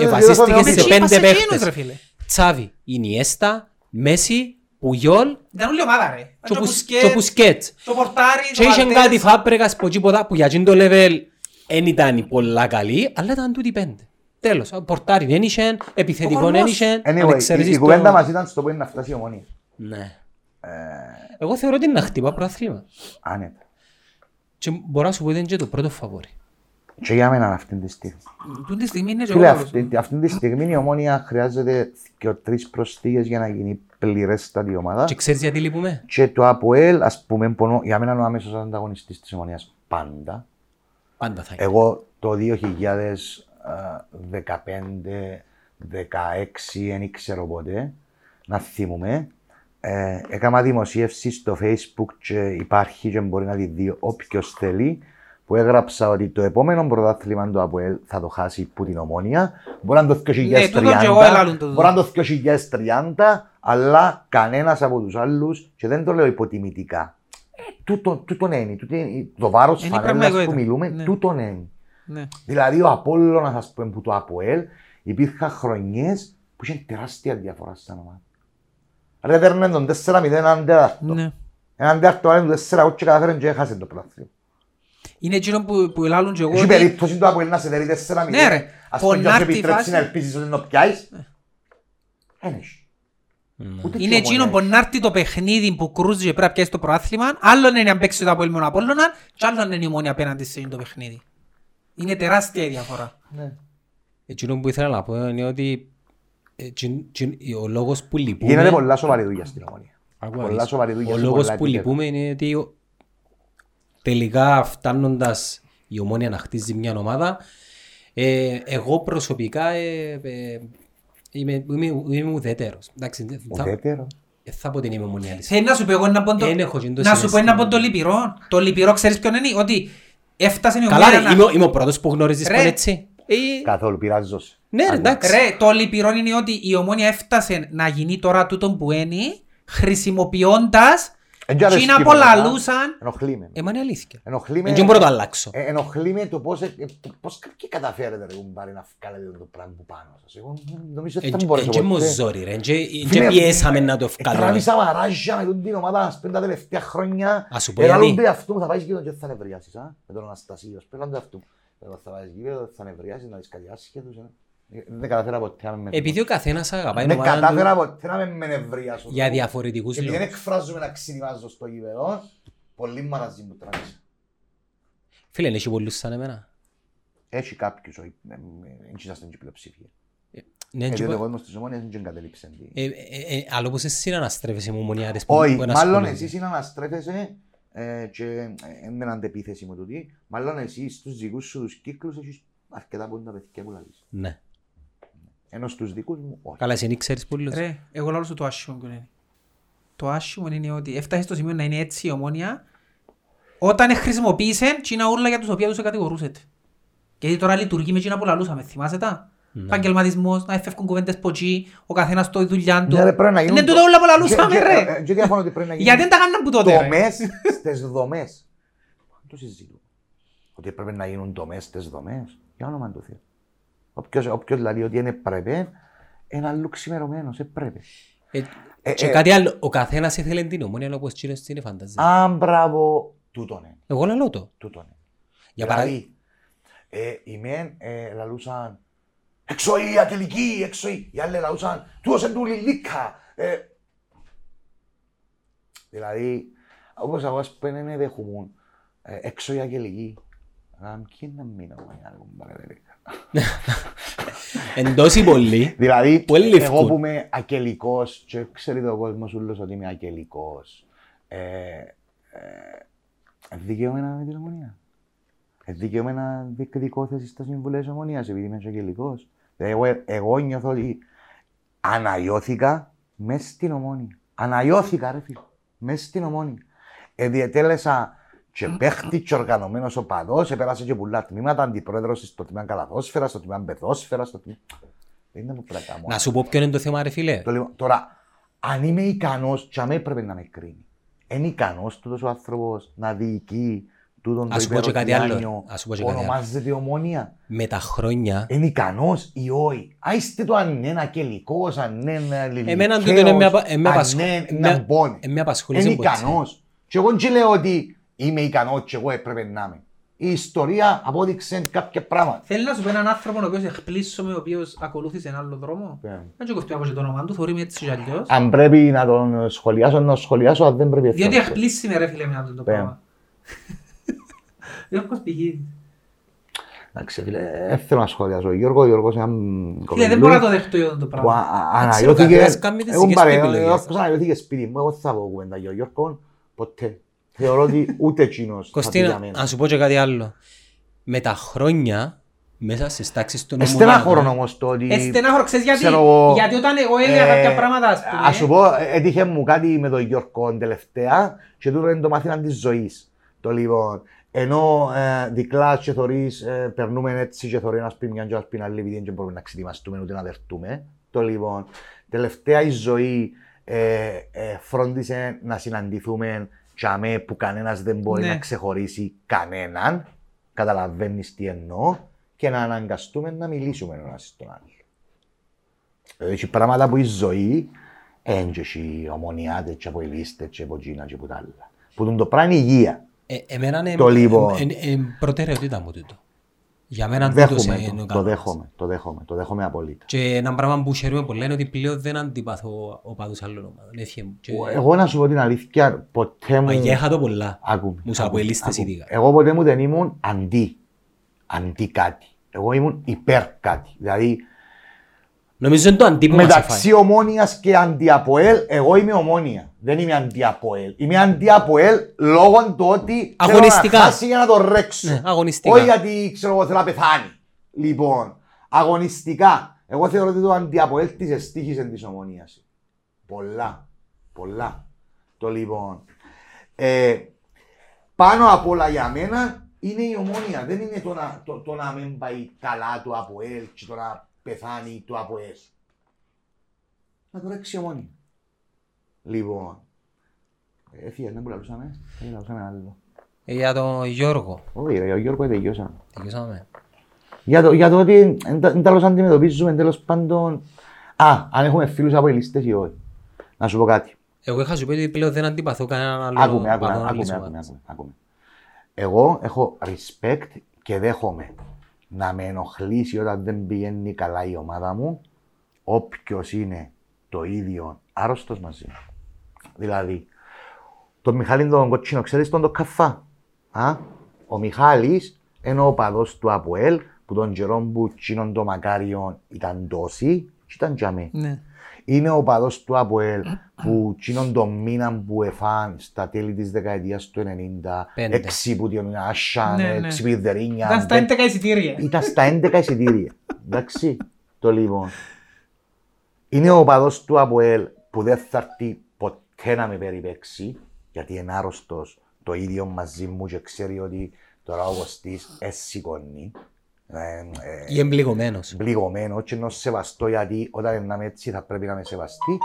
βασίστηκε σε πέντε παίχτες. Τσάβι, Ινιέστα, Μέση, Πουγιόλ. Ήταν όλη ομάδα ρε. Και ο Μπουσκέτς. Και είχαν κάτι φάπρεγας που για εκείνο το level δεν ήταν πολλά καλή, αλλά ήταν τούτοι πέντε. Τέλος, πορτάρι δεν είχαν, επιθετικό δεν είχαν. Anyway, η κουβέντα μας ήταν στο που είναι να φτάσει η Ομόνοια. Ναι. Εγώ θεωρώ ότι είναι να χτυπά πρωτάθλημα. Α, ναι. Και μπορώ να σου πω ότι είναι και το πρώτο φαβόρι. Και για μένα αυτή τη στιγμή. Φίλε, αυτή, αυτή τη στιγμή η Ομόνοια χρειάζεται και τρεις προσθήκες για να γίνει πληρέστατη ομάδα. Και ξέρεις γιατί λείπουμε. Και το ΑΠΟΕΛ, ας πούμε, πονώ, για μένα είναι ο αμέσως ανταγωνιστής της Ομόνοιας πάντα. Πάντα θα είναι. Εγώ το δύο χιλιάδες δεκαπέντε δεκαέξι, δεν ήξερα πότε, να θυμούμε, ε, έκανα δημοσίευση στο Facebook και υπάρχει και μπορεί να τη δει όποιος θέλει, που έγραψα ότι το επόμενο πρωτάθλημα του ΑΠΟΕΛ θα το χάσει που την Ομόνοια. Μπορεί να το δύο χιλιάδες τριάντα, αλλά κανένας από τους άλλους, και δεν το λέω υποτιμητικά. Τούτον είναι, το βάρος φανέλας που μιλούμε, τούτον είναι. Δηλαδή ο Απόλλωνας, ας πούμε, που το ΑΠΟΕΛ, υπήρχαν χρονιές που είχε τεράστια διαφορά στα ονομά. Άρα έπαιρνε τον τέσσερα μηδέν έναν τέταρτο. Έναν τέταρτο άλλον του τέσσερα κότσο καταφέρνει και έχασε το πρωτάθλημα. Είναι εκείνο που ελάλλουν και εγώ... Έχει περίπτωση του Αποέλ να σε δερεί τέσσερα μηδέν. Ναι ρε, πονάρτη φάση... να ελπίζεις ότι να πιάσεις. Ένεχει. Είναι εκείνο πονάρτη το παιχνίδι που κρούζει και πρέπει να πιάσεις το προάθλημα. Άλλον είναι αν παίξει το Αποέλ με τον Απόλλωνα και άλλον είναι η μόνη απέναντι σε το παιχνίδι. Είναι τεράστια η διαφορά. Εκείνο που ήθελα να πω είναι ότι ο λόγος που λυπούμε... Γίνεται πολλά σοβαρή δουλειά στην Ομόνοια. Ο λόγος που λυπούμε είναι ότι τελικά φτάνοντας η Ομόνοια να χτίζει μια ομάδα, ε, εγώ προσωπικά ε, ε, είμαι, είμαι ουδέτερος. Ουδέτερος. Θα πω την είμαι ομονιαλής. Θέλει να σου πω εγώ να πω το, να σου πω να πω το λυπηρό. Το λυπηρό ξέρεις ποιον είναι, ότι έφτασε η Ομόνοια. Καλά, να... είμαι ο πρώτος που γνωρίζεις πάνε έτσι. Καθόλου πειράζω. Ναι, εντάξει. Ρε, το λυπηρό είναι ότι η Ομόνοια έφτασε να γίνει τώρα τούτον που είναι, χρησιμοποιώντας. Τι να πολλαλούσαν, εμένα αλήθεια. Δεν μπορώ να το αλλάξω. Ενοχλεί με το πώς και καταφέρετε να βγάλετε το πράγμα που πάνω σας. Εγώ νομίζω ότι δεν μπορέσω ποτέ. Είναι μου ζόρι ρε, και πιέσαμε να το βγάλω. Τράβησα μαράζια με την ομάδα σας πέντα τελευταία χρόνια. Ας σου πω γιατί. Θα πάει και θα νευριάσεις με τον Αναστασίο. Θα πάει και θα νευριάσεις να δισκαλιάσεις και τους. Δεν καταφέρα ποτέ να με... Επειδή ο καθένας αγαπάει την ομάδα του... Δεν καταφέρα ποτέ να με νευρίασω... Για διαφορετικούς λόγους. Επειδή δεν εκφράζουμε να ξεδιμάζω στο γήπεδο, πολλοί μαραζί μου τράβησα. Φίλε, έχει πολλούς σαν εμένα. Έχει κάποιους, όχι. Δεν είσαστε και πλειοψήφια. Γιατί ο κόσμος της Ομόνοιας δεν εγκατελείψε. Αλλά όπως εσύ είναι αναστρέφεσαι με ομονιάδες που να σχολούν. Μάλλον εσείς είναι αναστρέφεσαι και με αντεπίθεση με τούτη. Μάλλον εσείς στους δικούς σου τους κύκλους έχεις αρκετά πόντα παιδιά που λαλείς. Ναι. Ενώ στους δικούς μου όχι. Καλά, εσύ ξέρεις πολύ λόγος. Ρε, εγώ λάβω σου το άσχημο που είναι. Το άσχημο είναι ότι έφτασε στο σημείο να είναι έτσι η Ομόνοια όταν χρησιμοποίησαν τσίνα ούρλα για τους οποία τους κατηγορούσετε. Γιατί τώρα λειτουργεί με τσίνα που λαλούσαμε, θυμάσαι τα. Επαγγελματισμός, να εφεύγουν κουβέντες ποτσί, ο καθένας το δουλειά του. Είναι τούτα όλα που λαλούσαμε ρε. Γιατί δεν τα κάνουν που τότε ρε. Δομές στις δομές. Το συζητώ. Ότι πρέπει να γίνουν δομές στις δομές. Για όνομα του Θεού. Όποιος, όποιος λέει ότι είναι πρέπει, είναι αλλού ξημερωμένος, ε, πρέπει. Ε, ε, και ε, κάτι άλλο, ο καθένας ήθελε την Ομόνοια όπως κύριος είναι φανταζία. Α, μπράβο, τούτο είναι. Εγώ λαλώ το. Τούτο είναι. Για δηλαδή, παράδειγμα. Ε, οι μεν ε, λαλούσαν εξωή, ατελική, εξωή. Οι άλλοι λαλούσαν τούτος εν του λιλίκα. Ε, δηλαδή, όπως αγώς πένε είναι δεχουμούν. έξω η αγγελική. Άρα ποιοι να μείνω μαγιά να παρατηρήκα. Εντός ή πολύ. Δηλαδή εγώ που είμαι αγγελικός και ξέρετε ο κόσμος ούλος ότι είμαι αγγελικός. Δικαίωμαι να με την Ομονία. Δικαίωμαι να διεκδικώ θέση στα συμβουλές της Ομονίας επειδή είμαι αγγελικός. Εγώ νιώθω ότι αναγιώθηκα μέσα στην Ομόνια. Αναγιώθηκα ρε φίλε, μέσα στην Ομόνια. Εδιετέλεσα και παίχτη και οργανωμένος οπαδός, επέρασε και πολλά τμήματα, αντιπρόεδρος στο τμήμα καλαθόσφαιρας, στο τμήμα πεδόσφαιρας, στο τμήμα... Δεν είναι πολλά τα μόνα. Να σου πω ποιο είναι το θέμα ρε φίλε. Τώρα, αν είμαι ικανός, και αμέ πρέπει να με κρίνει. Είναι ικανός τούτος ο άνθρωπος να διοικεί τούτον το υπεροκειάνιο, ονομάζεται Ομόνια. Με τα χρόνια... Είναι ικανός ή όχι. Άιστε το αν είναι ένα κελικός, αν είναι ένα λιλικαίος, αν είναι ένα μπόνι. Είναι ικανός. Και εγώ και λέω ότι είμαι ικανός και εγώ έπρεπε να είμαι. Η ιστορία απόδειξε κάποια πράγματα. Θέλω να σου πω έναν άνθρωπο ο οποίος εκπλήσωμε, ο οποίος ακολούθησε έναν άλλο δρόμο. Δεν του κοφτεί από το όνομα του, θωρεί με έτσι και αλλιώς. Αν πρέπει να τον σχολιάσω, να τον σχολιάσω, αν δεν πρέπει να τον σχολιάσω. Διότι εκπλήσει με ρε φίλε με αυτό το πράγμα. Γιώργος πηγεί. Εντάξει φίλε, δεν θέλω να σχολιάσω. Ο Γιώργος, ο Γιώργος είναι έναν κομμιλού. Δεν μπορώ να το δεχτώ για το πράγμα. Αναγιώθηκε σπίτι μου, εγώ θα πω κουβέντα για ο Γιώργο, ποτέ. Θεωρώ ότι ούτε εκείνος θα πει για μένα. Να σου πω και κάτι άλλο. Με τα χρόνια, μέσα στις τάξεις των ομονιών... Εστενάχωρο όμως το ότι... Εστενάχωρο, ξέρεις γιατί. Γιατί όταν εγώ έλεγα κάποια πράγματα, ας πούμε... Ας σου πω, έτυχε μου κάτι με τον Γιώργο τελευταία και του είναι το μάθημα της ζωής. Το λοιπόν, ενώ ε, δικλάς και θωρείς, ε, περνούμε έτσι και θωρεί ένας πει μιαν και ένας πει άλλη, επειδή δεν μπορούμε να ξετοιμαστούμε ούτε να δερτούμε. Το λοιπόν, τελευταία η ζωή ε, ε, φρόντισε να συναντηθούμε τσάμε που κανένας δεν μπορεί ναι. να ξεχωρίσει κανέναν, καταλαβαίνεις τι εννοώ, και να αναγκαστούμε να μιλήσουμε ένας στον άλλο. Έτσι πράγματα που η ζωή έντυχε, ομονιάται και από η λίστα και από εκείνα και από τα άλλα. Που τον το πράγμα είναι υγεία. Ε, εμένα είναι το λοιπόν. ε, ε, ε, προτεραιότητα μου τούτο. Για μένα δέχομαι, τούτο σε το, το δέχομαι, το δέχομαι, το δέχομαι απολύτως. Και ένα πράγμα που χαίρομαι πολλά είναι ότι πλέον δεν αντιπαθώ οπαδούς άλλων ομάδων. Και... Εγώ να σου πω την αλήθεια, ποτέ μου... Αγέχα το πολλά, μου σαπουελίστες ειδικά. Εγώ ποτέ μου δεν ήμουν αντί, αντί κάτι. Εγώ ήμουν υπέρ κάτι. Δηλαδή, νομίζω είναι το αντί που μας εφάει. Μεταξύ Ομόνιας και Αντιαποέλ, εγώ είμαι Ομόνια. Δεν είμαι Αντιαποέλ. Είμαι Αντιαποέλ λόγω του ότι θέλω να χάσει για να το ρέξω. Ναι, όχι γιατί ξέρω εγώ θέλω να πεθάνει. Λοιπόν, αγωνιστικά. Εγώ θεωρώ ότι το Αντιαποέλ της εστίχησε της Ομόνιας. Πολλά. Πολλά. Το λοιπόν. Ε, πάνω απ' όλα για μένα είναι η Ομόνια. Δεν είναι το να, το, το να μην πάει καλά το Αποέλ και το να πεθάνει το Αποέλ. Να το ρέξει η Ομόνια. Λοιπόν, έφυγε, δεν πουλαλούσαμε, δεν πουλαλούσαμε άλλο. Για τον Γιώργο. Όχι, για τον Γιώργο τελειώσαμε. Τελειώσαμε. Για το ότι εντάλλως αντιμετωπίζουμε τέλος πάντων... Α, αν έχουμε φίλους από οι λίστες ή όχι. Να σου πω κάτι. Εγώ είχα σου πει ότι πλέον δεν αντιπαθώ κανέναν άλλο... Άκουμε, άκουμε, άκουμε. Εγώ έχω respect και δέχομαι να με ενοχλήσει όταν δεν πηγαίνει καλά η ομάδα μου, όποιος είναι το ίδιο άρρωστος μαζί μου. Δηλαδή, τον Μιχάλη τον Κοτσίνο, ξέρεις τον το Καφά. Α? Ο Μιχάλης είναι ο οπαδός του Αποέλ που τον καιρό που τσίνον το μακάριον ήταν τόσοι και ήταν για μέ. Ναι. Είναι ο οπαδός του Αποέλ που τσίνον το μήνα που εφάν στα τέλη της δεκαετίας του ενενήντα, έξι που την άσαν, έξι πιδερίνια. Ήταν στα έντεκα εισιτήρια. Ήταν στα έντεκα εισιτήρια. Εντάξει, το λοιπόν. Είναι ο οπαδός του Αποέλ που δεν θα έρθει ποτέ να με περιπέξει, γιατί είναι άρρωστος το ίδιο μαζί μου και ξέρει ότι τώρα ο Κωστής έσηκωνει. Ή εμπληγωμένος. Εμπληγωμένος και είναι σεβαστό, γιατί όταν είναι έτσι θα πρέπει να με σεβαστεί.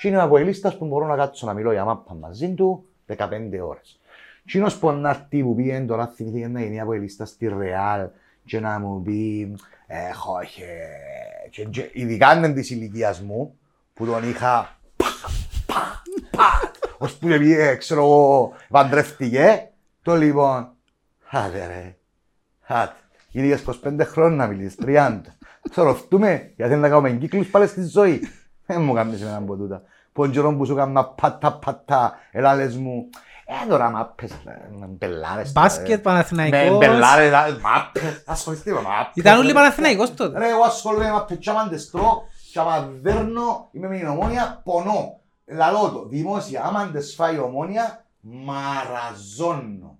Και είναι ο αποελίστας που μπορώ να κάτσω να μιλώ για μάπα μαζί του δεκαπέντε ώρες. Και είναι ο σπονάρτη που πήγαινε τώρα, θυμήθηκε να γίνει αποελίστα στη Ρεάλ και να μου πει έχω και ειδικά είναι της ηλικίας μου που τον είχα πα, πα, πα ως που πήγε, ξέρω εγώ, παντρεύτηκε. Το λοιπόν, άντε ρε, άντε, γυρίγες είκοσι πέντε χρόνια να μιλήσεις, τριάντα. Ξοροφτούμε, γιατί δεν θα κάνουμε κύκλους πάλι στη ζωή. Δεν μου κάνεις εμένα από τούτα. Πον καιρό που σου έκανα πατά πατά, έλα λες μου, Ε, τώρα μάπες, μπελάρες. Μπάσκετ, Παναθηναϊκός. Μπελάρες, μάπες, ασχοληθείτε με μάπες. Ήταν όλοι Παναθηναϊκός τότε. Ρε, εγώ ασχολούμαι με μάπες, κι άμα αντεστρώ, κι άμα δέρνω, είμαι με την Ομόνια, πονώ. Λαλώ το, δημόσια, άμα αντεσφάει η Ομόνια, μαραζώνω.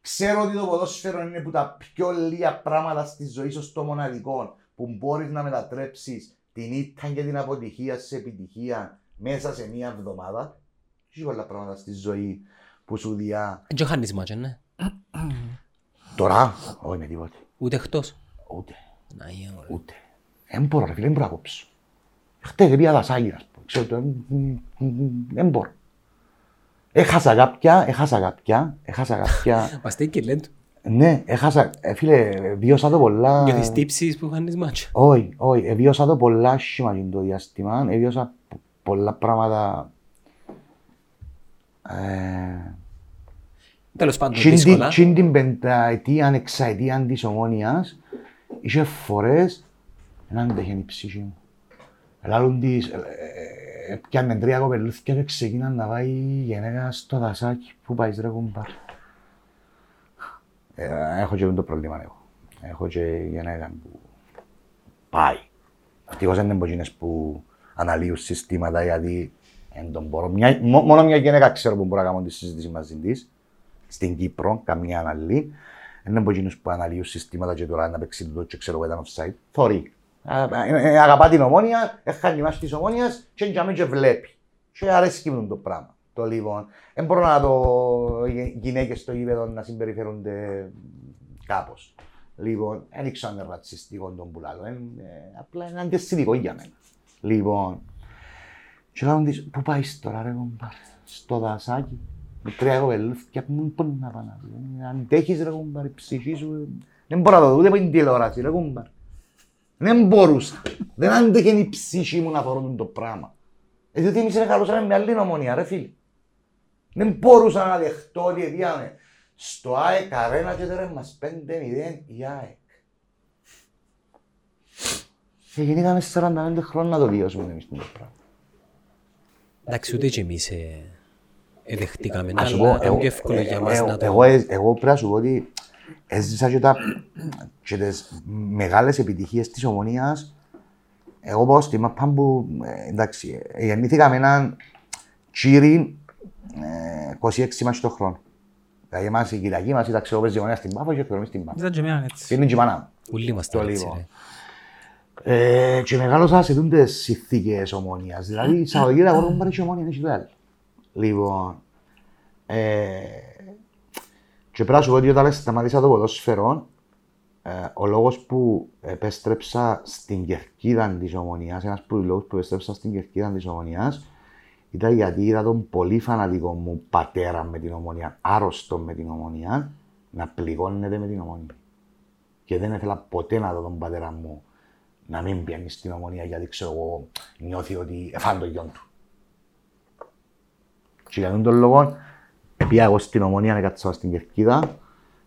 Ξέρω ότι το ποδόσφαιρο είναι που τα πιο λίγα πράγματα στη ζωή σου στο μοναδικό, που μπορείς να μετατρέψεις την ήττα και την αποτυχία σε επιτυχία μέσα σε μία εβδομάδα. Τι πολλά πράγματα στη ζωή που σου διά... Τζοχάνεις μάτια, ναι. Τώρα, όχι με τίποτα. Ούτε εκτός. Ούτε. Ούτε. Δεν μπορώ ρε φίλε, δεν μπορώ να κόψω. Χτες πήγα δασάγυρα, ας πω. Ξέρω, δεν μπορώ. Έχασα κάποια, έχασα κάποια, έχασα κάποια... Μας τέκει και λένε του. Ναι, έχασα, φίλε, βιώσα το πολλά... Για τις τύψεις που είχαν μάτια. Όχι, όχι, βιώσα το πολλά σημαντικά το διάστημα, βιώσα πολλά πράγματα... Τέλος πάντων, δύσκολα. Στην την πενταετία, εξαετία της Ομόνοιας, είχε φορές να μην τέχει η ψυχή μου. Λάλλον της, έπιανε τρία κοπελούθια και ξεκίναν να πάει η γενέκα στο δασάκι. Πού πάει ρε κουμπάρ. Έχω και το πρόβλημα εγώ. Έχω και η γενέκα που πάει. Ευτυχώς δεν είναι πολλές που αναλύουν συστήματα γιατί Μια, μόνο μια γυναίκα ξέρω που μπορώ να κάνω τη συζήτηση μαζί της στην Κύπρο, καμιά αναλύει. Είναι από εκείνους που αναλύουν συστήματα και τώρα να παίξει το και ξέρω που ήταν offside. Θωρεί. Αγαπά την Ομόνια, έχανε μάχη της Ομόνιας και για μένα βλέπει. Και αρέσκει μου το πράγμα. Το λοιπόν, δεν μπορώ να δω γυναίκες στο γήπεδο να συμπεριφέρονται κάπως. Λοιπόν, δεν ήξανε ρατσιστικό τον πουλάλο. Απλά είναι αντισυντικό για μένα. Λοιπόν, και λέω της, πού πάει τώρα ρε κομπάρ, στο δασάκι, με τρία κοπελούθια, μην πού να πάνε, αντέχεις ρε κομπάρ, η ψυχή σου, δεν μπορώ να το δω, ούτε πέντε τηλεόραση ρε κομπάρ. Δεν μπορούσα, δεν αντέχει η ψυχή μου να φορούν το πράγμα. Ε, διότι εμείς μεγαλώσαμε με άλλη Ομόνια ρε φίλοι. Δεν μπορούσα να δεχτώ ότι διάμε στο ΑΕΚ αρένα και τώρα μας πέντε μηδέν η ΑΕΚ. Και γεννήκαμε σαράντα πέντε χρόνια να το βιώσουμε εμείς το πράγμα. Εντάξει, ούτε και εμείς εδεχτήκαμε, αλλά είναι εύκολο για μας να το... Εγώ πρέπει να σου πω ότι έζησα και τις μεγάλες επιτυχίες της Ομονίας. Εγώ πάω στη ΜΑΠΑΜ που, εντάξει, γεννήθηκα με έναν τσίρι είκοσι έξι μάχη το χρόνο. Δηλαδή μας η Κυριακή μας ήταν ξέρω παίζει γωνία στην ΜΑΠΑ και εκτρομή στην ΜΑΠΑ. Ήταν και μιαν έτσι. Είναι και μάνα. Ούλοι είμαστε έτσι ρε. Ε, και μεγάλωσα σε τούντες συνθήκες Ομόνιας, δηλαδή Σαββατοκύριακο εγώ δεν πάρει και Ομόνια, δεν έχει άλλη. Λοιπόν, ε, και πρέπει να σου πω ότι όταν σταματήσα το ποδόσφαιρο, ε, ο λόγος που επέστρεψα στην κερκίδα της Ομόνιας, ένας από τους λόγους που επέστρεψα στην κερκίδα της Ομόνιας, ήταν γιατί είδα τον πολύ φανατικό μου πατέρα με την Ομόνια, άρρωστο με την Ομόνια, να πληγώνεται με την Ομόνια. Και δεν ήθελα ποτέ να δω τον πατέρα μου να μην πιάνει στην Ομονία γιατί ξέρω εγώ νιώθει ότι έφανε τον γιον του. Και για τον λόγο, πήγα εγώ στην Ομονία να κάτσω στην κερκίδα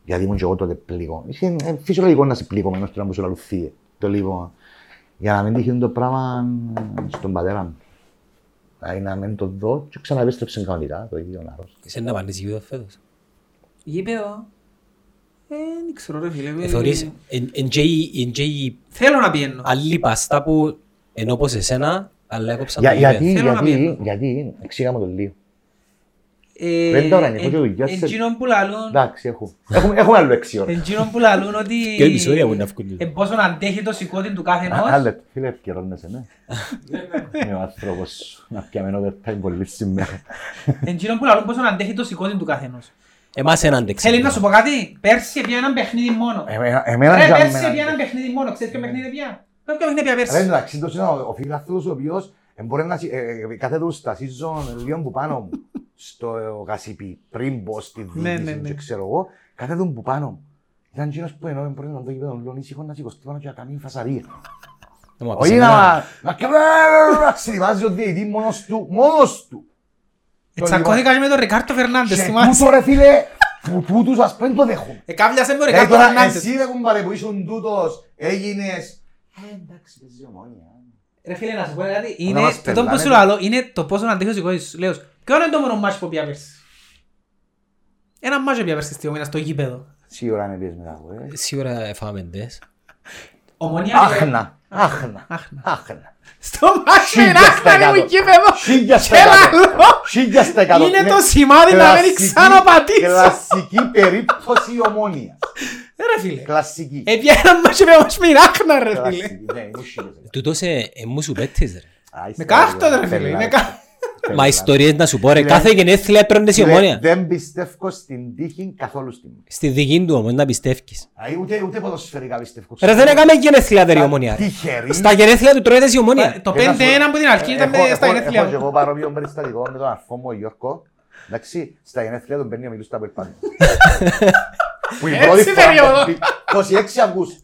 γιατί ήμουν και εγώ τότε πληγό. Είναι φυσιολογικό να είσαι πληγωμένος και να μου σου λαλουθείε. Το λίγο, για να μην τύχει το πράγμα στον πατέρα μου. Δηλαδή να μην το δω και ξαναεπέστρεψε κανονικά το ίδιο νάρος. Είσαι να πάνε γήπεδο φέτος. Γήπεδο. Δεν ξέρω ρε φίλε. Θεωρείς, εν και θέλω να πιένω. Άλλη παστά που ενώ πως εσένα, αλλά έκοψαν το γήπεδο. Θέλω να πιένω. Γιατί, εξήγαμε το λίγο. Δεν τώρα είναι, έχω και δουλειά σε... Εν κοινων που λαλούν... Εντάξει, έχω. Έχουμε άλλο έξι ώρα. Εν κοινων που λαλούν ότι... Και η μισορία που είναι αυκολή. Εμπόσον αντέχει το σηκώτη του κάθε ενός. Άλλε, φίλε, ευκαιρώνεσαι, ναι. Είμαι ο άνθρωπος να πιαμενώ περπάει πολύ σήμερα. Εν κοινων που λαλούν πόσον αντέχει το σηκώτη του κάθε ενός. Εμάς έναν αντέξει. Θέλει να σου πω κάτι, πέρσι πια έναν παιχνίδι μόνο. Ρε, πέρσι πια έναν παιχνίδι μόνο, ξέρεις ποιο παιχνίδι πια. Ποιο παιχνίδι πια πέρσι. Ρε, εντάξει, το σύντομα, ο φιλαθλός ο οποίος μπορεί να καθέτουν στα season λίγο που πάνω μου, στο Κασίπι, πριν πω στη διοίκηση και ξέρω εγώ, καθέτουν που πάνω μου. Ήταν εκείνος που ενώ μπορεί να το γήπεδο λόγω ήσυχο να σηκωστεί πάνω και να κάνει φασαρία. Όχι να ξεδιμάζει ο διαιτή μόνος του, μόνος του. Τσακώθηκα με τον Ρικάρτο Φερνάντες, θυμάσαι. Και τούτο ρε φίλε, που τούτους ας πέντε το δέχομαι. Εκάβλιασε με τον Ρικάρτο Φερνάντες. Εσύ ρε κουμπάρε που ήσουν τούτος, έγινες... Εντάξει, παίζει Ομόνια. Ρε φίλε, να σου πω κάτι, είναι το πόσο αντέχει ο σηκώδης, λέω, ποιο είναι το μόνο μάτσι που πια πέρσι. Ένα μάζο πια πέρσι στιγμένα στο γήπεδο. Σίγουρα με πιες μετά. Σίγουρα φάμε ντες. Άχνα. Άχνα. Άχνα. Στο μάζο είναι άχνα λίγο γήπεδο. Σίγια στα εκατό. Είναι το σημάδι να μην ξαναπατήσω. Κλασική περίπτωση Ομόνιας. Ρε φίλε. Κλασική. Επειδή ένα μάζο πια μας μην άχνα ρε φίλε. Του τόσε εμούσου πέττες ρε. Με κάχτον ρε φίλε. Μα ιστορίες να σου πω ρε, κάθε γενέθλια έπαιρνες η Ομόνια. Δεν πιστεύω στην τύχη καθόλου στην τύχη. Στη δική του όμως να πιστεύεις. Ούτε ποδοσφαιρικά πιστεύω. Ρε δεν έκαμε γενέθλια δε η Ομόνια. Στα γενέθλια του τρώγεται η Ομόνια. Το πέντε ένα από την αρχή ήταν στα γενέθλια. Έχω και εγώ παρόμοιο περιστατικό με τον αρφό μου ο Γιώργο. Εντάξει, στα γενέθλια τον παίρνει ο μιλούς στα πελπάνια. Έτσι περίοδο. είκοσι έξι Αυγούστου.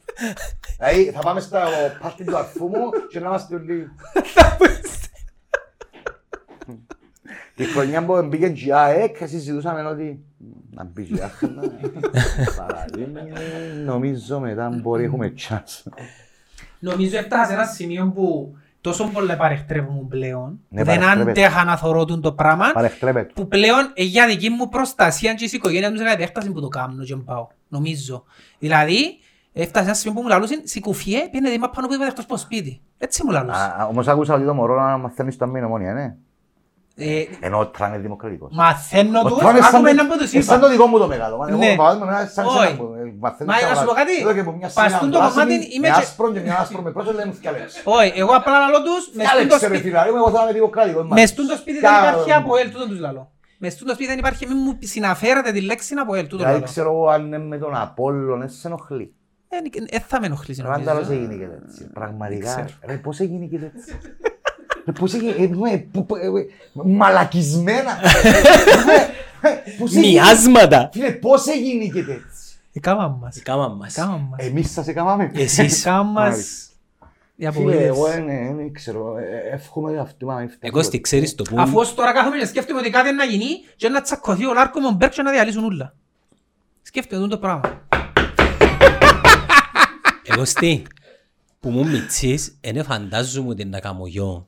Δηλαδή θα πάμε στα πάρτι του αρφού μου και να είμαστε όλοι. Τη χρονιά που μπήκε και ΑΕΚ, συζητούσαμε ότι να μπει και άχνα, νομίζω μετά μπορεί έχουμε τσάς. Νομίζω έφτασε ένα σημείο που τόσο πολλά παρεχτρέπουν πλέον, δεν άντεχα να θωρώτουν το πράγμα, που πλέον για δική μου προστασία και η οικογένεια μου σε κάτι έφτασε που το κάνω και πάω, νομίζω. Δηλαδή, έφτασε ένα σημείο που μου λαλούσαν, σε κουφιέ πήγαινε δήμα πάνω που είπατε αυτός πως σπίτι. Έτσι μου λαλούσαν. Όμως άκουσα ότι το μωρό να μαθαίνεις το αμυνομόνια, ναι. Ενώ ο Τραν είναι δημοκρατικός. Μαθαίνω τους, άκουμε έναν που τους είπα. Σαν το δικό μου το μεγάλο. Ναι. Μα να σου πω κάτι, παστούν το κομμάτι είμαι και... Όχι, εγώ απλά λαλώ τους, μεστούν το σπίτι δεν υπάρχει από ελ, τούτο τους λαλώ. Μεστούν το σπίτι δεν υπάρχει, μην μου συναφέρετε τη λέξη από ελ, τούτο λαλώ. Δεν ξέρω αν είναι με τον Απόλλων, έτσι σε ενοχλεί. Δεν θα με ενοχλήσει νομίζω. Ράνταλος έγινε και τέτοιο, πραγματικά. Ρε πώς έγινε και τέτοιο. Πώς έγινε, μαλακισμένα, μοιάσματα. Φίλε, πώς έγινε και τέτοιο. Εκάμαν μας. Εκάμαν μας. Εμείς σας εκάμαμε. Εσείς. Εκάμας. Φίλε, εγώ δεν ξέρω, εύχομαι για αυτό. Εγώ στη ξέρεις το πού. Αφού τώρα κάθομαι και σκέφτομαι ότι κάτι να γίνει και να τσακωθεί ο Λάρκο Μομπέρκ και να διαλύσουν όλα. Σκέφτομαι το πράγμα. Εγώ στη, που μου μητσείς, δεν φαντάζομαι ότι να κάνω γιο.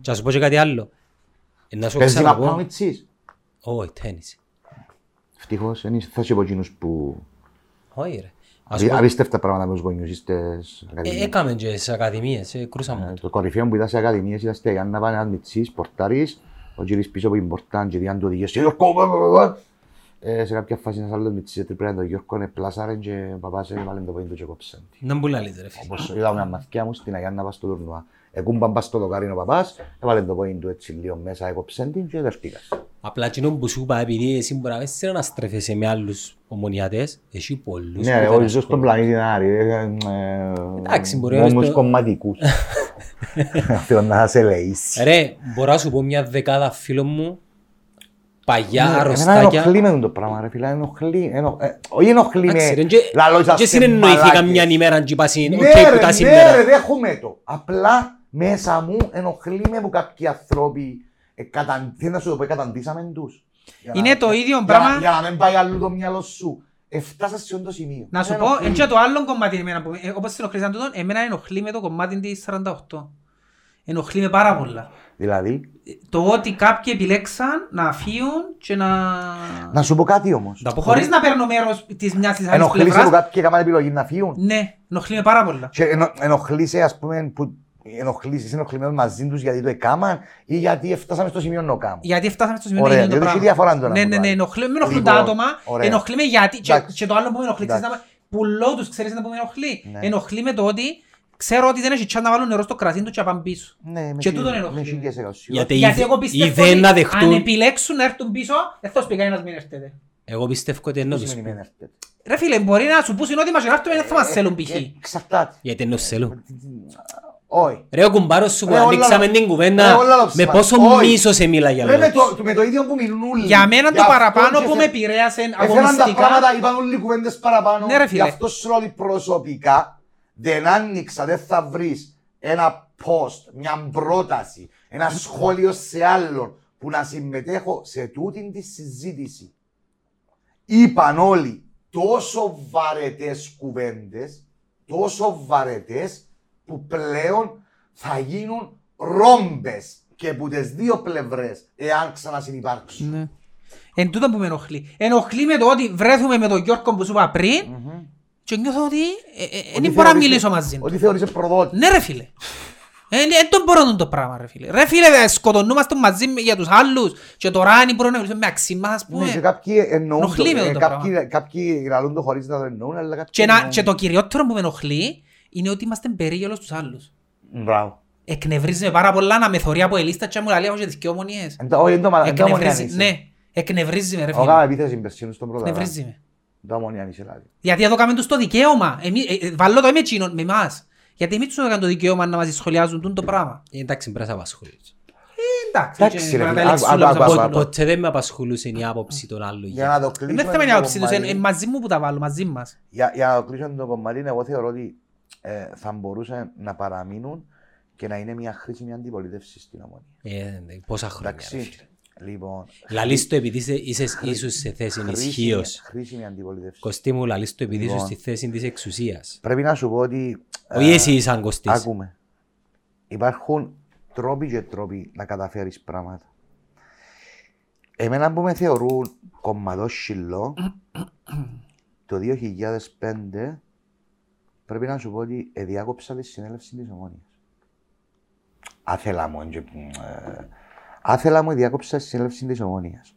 Και να σου πω και κάτι άλλο. Πες να πάω μητσής. Όχι, τένις. Ευτυχώς, θα σου πω εκείνους που... Όχι ρε. Απίστευτα πράγματα με τους γονιούς, είστε στις ακαδημίες. Έκαμε και στις ακαδημίες, κρούσαμε. Το κορυφαίο που ήταν στις ακαδημίες ήταν για να πάνε ένας μητσής, πορτάρις, ο κύρις πίσω από την πορτά και διάνε το οδηγές. Σε κάποια φάση ένας άλλος μητσής πρέπει να το Γιώργο πλάσαρεν και ο παπάς έβαλε το πόντο και κόψαν. Να μου λαλείτε ρε φίλε. Όπως είδα μια μαθηκιά μου στην Αγιά να πας στο τουρνουά. Εκούμπαν πας στο δοκάρινο παπάς, έβαλε το πόντο έτσι λίγο μέσα, έκοψαν την και δερφτήκας. Απλά κοινό που σου είπα, επειδή εσύ μπορεί να είσαι να στρέφεσαι με άλλους ομονιατές, εσύ πολλούς... Ναι, εγώ ζω στον πλανήτη είναι άρη, νόμους κομματικούς. Θέλω να σε ελεήσει. Ρε, μπορώ να σου πω μια δεκάδα φίλων μου, παγιά, αρρωστάκια... Εμένα ενοχλεί με το πράγμα ρε φίλα, ενοχλεί... Όχι ενοχλεί με... Και συνεννοήθηκα μιαν ημέρα και είπα σύν... Ναι ρε, δέχομαι το. Απλά μέσα μου ενοχλεί με που κάποιοι άνθρωποι... Θέλω να σου το πω, καταντήσαμε τους. Είναι το ίδιο πράγμα. Για να μην πάει αλλού το μυαλό σου. Έφτασα σε όντως σημείο. Να σου πω, έτσι το άλλο κομμάτι εμένα, όπως συνοχλήσαν τούτον, εμένα ενοχλεί με το κομμάτι της σαράντα οκτώ. Ενοχλεί με πάρα πολλά. Δηλαδή. Το ότι κάποιοι επιλέξαν να φύγουν και να... Να σου πω κάτι όμως. Χωρίς να παίρνω μέρος της μιας της άλλης πλευράς. Ενοχλείσαι που κάποιοι έκαναν επιλογή να φύγουν. Ναι, ενοχλεί με πάρα πολλά. Ενοχλείσαι ας πούμε που... Ενοχλήσεις, ενοχλημένος μαζί τους γιατί το έκαναν ή γιατί φτάσαμε στο σημείο να κάνουμε. Γιατί φτάσαμε στο σημείο να κάνουμε το πράγμα. Ωραία, διαφορά το ναι, ναι, ναι, ενοχλεί, με ενοχλούν τα άτομα, ενοχλεί με γιατί και, και το άλλο που με ενοχλεί, ξέρεις να πουλώ τους, ξέρεις να που με ενοχλεί. Ναι. Ενοχλεί με το ότι ξέρω ότι δεν έχει τσάν να βάλουν νερό στο κρασί του και να πάνε πίσω. Ναι, και τούτον ενοχλεί. Γιατί, γιατί εγώ πιστεύω ότι αν επιλέξουν να έρθουν πίσω, εθώς πει κανένας μην έρθετε. Εγώ πιστεύω ότι ενώ τους πει. Ρε φίλε, μπορεί να σου πούσουν ότι μας γράφτουν, δεν θα μας θέλουν π. Ρε ο κουμπάρος σου που ανοίξαμε την κουβέντα με πόσο μίσο σε μίλα για λόγους. Με το ίδιο που μιλούν. Για μένα το παραπάνω που με επηρέασαν αγωνιστικά. Έφεραν τα πράγματα, είπαν όλοι οι κουβέντες παραπάνω. Γι' αυτό σου λέω ότι προσωπικά δεν άνοιξα, δεν θα βρεις ένα post, μια πρόταση, ένα σχόλιο σε άλλον που να συμμετέχω σε τούτη τη συζήτηση. Είπαν όλοι τόσο βαρετές κουβέντες, τόσο βαρετές που πλέον θα γίνουν ρόμπες και που τις δύο πλευρές εάν ξανασυνυπάρξουν. Ναι. Εν τούτο που με ενοχλεί. Ενοχλεί με το ότι βρέθουμε με τον Γιώργο που σου είπα πριν mm-hmm. και νιώθω ότι δεν μπορώ να μιλήσω μαζί του. Ότι θεωρείσαι προδότη. Ναι ρε φίλε. Δεν το μπορώ να το πράγμα ρε φίλε. Ρε φίλε σκοτωνούμαστε μαζί για τους άλλους και τώρα αν μπορώ να μιλήσω με αξίμα ας πούμε. Ναι, και κάποιοι εννοούν το, ε, το κάποιοι, κάποιοι λαλούν το χωρίς να το εννοούν αλλά κάποιοι και, εννοούν. Και το κυριότερο που με ενοχλεί είναι ότι είμαστε περίγελος τους άλλους. Μπράβο. Εκνευρίζουμε πάρα πολλά να με θωρεί από η λίστα και μου λέει έχω και τις κοιόμονιες. Όχι, δεν το αμονιάν είσαι. Ναι, εκνευρίζουμε ρε φίλε. Όγαμε επίθεση μπερσίνου στον πρώτα. Εκνευρίζουμε. Δεν το αμονιάν είσαι λάδι. Γιατί εδώ κάνουμε τους το δικαίωμα. Βαλώ το είμαι εκείνον με εμάς. Γιατί εμείς τους έκαναν το δικαίωμα να μας δυσχολιάζουν το πράγμα. Εντάξει, πρέπει να απασχολείς. Εντάξει, ποτέ δεν με απασχολούσε η άποψη των άλλων. Δεν θα με η άποψη τους, είναι μαζί μου που τα βάλω, μαζί μας. Για να το κλείσουμε το κομμάτι, εγώ θεωρώ ότι θα μπορούσαν να παραμείνουν και να είναι μια χρήσιμη αντιπολίτευση στην Ομόνοια. Πόσα χρόνια. Λοιπόν, λαλείς το επειδή είσαι ίσως σε θέση ισχύος. Κωστή μου, λαλείς το επειδή είσαι στη θέση της εξουσίας. Πρέπει να σου πω ότι όχι εσύ είσαι αν Κωστής. Άκουμε. Υπάρχουν τρόποι και τρόποι να καταφέρεις πράγματα. Εμένα που με θεωρούν κομματόσχυλο το δύο χιλιάδες πέντε πρέπει να σου πω ότι εδιάκοψα τη συνέλευση της Ομόνοιας. Άθελα μου και... Άθελα μου διάκοψα στη συνέλευση της Ομόνοιας.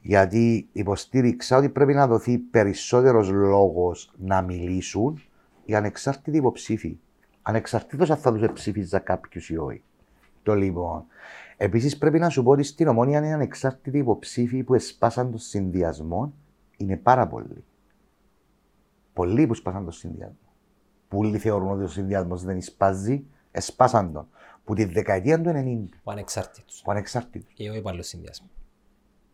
Γιατί υποστήριξα ότι πρέπει να δοθεί περισσότερος λόγος να μιλήσουν οι ανεξάρτητοι υποψήφοι. Ανεξαρτήτως αν θα τους ψήφιζα κάποιους ή όχι. Το λοιπόν. Επίσης πρέπει να σου πω ότι στην Ομόνια είναι ανεξάρτητοι υποψήφοι που εσπάσαν τον συνδυασμό. Είναι πάρα πολλοί. Πολλοί που σπάσαν τον συνδυασμό. Πολλοί θεωρούν ότι ο συνδυασμός δεν εισπάζει, εσπάσαν τον. Που τη δεκαετία του ενενήντα. Που ανεξάρτητος. Που ανεξάρτητος. Και εγώ είπα συνδυασμό.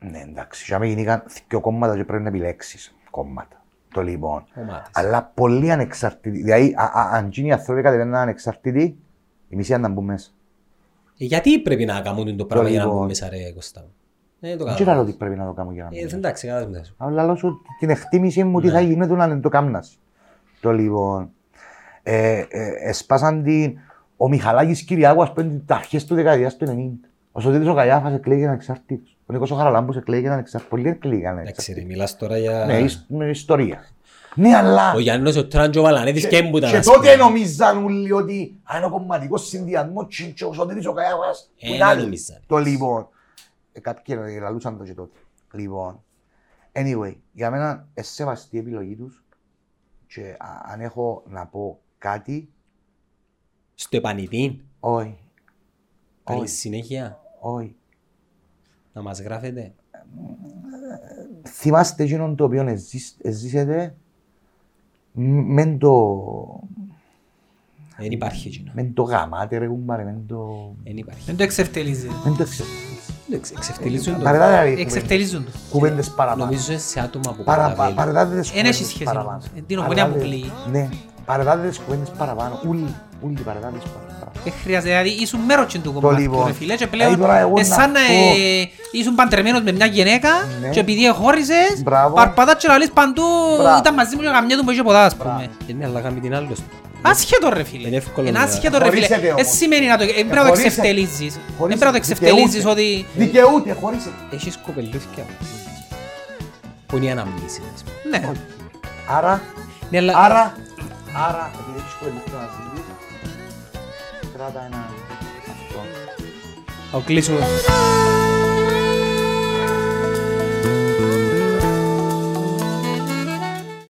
Ναι, εντάξει. Και άμα γίνηκαν δύο κόμματα και πρέπει να επιλέξεις κόμματα. Το λοιπόν. Ομάδες. Αλλά πολύ ανεξάρτητοι. Δηλαδή, αν γίνει οι άνθρωποι κατεβαίνουν ανεξάρτητοι, η μισή να μπουν μέσα. Ε, γιατί πρέπει να κάνουν το πράγμα το για λοιπόν. Να μπουν μέσα, ρε Κωστά. Δεν το κάνω. Δεν πρέπει να το κάνω για να μπουν. Ε, εντάξει, κατάλαβα. Αλλά λέω την εκτίμησή μου ότι ναι. Θα γινόταν αν δεν το κάμνα. Το λοιπόν. Ε, ε, εσπάσαν την. Ο Μιχαλάκης Κυριάκου, ας πούμε, τα αρχές του δεκαετίας του ενενήντα. Ο Σωτήρης ο Καλιάφας εκλέγει ανεξάρτητος. Ο Νίκος ο Χαραλάμπος εκλέγει ανεξάρτητος. Πολλοί εκλέγει ανεξάρτητος. Εντάξει, μιλάς τώρα για... Ναι, με ιστορία. Ναι, αλλά... Ο Γιάννος ο Τράντζο ο Βαλανέτης και έμπουτας. Και τότε νομίζαν όλοι ότι αν ο κομματικός συνδυασμός και ο Σωτήρης ο Καλιάφας... Ε, να νομίζαν. Το λοιπόν... Κάποιοι λαλούσαν το και τότε. Λοιπόν... Anyway, για μένα εσέβαστη επιλογή τους και αν έχω να πω κάτι. Στο επανειδήν. Όχι. Καλή συνέχεια. Όχι. Να μας γράφετε. Θυμάστε εκείνον το οποίο ζήσετε. Μεν το... Δεν υπάρχει εκείνο. Μεν το γαμάτε ρε κουμπάρε. Μεν το... Δεν υπάρχει. Μεν το εξευτελίζει. Μεν το εξευτελίζουν το. Εξευτελίζουν το. Κουβέντες παραπάνω. Νομίζω σε άτομα που παραπάνω. Παρατάτε τις κουβέντες παραπάνω. Την ομονία που πλήγει. Ναι. Παρατάτε τις κουβέντες παραπάνω. Ούλοι. Ούλοι παρατάμεις παραπάνω. Δεν χρειάζεται, δηλαδή ήσουν μέρος του κομμάτου ρε φίλε και πλέον εσάν ήσουν παντρεμένος με μια γυναίκα και επειδή εχώρισες παρπατάς και να λες παντού ήταν μαζί μου και καμιά του που είχε ποτά ας πούμε. Είναι αλλαγά με την άλλη. Άσχετο ρε φίλε, είναι άσχετο ρε φίλε. Δεν σημαίνει να το εξευτελίζεις, δεν πρέπει να το εξευτελίζεις ότι... Δικαιούται, χωρίσετε. Έχεις κοπελούθηκια που είναι αναμνήσεις. Ναι. Άρα, άρα, άρα, επειδή έχεις κοπελούθηκια μαζί μου. Κράτα ένα αυτό. Θα κλείσουμε.